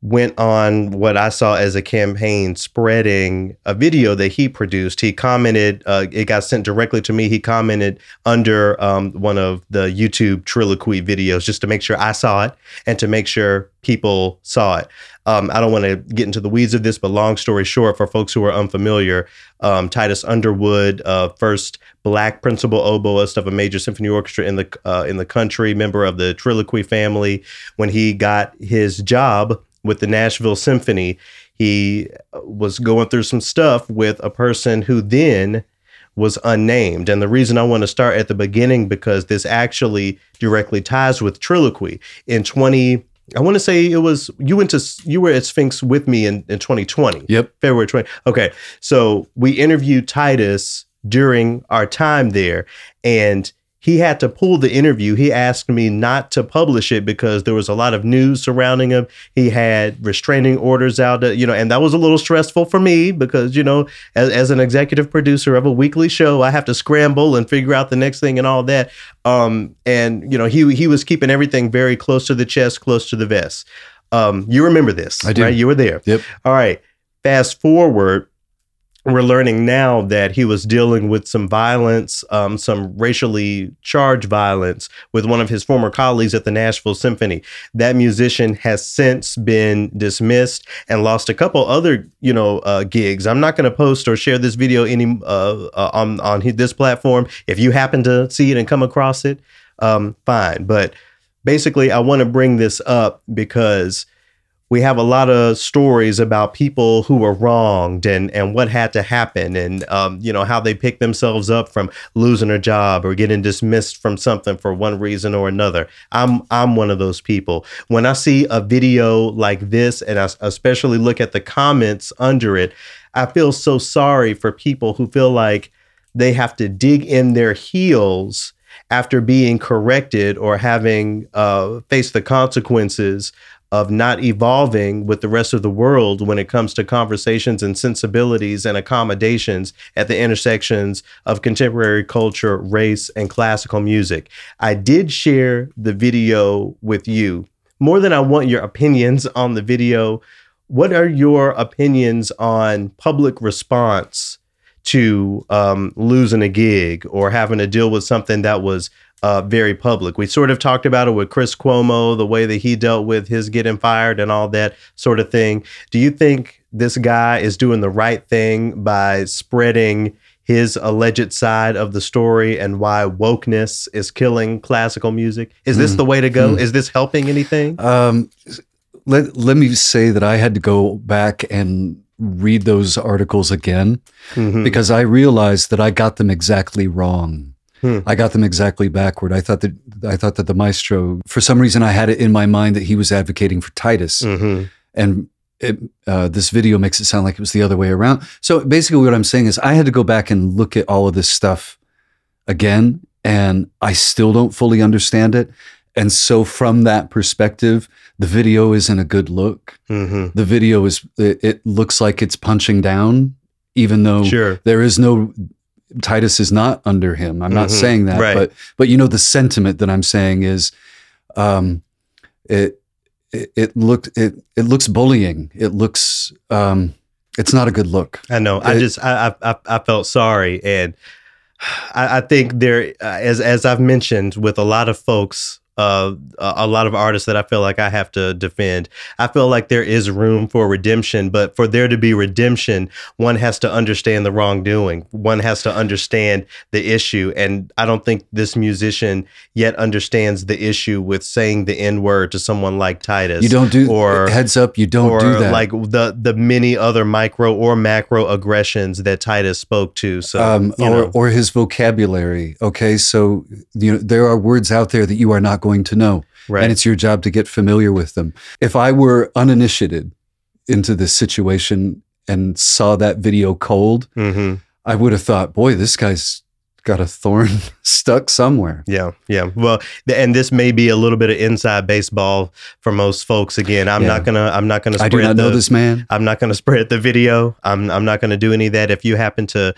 went on what I saw as a campaign spreading a video that he produced. He commented, it got sent directly to me. He commented under one of the YouTube Triloquy videos just to make sure I saw it and to make sure people saw it. I don't want to get into the weeds of this, but long story short, for folks who are unfamiliar, Titus Underwood, first Black principal oboist of a major symphony orchestra in the country, member of the Triloquy family, when he got his job with the Nashville Symphony, he was going through some stuff with a person who then was unnamed. And the reason I want to start at the beginning, because this actually directly ties with Triloquy. In you were at Sphinx with me in 2020. Yep. February 20. Okay. So we interviewed Titus during our time there, and he had to pull the interview. He asked me not to publish it because there was a lot of news surrounding him. He had restraining orders out, and that was a little stressful for me because, as an executive producer of a weekly show, I have to scramble and figure out the next thing and all that. He was keeping everything very close to the chest, close to the vest. You remember this, I do. Right? You were there. Yep. All right. Fast forward. We're learning now that he was dealing with some violence, some racially charged violence with one of his former colleagues at the Nashville Symphony. That musician has since been dismissed and lost a couple other, gigs. I'm not going to post or share this video on this platform. If you happen to see it and come across it, fine. But basically, I want to bring this up because we have a lot of stories about people who were wronged and what had to happen and, how they pick themselves up from losing a job or getting dismissed from something for one reason or another. I'm one of those people. When I see a video like this, and I especially look at the comments under it, I feel so sorry for people who feel like they have to dig in their heels after being corrected or having faced the consequences of not evolving with the rest of the world when it comes to conversations and sensibilities and accommodations at the intersections of contemporary culture, race, and classical music. I did share the video with you. More than I want your opinions on the video, what are your opinions on public response to losing a gig or having to deal with something that was very public? We sort of talked about it with Chris Cuomo, the way that he dealt with his getting fired and all that sort of thing. Do you think this guy is doing the right thing by spreading his alleged side of the story and why wokeness is killing classical music? Is this the way to go? Is this helping anything? Let me say that I had to go back and read those articles again because I realized that I got them exactly wrong. I got them exactly backward. I thought that the maestro, for some reason, I had it in my mind that he was advocating for Titus, and this video makes it sound like it was the other way around. So basically, what I'm saying is, I had to go back and look at all of this stuff again, and I still don't fully understand it. And so, from that perspective, the video isn't a good look. The video it looks like it's punching down, even though there is no. Titus is not under him. I'm not saying that, right. but the sentiment that I'm saying is, it looks bullying. It looks, it's not a good look. I know. I felt sorry. And I think there, as I've mentioned with a lot of folks, a lot of artists that I feel like I have to defend. I feel like there is room for redemption, but for there to be redemption, one has to understand the wrongdoing. One has to understand the issue. And I don't think this musician yet understands the issue with saying the N-word to someone like Titus. You don't do, or heads up, you don't do that. Like the many other micro or macro aggressions that Titus spoke to. So, or his vocabulary. Okay. So, there are words out there that you are not going to know. Right. And it's your job to get familiar with them. If I were uninitiated into this situation and saw that video cold, I would have thought, boy, this guy's got a thorn stuck somewhere. Yeah, yeah. Well, and this may be a little bit of inside baseball for most folks. Again, I'm not gonna. I do not know this man. I'm not gonna spread the video. I'm not gonna do any of that. If you happen to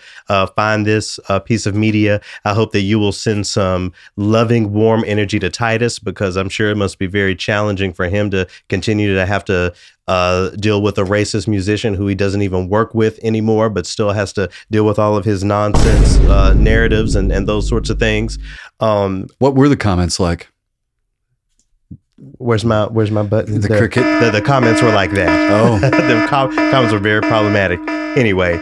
find this piece of media, I hope that you will send some loving, warm energy to Titus, because I'm sure it must be very challenging for him to continue to have to deal with a racist musician who he doesn't even work with anymore, but still has to deal with all of his nonsense narratives and those sorts of things. What were the comments like? Where's my button? The cricket? The comments were like that. Oh. The comments were very problematic. Anyway,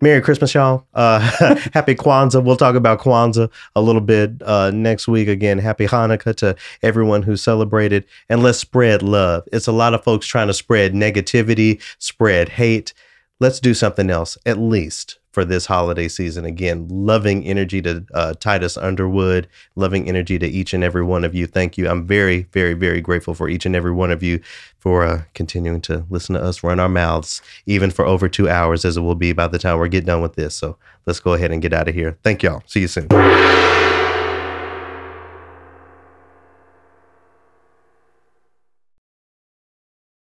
Merry Christmas, y'all. Happy Kwanzaa. We'll talk about Kwanzaa a little bit next week. Again, happy Hanukkah to everyone who celebrated. And let's spread love. It's a lot of folks trying to spread negativity, spread hate. Let's do something else, at least for this holiday season. Again, loving energy to Titus Underwood, loving energy to each and every one of you. Thank you. I'm very, very, very grateful for each and every one of you for continuing to listen to us run our mouths, even for over 2 hours, as it will be by the time we get done with this. So let's go ahead and get out of here. Thank y'all. See you soon.